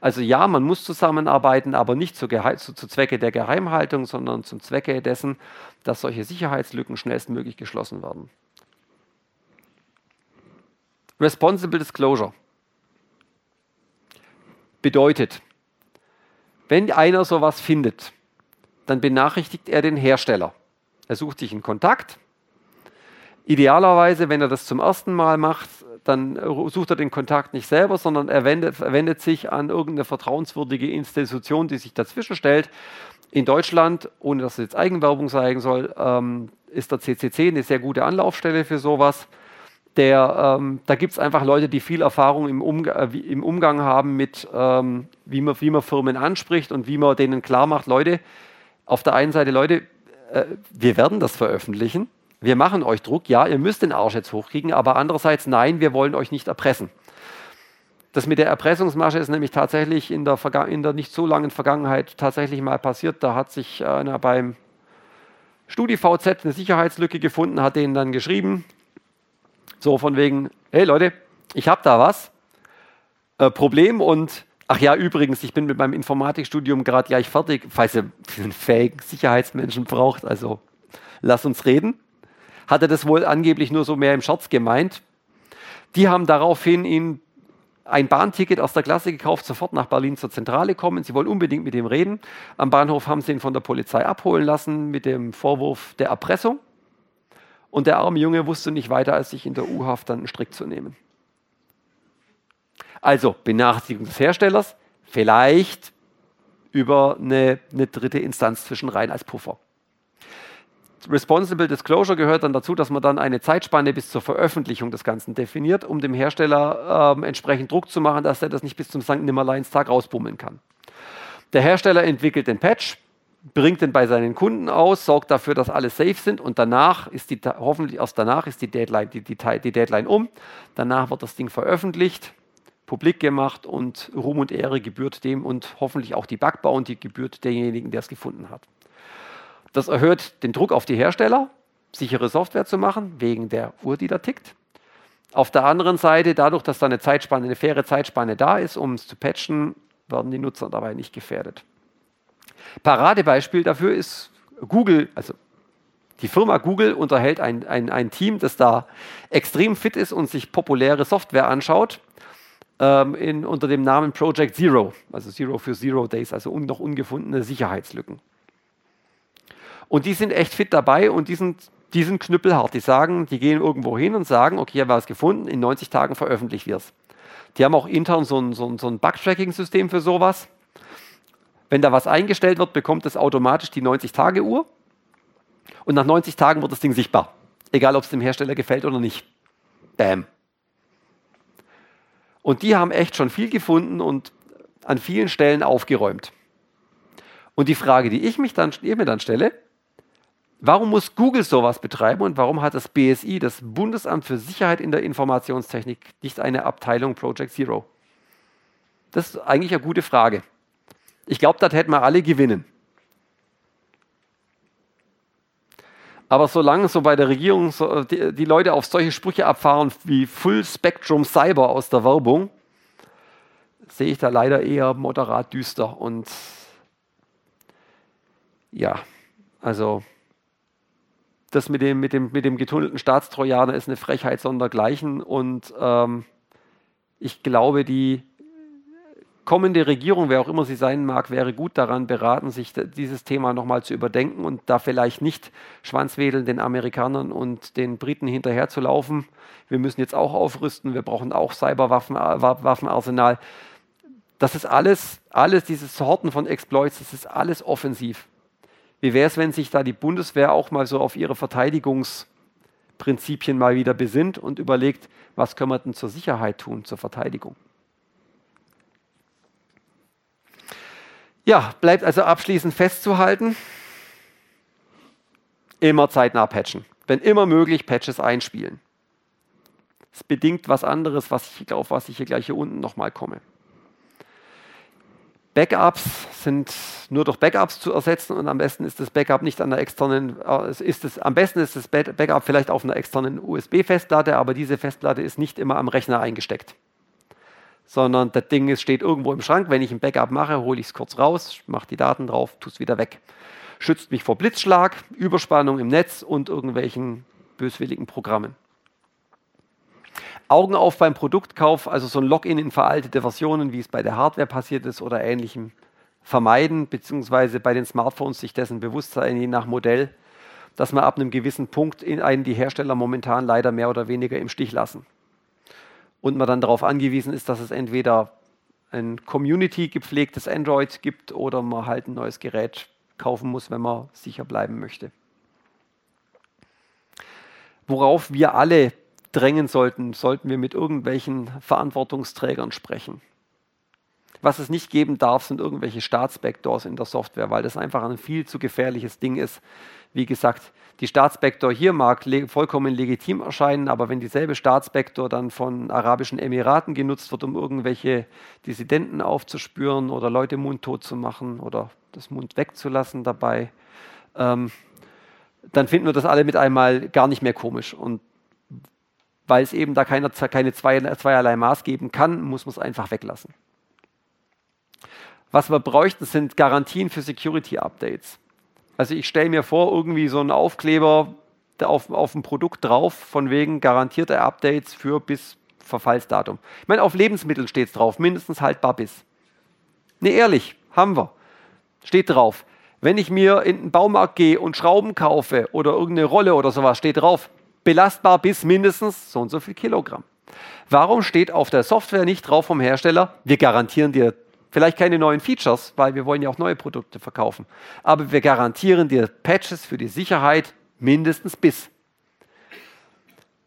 Also ja, man muss zusammenarbeiten, aber nicht zu, Gehe- zu, zu Zwecke der Geheimhaltung, sondern zum Zwecke dessen, dass solche Sicherheitslücken schnellstmöglich geschlossen werden. Responsible Disclosure bedeutet, wenn einer sowas findet, dann benachrichtigt er den Hersteller. Er sucht sich einen Kontakt. Idealerweise, wenn er das zum ersten Mal macht, dann sucht er den Kontakt nicht selber, sondern er wendet, wendet sich an irgendeine vertrauenswürdige Institution, die sich dazwischen stellt. In Deutschland, ohne dass es jetzt Eigenwerbung sein soll, ähm, ist der C C C eine sehr gute Anlaufstelle für sowas. Der, ähm, da gibt es einfach Leute, die viel Erfahrung im, Umg- äh, im Umgang haben mit, ähm, wie man, wie man Firmen anspricht und wie man denen klar macht, Leute, auf der einen Seite, Leute, äh, wir werden das veröffentlichen. Wir machen euch Druck, ja, ihr müsst den Arsch jetzt hochkriegen, aber andererseits, nein, wir wollen euch nicht erpressen. Das mit der Erpressungsmasche ist nämlich tatsächlich in der, Verga- in der nicht so langen Vergangenheit tatsächlich mal passiert. Da hat sich einer beim StudiVZ eine Sicherheitslücke gefunden, hat denen dann geschrieben, so von wegen, hey Leute, ich habe da was, äh, Problem und ach ja, übrigens, ich bin mit meinem Informatikstudium gerade gleich fertig, falls ihr einen fähigen Sicherheitsmenschen braucht, also lasst uns reden. hat er das wohl angeblich nur so mehr im Scherz gemeint. Die haben daraufhin ihn ein Bahnticket aus der Klasse gekauft, sofort nach Berlin zur Zentrale kommen. Sie wollen unbedingt mit ihm reden. Am Bahnhof haben sie ihn von der Polizei abholen lassen mit dem Vorwurf der Erpressung. Und der arme Junge wusste nicht weiter, als sich in der U-Haft dann einen Strick zu nehmen. Also Benachrichtigung des Herstellers, vielleicht über eine, eine dritte Instanz zwischen rein als Puffer. Responsible Disclosure gehört dann dazu, dass man dann eine Zeitspanne bis zur Veröffentlichung des Ganzen definiert, um dem Hersteller äh, entsprechend Druck zu machen, dass er das nicht bis zum Sankt Nimmerleinstag rausbummeln kann. Der Hersteller entwickelt den Patch, bringt den bei seinen Kunden aus, sorgt dafür, dass alle safe sind und danach ist die, hoffentlich erst danach ist die Deadline, die, die, die Deadline um. Danach wird das Ding veröffentlicht, publik gemacht und Ruhm und Ehre gebührt dem und hoffentlich auch die Bugbounty, die gebührt derjenigen, der es gefunden hat. Das erhöht den Druck auf die Hersteller, sichere Software zu machen, wegen der Uhr, die da tickt. Auf der anderen Seite, dadurch, dass da eine Zeitspanne, eine faire Zeitspanne da ist, um es zu patchen, werden die Nutzer dabei nicht gefährdet. Paradebeispiel dafür ist Google, also die Firma Google unterhält ein, ein, ein Team, das da extrem fit ist und sich populäre Software anschaut, ähm, in, unter dem Namen Project Zero, also Zero für Zero Days, also un, noch ungefundene Sicherheitslücken. Und die sind echt fit dabei und die sind, die sind knüppelhart. Die sagen, die gehen irgendwo hin und sagen, okay, hier war es gefunden, in neunzig Tagen veröffentlichen wir es. Die haben auch intern so ein, so ein, so ein Bug-Tracking-System für sowas. Wenn da was eingestellt wird, bekommt es automatisch die neunzig Tage Uhr. Und nach neunzig Tagen wird das Ding sichtbar. Egal, ob es dem Hersteller gefällt oder nicht. Bam. Und die haben echt schon viel gefunden und an vielen Stellen aufgeräumt. Und die Frage, die ich, mich dann, ich mir dann stelle, warum muss Google sowas betreiben und warum hat das B S I, das Bundesamt für Sicherheit in der Informationstechnik, nicht eine Abteilung Project Zero? Das ist eigentlich eine gute Frage. Ich glaube, das hätten wir alle gewinnen. Aber solange so bei der Regierung so, die, die Leute auf solche Sprüche abfahren wie Full Spectrum Cyber aus der Werbung, sehe ich da leider eher moderat düster. Und ja, also... Das mit dem, mit, dem, mit dem getunnelten Staatstrojaner ist eine Frechheit sondergleichen. Und ähm, ich glaube, die kommende Regierung, wer auch immer sie sein mag, wäre gut daran beraten, sich dieses Thema nochmal zu überdenken und da vielleicht nicht schwanzwedeln den Amerikanern und den Briten hinterherzulaufen. Wir müssen jetzt auch aufrüsten, wir brauchen auch Cyberwaffenarsenal. Das ist alles, alles diese Sorten von Exploits, das ist alles offensiv. Wie wäre es, wenn sich da die Bundeswehr auch mal so auf ihre Verteidigungsprinzipien mal wieder besinnt und überlegt, was können wir denn zur Sicherheit tun, zur Verteidigung? Ja, bleibt also abschließend festzuhalten, immer zeitnah patchen. Wenn immer möglich, Patches einspielen. Es bedingt was anderes, was ich, auf was ich hier gleich hier unten nochmal komme. Backups sind nur durch Backups zu ersetzen und am besten ist das Backup nicht an der externen, ist es, am besten ist das Backup vielleicht auf einer externen U S B-Festplatte, aber diese Festplatte ist nicht immer am Rechner eingesteckt. Sondern das Ding ist, steht irgendwo im Schrank, wenn ich ein Backup mache, hole ich es kurz raus, mache die Daten drauf, tue es wieder weg. Schützt mich vor Blitzschlag, Überspannung im Netz und irgendwelchen böswilligen Programmen. Augen auf beim Produktkauf, also so ein Login in veraltete Versionen, wie es bei der Hardware passiert ist oder Ähnlichem, vermeiden, beziehungsweise bei den Smartphones sich dessen bewusst sein, je nach Modell, dass man ab einem gewissen Punkt in einen die Hersteller momentan leider mehr oder weniger im Stich lassen. Und man dann darauf angewiesen ist, dass es entweder ein Community-gepflegtes Android gibt oder man halt ein neues Gerät kaufen muss, wenn man sicher bleiben möchte. Worauf wir alle drängen sollten, sollten wir mit irgendwelchen Verantwortungsträgern sprechen. Was es nicht geben darf, sind irgendwelche Staatsbackdoors in der Software, weil das einfach ein viel zu gefährliches Ding ist. Wie gesagt, die Staatsbackdoor hier mag le- vollkommen legitim erscheinen, aber wenn dieselbe Staatsbackdoor dann von Arabischen Emiraten genutzt wird, um irgendwelche Dissidenten aufzuspüren oder Leute mundtot zu machen oder das Mund wegzulassen dabei, ähm, dann finden wir das alle mit einmal gar nicht mehr komisch. Und weil es eben da keine, keine zweierlei Maß geben kann, muss man es einfach weglassen. Was wir bräuchten, sind Garantien für Security-Updates. Also ich stelle mir vor, irgendwie so einen Aufkleber, auf, auf dem Produkt drauf, von wegen garantierte Updates für bis Verfallsdatum. Ich meine, auf Lebensmittel steht es drauf, mindestens haltbar bis. Ne, ehrlich, haben wir. Steht drauf. Wenn ich mir in den Baumarkt gehe und Schrauben kaufe oder irgendeine Rolle oder sowas, steht drauf, belastbar bis mindestens so und so viel Kilogramm. Warum steht auf der Software nicht drauf vom Hersteller, wir garantieren dir vielleicht keine neuen Features, weil wir wollen ja auch neue Produkte verkaufen, aber wir garantieren dir Patches für die Sicherheit mindestens bis.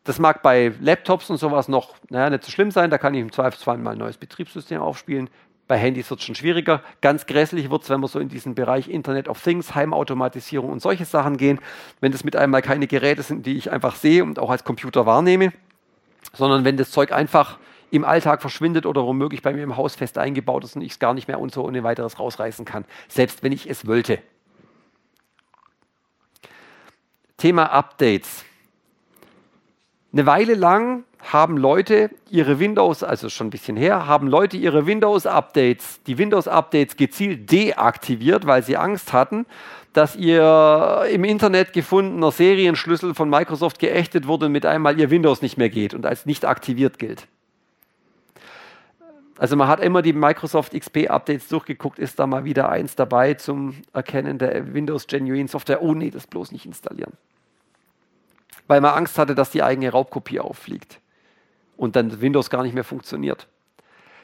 Das mag bei Laptops und sowas noch naja, nicht so schlimm sein, da kann ich im Zweifelsfall mal ein neues Betriebssystem aufspielen. Bei Handys wird es schon schwieriger. Ganz grässlich wird es, wenn wir so in diesen Bereich Internet of Things, Heimautomatisierung und solche Sachen gehen, wenn das mit einmal keine Geräte sind, die ich einfach sehe und auch als Computer wahrnehme, sondern wenn das Zeug einfach im Alltag verschwindet oder womöglich bei mir im Haus fest eingebaut ist und ich es gar nicht mehr und so ohne weiteres rausreißen kann, selbst wenn ich es wollte. Thema Updates. Eine Weile lang haben Leute ihre Windows, also schon ein bisschen her, haben Leute ihre Windows-Updates, die Windows-Updates gezielt deaktiviert, weil sie Angst hatten, dass ihr im Internet gefundener Serienschlüssel von Microsoft geächtet wurde und mit einmal ihr Windows nicht mehr geht und als nicht aktiviert gilt. Also man hat immer die Microsoft X P-Updates durchgeguckt, ist da mal wieder eins dabei zum Erkennen der Windows Genuine Software. Oh nee, das bloß nicht installieren. Weil man Angst hatte, dass die eigene Raubkopie auffliegt und dann Windows gar nicht mehr funktioniert.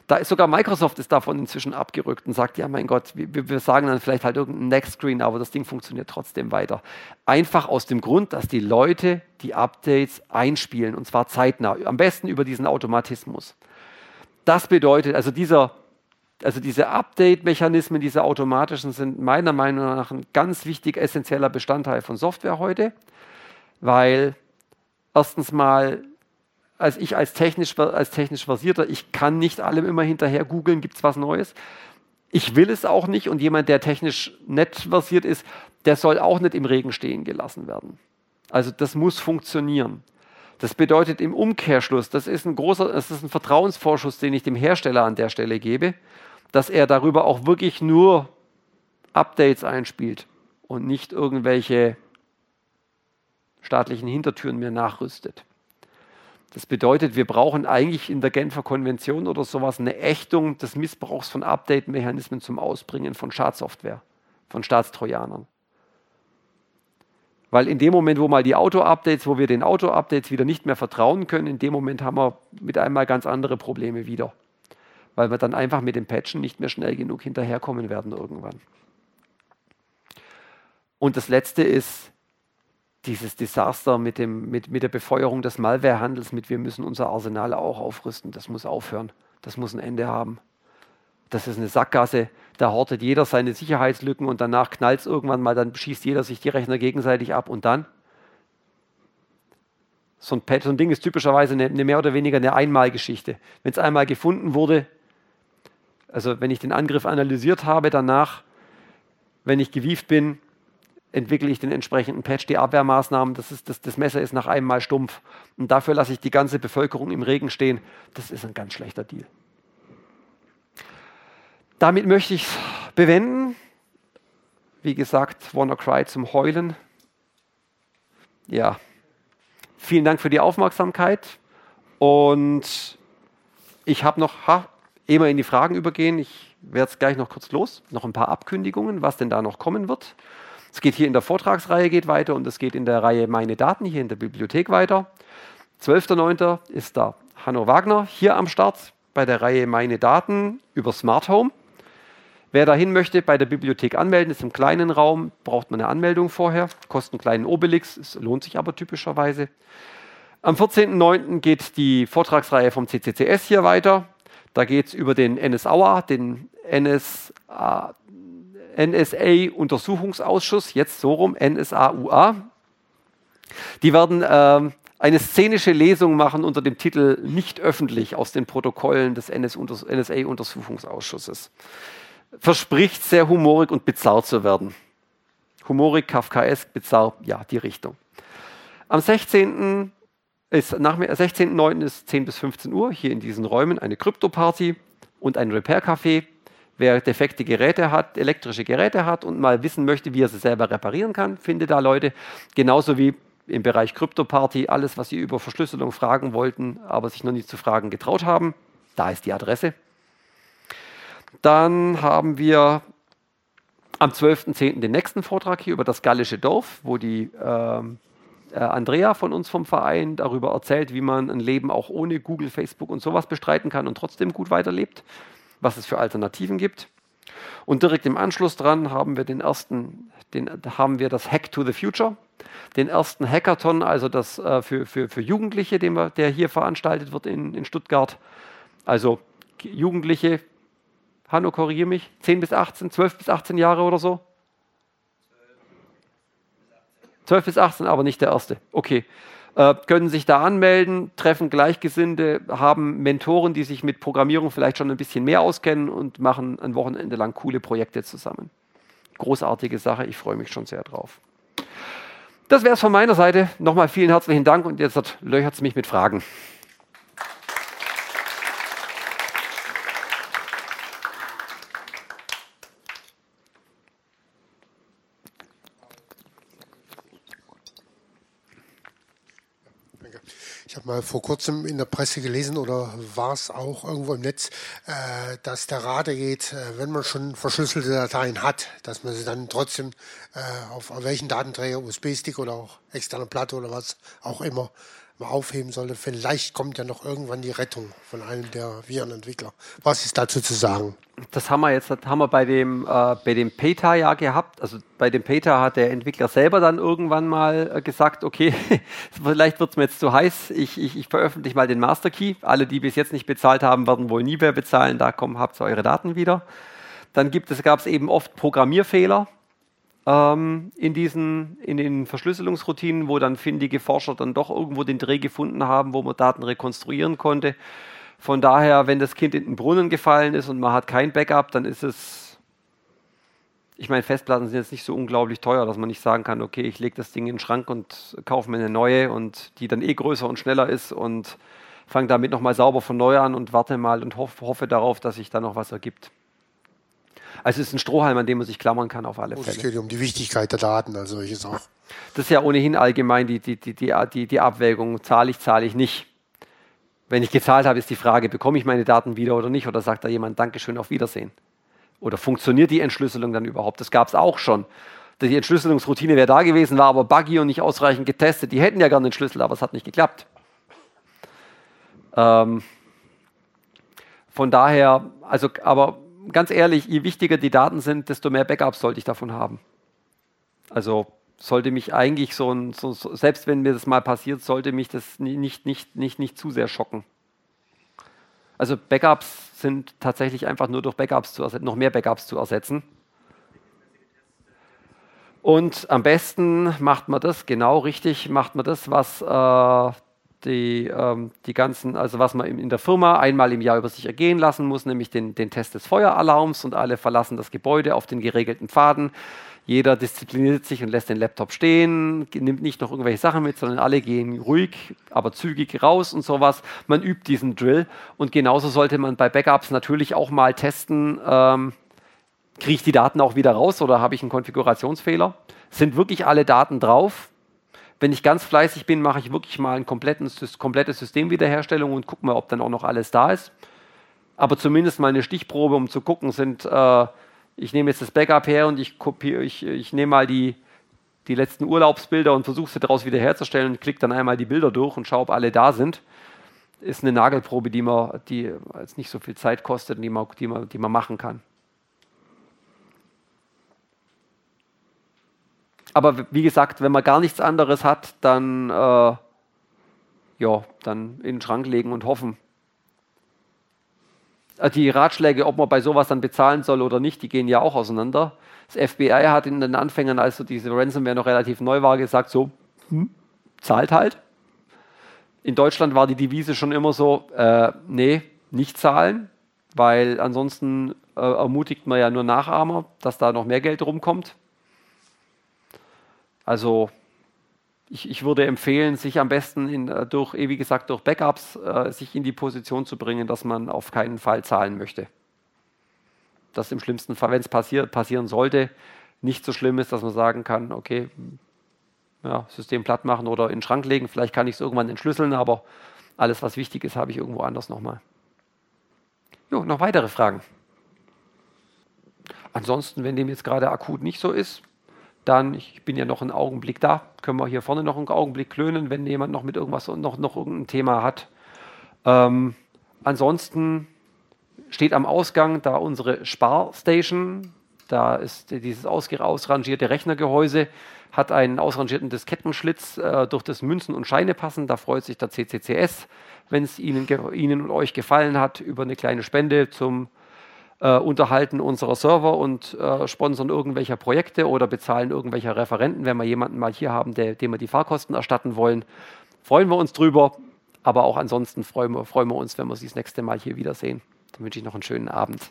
Da ist sogar Microsoft ist davon inzwischen abgerückt und sagt, ja mein Gott, wir, wir sagen dann vielleicht halt irgendein Next Screen, aber das Ding funktioniert trotzdem weiter. Einfach aus dem Grund, dass die Leute die Updates einspielen und zwar zeitnah, am besten über diesen Automatismus. Das bedeutet, also dieser, also diese Update-Mechanismen, diese automatischen sind meiner Meinung nach ein ganz wichtig essentieller Bestandteil von Software heute. Weil erstens mal, als ich als technisch, als technisch Versierter, ich kann nicht allem immer hinterher googeln, gibt es was Neues. Ich will es auch nicht und jemand, der technisch nett versiert ist, der soll auch nicht im Regen stehen gelassen werden. Also das muss funktionieren. Das bedeutet im Umkehrschluss, das ist ein großer, das ist ein Vertrauensvorschuss, den ich dem Hersteller an der Stelle gebe, dass er darüber auch wirklich nur Updates einspielt und nicht irgendwelche staatlichen Hintertüren mehr nachrüstet. Das bedeutet, wir brauchen eigentlich in der Genfer Konvention oder sowas eine Ächtung des Missbrauchs von Update-Mechanismen zum Ausbringen von Schadsoftware, von Staatstrojanern. Weil in dem Moment, wo mal die Auto-Updates, wo wir den Auto-Updates wieder nicht mehr vertrauen können, in dem Moment haben wir mit einmal ganz andere Probleme wieder. Weil wir dann einfach mit den Patchen nicht mehr schnell genug hinterherkommen werden irgendwann. Und das Letzte ist, dieses Desaster mit, dem, mit, mit der Befeuerung des Malwarehandels mit wir müssen unser Arsenal auch aufrüsten, das muss aufhören, das muss ein Ende haben. Das ist eine Sackgasse, da hortet jeder seine Sicherheitslücken und danach knallt es irgendwann mal, dann schießt jeder sich die Rechner gegenseitig ab und dann? So ein, Pad, so ein Ding ist typischerweise eine, eine mehr oder weniger eine Einmalgeschichte. Wenn es einmal gefunden wurde, also wenn ich den Angriff analysiert habe danach, wenn ich gewieft bin, entwickle ich den entsprechenden Patch, die Abwehrmaßnahmen, das, ist, das, das Messer ist nach einem Mal stumpf. Und dafür lasse ich die ganze Bevölkerung im Regen stehen. Das ist ein ganz schlechter Deal. Damit möchte ich es bewenden. Wie gesagt, WannaCry zum Heulen. Ja, vielen Dank für die Aufmerksamkeit. Und ich habe noch, ha, immer in die Fragen übergehen. Ich werde es gleich noch kurz los. Noch ein paar Abkündigungen, was denn da noch kommen wird. Es geht hier in der Vortragsreihe geht weiter und es geht in der Reihe Meine Daten hier in der Bibliothek weiter. zwölfter neunter ist da Hanno Wagner hier am Start bei der Reihe Meine Daten über Smart Home. Wer dahin möchte, bei der Bibliothek anmelden, ist im kleinen Raum, braucht man eine Anmeldung vorher, kostet einen kleinen Obelix, es lohnt sich aber typischerweise. Am vierzehnten neunten geht die Vortragsreihe vom C C C S hier weiter. Da geht es über den N S A, den N S A. N S A-Untersuchungsausschuss, jetzt so rum, N S A U A. Die werden äh, eine szenische Lesung machen unter dem Titel Nicht öffentlich aus den Protokollen des N S A-Untersuchungsausschusses. Verspricht, sehr humorig und bizarr zu werden. Humorig, kafkaesk, bizarr, ja, die Richtung. Am sechzehnten ist nach sechzehnten neunten ist zehn bis fünfzehn Uhr hier in diesen Räumen eine Krypto-Party und ein Repair-Café. Wer defekte Geräte hat, elektrische Geräte hat und mal wissen möchte, wie er sie selber reparieren kann, findet da Leute. Genauso wie im Bereich Krypto-Party alles, was Sie über Verschlüsselung fragen wollten, aber sich noch nie zu fragen getraut haben. Da ist die Adresse. Dann haben wir am zwölften zehnten den nächsten Vortrag hier über das gallische Dorf, wo die äh, Andrea von uns vom Verein darüber erzählt, wie man ein Leben auch ohne Google, Facebook und sowas bestreiten kann und trotzdem gut weiterlebt, was es für Alternativen gibt. Und direkt im Anschluss dran haben wir, den ersten, den, haben wir das Hack to the Future, den ersten Hackathon, also das äh, für, für, für Jugendliche, den wir, der hier veranstaltet wird in, in Stuttgart. Also Jugendliche, Hanno, korrigiere mich, zehn bis achtzehn, zwölf bis achtzehn Jahre oder so? zwölf bis achtzehn, aber nicht der erste. Okay. Äh, können sich da anmelden, treffen Gleichgesinnte, haben Mentoren, die sich mit Programmierung vielleicht schon ein bisschen mehr auskennen und machen ein Wochenende lang coole Projekte zusammen. Großartige Sache, ich freue mich schon sehr drauf. Das wäre es von meiner Seite. Nochmal vielen herzlichen Dank und jetzt löchert es mich mit Fragen. Ich habe mal vor kurzem in der Presse gelesen oder war es auch irgendwo im Netz, äh, dass der Rate geht, äh, wenn man schon verschlüsselte Dateien hat, dass man sie dann trotzdem äh, auf, auf welchen Datenträger, U S B-Stick oder auch externe Platte oder was auch immer, mal aufheben sollte. Vielleicht kommt ja noch irgendwann die Rettung von einem der Virenentwickler. Was ist dazu zu sagen? Das haben wir jetzt das haben wir bei dem, äh, bei dem Petya ja gehabt. Also bei dem Petya hat der Entwickler selber dann irgendwann mal äh, gesagt, okay, vielleicht wird es mir jetzt zu heiß, ich, ich, ich veröffentliche mal den Master Key. Alle, die bis jetzt nicht bezahlt haben, werden wohl nie mehr bezahlen. Da kommen, habt ihr eure Daten wieder. Dann gibt es, gab es eben oft Programmierfehler ähm, in, diesen, in den Verschlüsselungsroutinen, wo dann findige Forscher dann doch irgendwo den Dreh gefunden haben, wo man Daten rekonstruieren konnte. Von daher, wenn das Kind in den Brunnen gefallen ist und man hat kein Backup, dann ist es, ich meine, Festplatten sind jetzt nicht so unglaublich teuer, dass man nicht sagen kann, okay, ich lege das Ding in den Schrank und kaufe mir eine neue und die dann eh größer und schneller ist und fange damit nochmal sauber von neu an und warte mal und hoff, hoffe darauf, dass sich da noch was ergibt. Also es ist ein Strohhalm, an dem man sich klammern kann auf alle Fälle. Es geht um die Wichtigkeit der Daten, also ich ist auch. Das ist ja ohnehin allgemein die, die, die, die, die, die Abwägung, zahle ich, zahle ich nicht. Wenn ich gezahlt habe, ist die Frage, bekomme ich meine Daten wieder oder nicht? Oder sagt da jemand, Dankeschön, auf Wiedersehen? Oder funktioniert die Entschlüsselung dann überhaupt? Das gab es auch schon. Die Entschlüsselungsroutine wäre da gewesen, war aber buggy und nicht ausreichend getestet. Die hätten ja gerne den Schlüssel, aber es hat nicht geklappt. Ähm, von daher, also, aber ganz ehrlich, je wichtiger die Daten sind, desto mehr Backups sollte ich davon haben. Also sollte mich eigentlich so, ein, so, selbst wenn mir das mal passiert, sollte mich das nicht, nicht, nicht, nicht zu sehr schocken. Also Backups sind tatsächlich einfach nur durch Backups zu ersetzen, noch mehr Backups zu ersetzen. Und am besten macht man das, genau richtig, macht man das, was äh, die, äh, die ganzen, also was man in der Firma einmal im Jahr über sich ergehen lassen muss, nämlich den, den Test des Feueralarms und alle verlassen das Gebäude auf den geregelten Pfaden. Jeder diszipliniert sich und lässt den Laptop stehen, nimmt nicht noch irgendwelche Sachen mit, sondern alle gehen ruhig, aber zügig raus und sowas. Man übt diesen Drill und genauso sollte man bei Backups natürlich auch mal testen, ähm, kriege ich die Daten auch wieder raus oder habe ich einen Konfigurationsfehler? Sind wirklich alle Daten drauf? Wenn ich ganz fleißig bin, mache ich wirklich mal ein komplettes Systemwiederherstellung und gucke mal, ob dann auch noch alles da ist. Aber zumindest mal eine Stichprobe, um zu gucken, sind... Äh, ich nehme jetzt das Backup her und ich kopiere, ich, ich nehme mal die, die letzten Urlaubsbilder und versuche sie daraus wieder herzustellen und klicke dann einmal die Bilder durch und schaue, ob alle da sind. Ist eine Nagelprobe, die man, die jetzt nicht so viel Zeit kostet und die man, die man, die man machen kann. Aber wie gesagt, wenn man gar nichts anderes hat, dann, äh, ja, dann in den Schrank legen und hoffen. Die Ratschläge, ob man bei sowas dann bezahlen soll oder nicht, die gehen ja auch auseinander. Das F B I hat in den Anfängern, als so diese Ransomware noch relativ neu war, gesagt, so, hm, zahlt halt. In Deutschland war die Devise schon immer so, äh, nee, nicht zahlen, weil ansonsten äh, ermutigt man ja nur Nachahmer, dass da noch mehr Geld rumkommt. Also ich, ich würde empfehlen, sich am besten in, durch, wie gesagt, durch Backups äh, sich in die Position zu bringen, dass man auf keinen Fall zahlen möchte. Dass im schlimmsten Fall, wenn es passier- passieren sollte, nicht so schlimm ist, dass man sagen kann, okay, ja, System platt machen oder in den Schrank legen. Vielleicht kann ich es irgendwann entschlüsseln, aber alles, was wichtig ist, habe ich irgendwo anders nochmal. Jo, noch weitere Fragen? Ansonsten, wenn dem jetzt gerade akut nicht so ist, dann, ich bin ja noch einen Augenblick da, können wir hier vorne noch einen Augenblick klönen, wenn jemand noch mit irgendwas und noch, noch irgendein Thema hat. Ähm, ansonsten steht am Ausgang da unsere Sparstation. Da ist dieses ausrangierte Rechnergehäuse, hat einen ausrangierten Diskettenschlitz, äh, durch das Münzen und Scheine passen. Da freut sich der C C C S, wenn es Ihnen, Ihnen und euch gefallen hat, über eine kleine Spende zum äh, Unterhalten unserer Server und äh, Sponsoren irgendwelcher Projekte oder bezahlen irgendwelcher Referenten, wenn wir jemanden mal hier haben, der, dem wir die Fahrkosten erstatten wollen. Freuen wir uns drüber, aber auch ansonsten freuen wir, freuen wir uns, wenn wir Sie das nächste Mal hier wiedersehen. Dann wünsche ich noch einen schönen Abend.